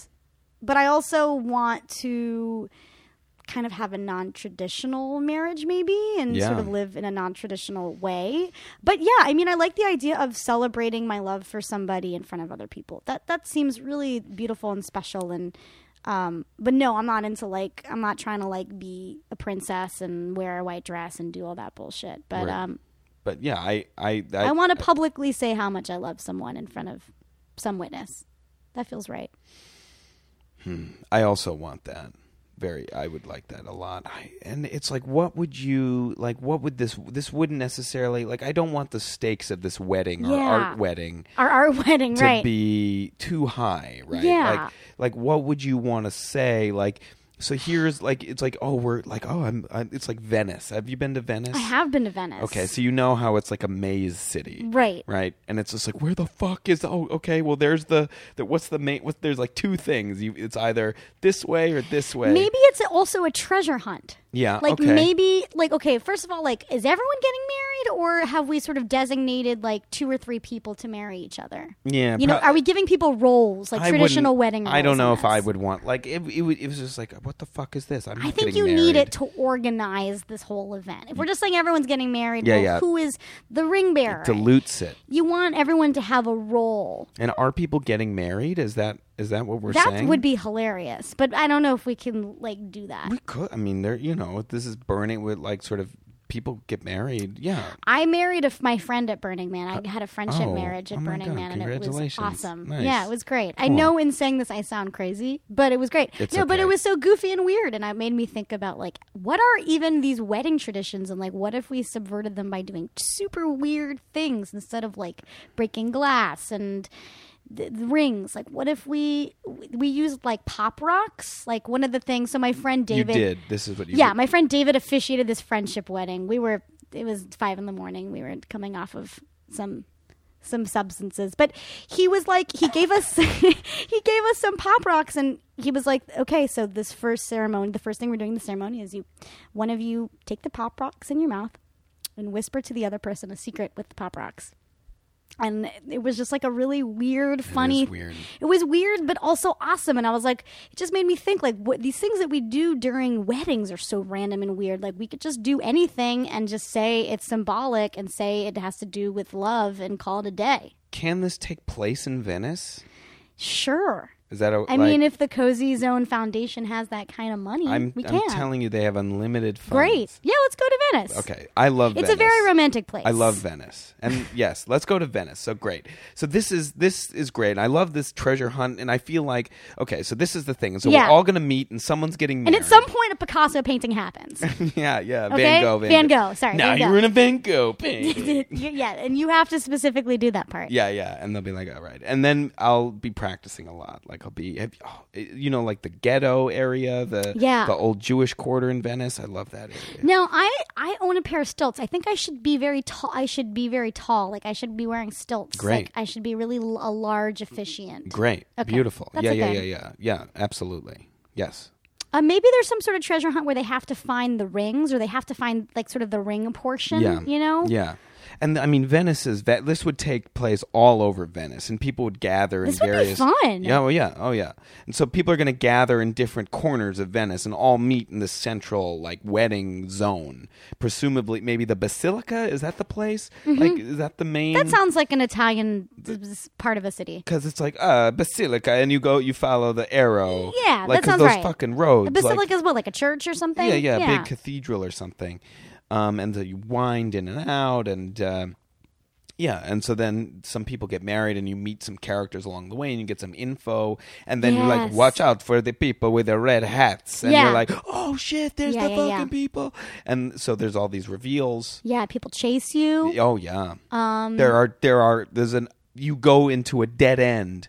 But I also want to kind of have a non-traditional marriage maybe and yeah. sort of live in a non-traditional way. But yeah, I mean, I like the idea of celebrating my love for somebody in front of other people. That that seems really beautiful and special. And um, but no, I'm not into like, I'm not trying to like be a princess and wear a white dress and do all that bullshit. But, right. um, but yeah, I, I, I, I want to publicly say how much I love someone in front of some witness. That feels right. Hmm. I also want that. Very, I would like that a lot. I, and it's like, what would you, like, what would this, this wouldn't necessarily, like, I don't want the stakes of this wedding or yeah. art wedding. Our art wedding, to right. To be too high, right? Yeah. Like, like what would you want to say, like, so here's like, it's like, oh, we're like, oh, I'm, I'm, it's like Venice. Have you been to Venice? I have been to Venice. Okay. So you know how it's like a maze city. Right. Right. And it's just like, where the fuck is, the, oh, okay. Well, there's the, the what's the main, what, there's like two things. You, it's either this way or this way. Maybe it's also a treasure hunt. Yeah. Like okay. maybe like, okay, first of all, like, is everyone getting married or have we sort of designated like two or three people to marry each other? Yeah. You pro- know, are we giving people roles, like I traditional wedding roles? I don't know if I would want, like, it, it, it was just like, what the fuck is this? I'm not I think you married. Need it to organize this whole event. If we're just saying everyone's getting married, yeah, well, yeah. who is the ring bearer? It dilutes it. You want everyone to have a role. And are people getting married? Is that is that what we're that saying? That would be hilarious. But I don't know if we can like do that. We could. I mean, there. You know, this is burning with like sort of people get married. Yeah. I married a, my friend at Burning Man. I had a friendship oh, marriage at oh Burning God, Man and it was awesome. Nice. Yeah, it was great. Cool. I know in saying this I sound crazy, but it was great. It's no, okay. But it was so goofy and weird and it made me think about like what are even these wedding traditions and like what if we subverted them by doing super weird things instead of like breaking glass and The, the rings. Like, what if we we used like pop rocks? Like one of the things. So my friend David. You did. This is what you. Yeah, did. My friend David officiated this friendship wedding. We were. It was five in the morning. We were coming off of some some substances, but he was like, he gave us he gave us some pop rocks, and he was like, okay, so this first ceremony, the first thing we're doing in the ceremony is you, one of you take the pop rocks in your mouth, and whisper to the other person a secret with the pop rocks. And it was just like a really weird, funny. It was weird. It was weird, but also awesome. And I was like, it just made me think, like, what, these things that we do during weddings are so random and weird. Like, we could just do anything and just say it's symbolic and say it has to do with love and call it a day. Can this take place in Venice? Sure. Is that a, I like, mean, if the Cozy Zone Foundation has that kind of money, I'm, we can. I'm telling you, they have unlimited funds. Great. Yeah, let's go to Venice. Okay. I love it's Venice. It's a very romantic place. I love Venice. And yes, let's go to Venice. So great. So this is this is great. And I love this treasure hunt. And I feel like, okay, so this is the thing. So yeah. we're all going to meet and someone's getting married. And at some point, a Picasso painting happens. yeah, yeah. Okay? Van Gogh. Van, Van Gogh. Sorry. Now Van Gogh. You're in a Van Gogh painting. yeah, and you have to specifically do that part. Yeah, yeah. And they'll be like, all right. And then I'll be practicing a lot. Like, I'll be, have, oh, you know, like the ghetto area, the yeah. the old Jewish quarter in Venice. I love that area. Now, I, I own a pair of stilts. I think I should be very tall. I should be very tall. Like, I should be wearing stilts. Great. Like, I should be really l- a large officiant. Great. Okay. Beautiful. That's yeah, yeah, yeah, yeah. Yeah, absolutely. Yes. Uh, maybe there's some sort of treasure hunt where they have to find the rings or they have to find, like, sort of the ring portion, yeah. you know? Yeah. And I mean, Venice is that this would take place all over Venice, and people would gather this in various. This would be fun. Yeah, oh yeah, oh yeah. And so people are going to gather in different corners of Venice and all meet in the central like wedding zone. Presumably, maybe the Basilica, is that the place? Mm-hmm. Like, is that the main? That sounds like an Italian the... part of a city. Because it's like uh Basilica, and you go, you follow the arrow. Yeah, like, that sounds those right. Fucking roads. The Basilica like, is what, like a church or something? Yeah, yeah, yeah. A big cathedral or something. Um, and the, you wind in and out, and uh, yeah, and so then some people get married, and you meet some characters along the way, and you get some info, and then yes. you're like, watch out for the people with the red hats, and yeah. you're like, oh shit, there's yeah, the yeah, fucking yeah. people, and so there's all these reveals. Yeah, people chase you. Oh yeah. Um, there are there are there's an you go into a dead end,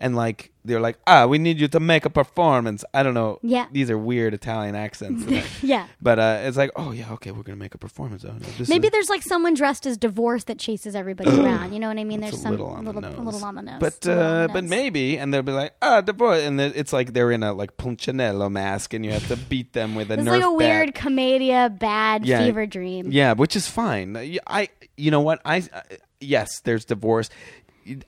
and like. They're like, ah, we need you to make a performance. I don't know. Yeah. These are weird Italian accents. yeah. But uh, it's like, oh, yeah, okay, we're going to make a performance. Oh, no, this Maybe is... there's like someone dressed as divorce that chases everybody around. You know what I mean? That's there's a some little on, little, the nose. A little on the nose. But, uh, on the nose. But maybe, and they'll be like, ah, divorce. And it's like they're in a like Punchinello mask and you have to beat them with a Nerf bat. It's like a weird commedia, bad yeah. fever dream. Yeah, which is fine. I, You know what? I, I Yes, there's divorce.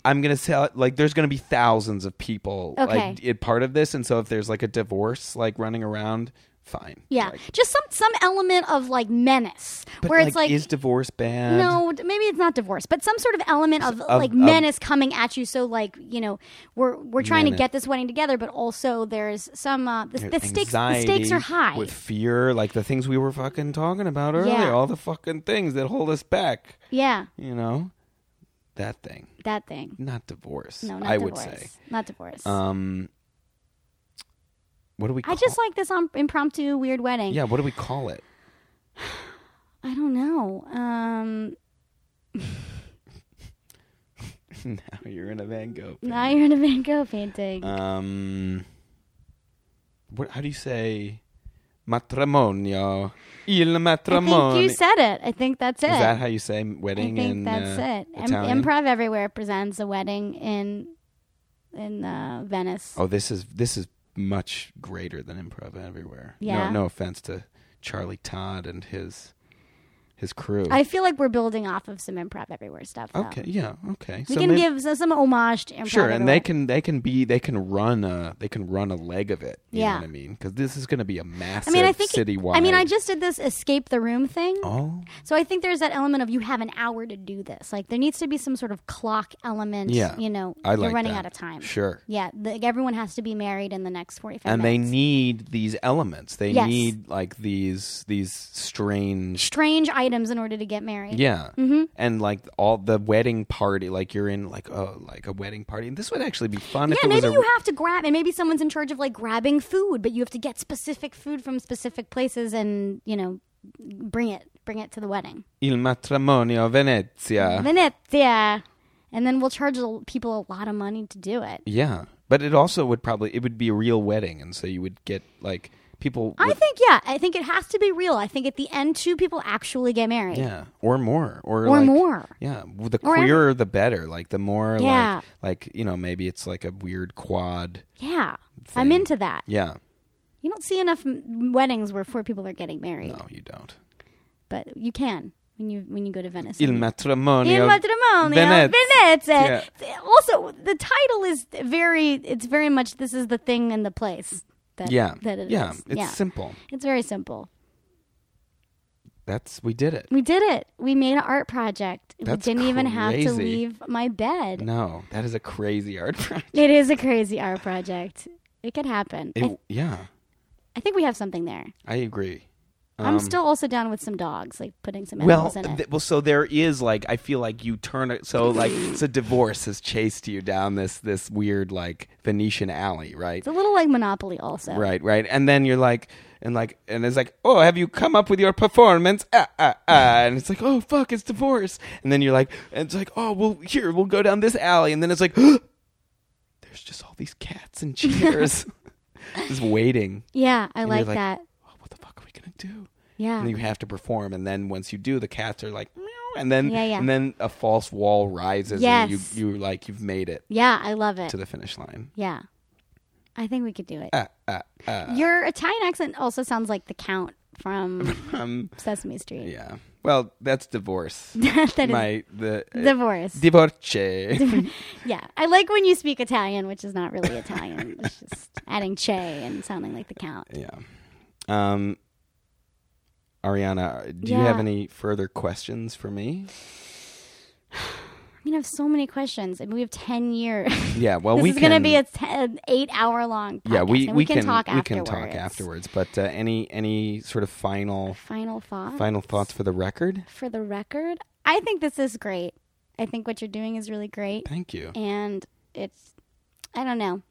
I'm going to sell it. Like, there's going to be thousands of people okay. like it, part of this. And so if there's like a divorce, like running around, fine. Yeah. Like, just some, some element of like menace but where like, it's like, is divorce bad? No, maybe it's not divorce, but some sort of element of, of like of, menace coming at you. So like, you know, we're, we're trying menace. to get this wedding together, but also there's some, uh, the, the stakes, the stakes are high with fear. Like the things we were fucking talking about earlier, yeah. all the fucking things that hold us back. Yeah. You know? That thing. That thing. Not divorce. No, not I divorce. would say. Not divorce. Um, what do we call it? I just like this um, impromptu weird wedding. Yeah, what do we call it? I don't know. Um... now you're in a Van Gogh painting. Now you're in a Van Gogh painting. Um, what, how do you say... Matrimonio. Il matrimonio. I think you said it. I think that's it. Is that how you say wedding in Italian? I think that's uh, it. Im- Improv Everywhere presents a wedding in in uh, Venice. Oh, this is this is much greater than Improv Everywhere. Yeah. No, no offense to Charlie Todd and his his crew. I feel like we're building off of some Improv Everywhere stuff. Though. Okay. Yeah. Okay. We so can maybe, give some, some homage to Improv Sure, Everywhere. And they can they can be they can run a they can run a leg of it. You yeah. know what I mean? Because this is going to be a massive I mean, I think, citywide. I mean, I just did this escape the room thing. Oh. So I think there's that element of you have an hour to do this. Like there needs to be some sort of clock element. Yeah. You know, I like you're running that. out of time. Sure. Yeah. The, everyone has to be married in the next forty-five and minutes. And they need these elements. They yes. need like these these strange strange items. items in order to get married. Yeah. Mm-hmm. And like all the wedding party, like you're in like a, like a wedding party. And this would actually be fun. Yeah, if it maybe was a... you have to grab, and maybe someone's in charge of like grabbing food, but you have to get specific food from specific places and, you know, bring it, bring it to the wedding. Il matrimonio Venezia. Venezia. And then we'll charge people a lot of money to do it. Yeah. But it also would probably, it would be a real wedding. And so you would get like, people I think, yeah. I think it has to be real. I think at the end, two people actually get married. Yeah. Or more. Or, or like, more. Yeah. The or queerer, ever. the better. Like, the more, yeah. like, like, you know, maybe it's like a weird quad. Yeah. Thing. I'm into that. Yeah. You don't see enough weddings where four people are getting married. No, you don't. But you can. When you when you go to Venice. Il matrimonio. Il matrimonio. Venezia. Yeah. Also, the title is very, it's very much, this is the thing and the place. That, yeah, that it yeah. is. It's yeah. simple. It's very simple. That's we did it. We did it. We made an art project. That's we didn't crazy. even have to leave my bed. No, that is a crazy art project. It is a crazy art project. It could happen. It, I, yeah, I think we have something there. I agree. Um, I'm still also down with some dogs, like putting some animals well, in it. Th- well, so there is like I feel like you turn it. So like so divorce has chased you down this this weird like Venetian alley, right? It's a little like Monopoly, also. Right, right, and then you're like and like and it's like oh, have you come up with your performance? Ah, ah, ah, and it's like oh fuck, it's divorce, and then you're like and it's like oh well here we'll go down this alley, and then it's like there's just all these cats and chairs just waiting. Yeah, I and like that. Like, do yeah and you have to perform, and then once you do the cats are like meow, and then yeah, yeah. and then a false wall rises yes. and you you like you've made it yeah I love it to the finish line. Yeah, I think we could do it. Uh, uh, uh. Your Italian accent also sounds like the Count from um, Sesame Street. Yeah. Well, that's divorce. that My, the, uh, divorce. Divorce. Yeah. I like when you speak Italian, which is not really Italian. It's just adding che and sounding like the count. Yeah. Um, Ariana, do yeah. you have any further questions for me? I'm going to have so many questions. I mean, we have ten years. Yeah, well, we can. This is going to be an ten, eight-hour-long podcast. Yeah, we, we, we can, can talk we afterwards. We can talk afterwards. But uh, any any sort of final... Final thoughts? Final thoughts for the record? For the record? I think this is great. I think what you're doing is really great. Thank you. And it's... I don't know.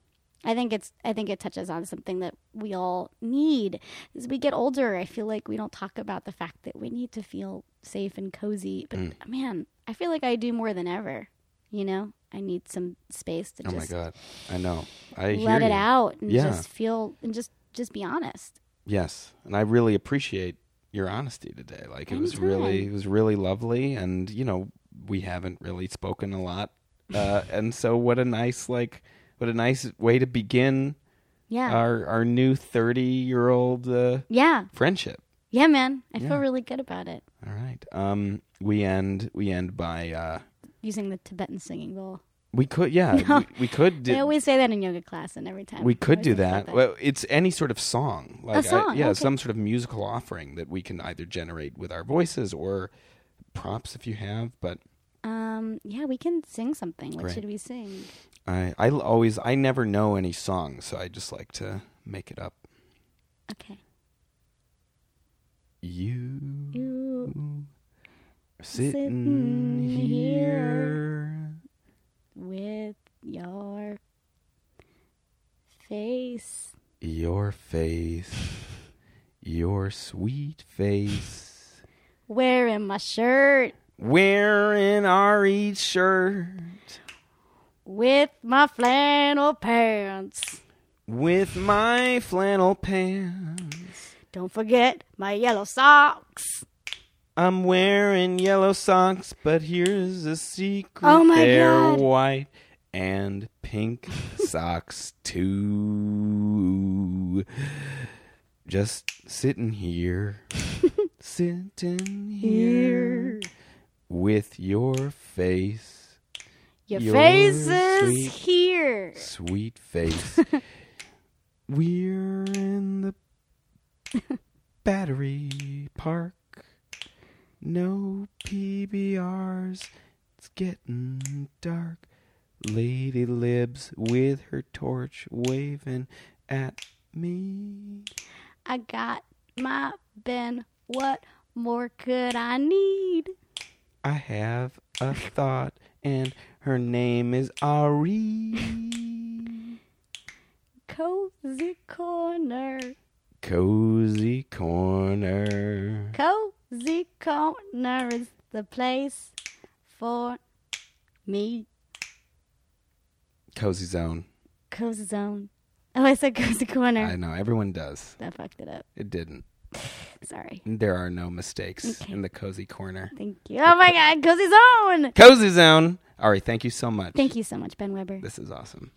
I think it's. I think it touches on something that we all need. As we get older, I feel like we don't talk about the fact that we need to feel safe and cozy. But, mm. man... I feel like I do more than ever, you know? I need some space to oh just... Oh, my God. I know. I Let it you. out and yeah. just feel... And just, just be honest. Yes. And I really appreciate your honesty today. Like, Anytime. it was really it was really lovely. And, you know, we haven't really spoken a lot. Uh, and so what a nice, like... What a nice way to begin yeah. our, our new thirty-year-old uh, yeah. friendship. Yeah, man. I yeah. feel really good about it. All right. Um... We end we end by... Uh, using the Tibetan singing bowl. We could, yeah. No. We, we could do... I always say that in yoga class and every time. We could do that. that. Well, it's any sort of song. Like a song, I, Yeah, okay. some sort of musical offering that we can either generate with our voices or props if you have, but... Um. Yeah, we can sing something. What right. should we sing? I, I always... I never know any songs, so I just like to make it up. Okay. You... You... Sitting here with your face, your face, your sweet face. Wearing my shirt, wearing our each shirt with my flannel pants, with my flannel pants. Don't forget my yellow socks. I'm wearing yellow socks, but here's a secret. Oh my They're God. white and pink socks, too. Just sitting here, sitting here with your face. Your, your face sweet, is here. Sweet face. We're in the Battery Park. No P B Rs, it's getting dark. Lady Libs with her torch waving at me. I got my Ben, what more could I need? I have a thought and her name is Ari. Cozy Corner. Cozy Corner. Cozy. Cozy Corner is the place for me. Cozy Zone. Cozy Zone. Oh, I said Cozy Corner. I know. Everyone does. That fucked it up. It didn't. Sorry. There are no mistakes okay. in the Cozy Corner. Thank you. Oh, my God. Cozy Zone. Cozy Zone. All right. Thank you so much. Thank you so much, Ben Weber. This is awesome.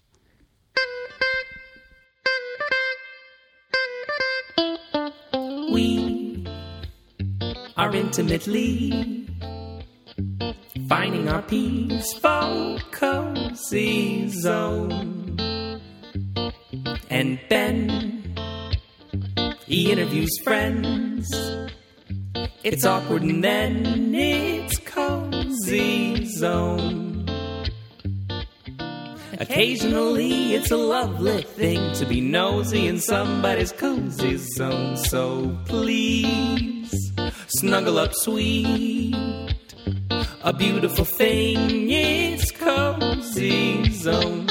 We... are intimately finding our peaceful cozy zone. And Ben, he interviews friends. It's awkward and then it's cozy zone. Occasionally it's a lovely thing to be nosy in somebody's cozy zone. So please snuggle up sweet, a beautiful thing, it's Cozy Zone.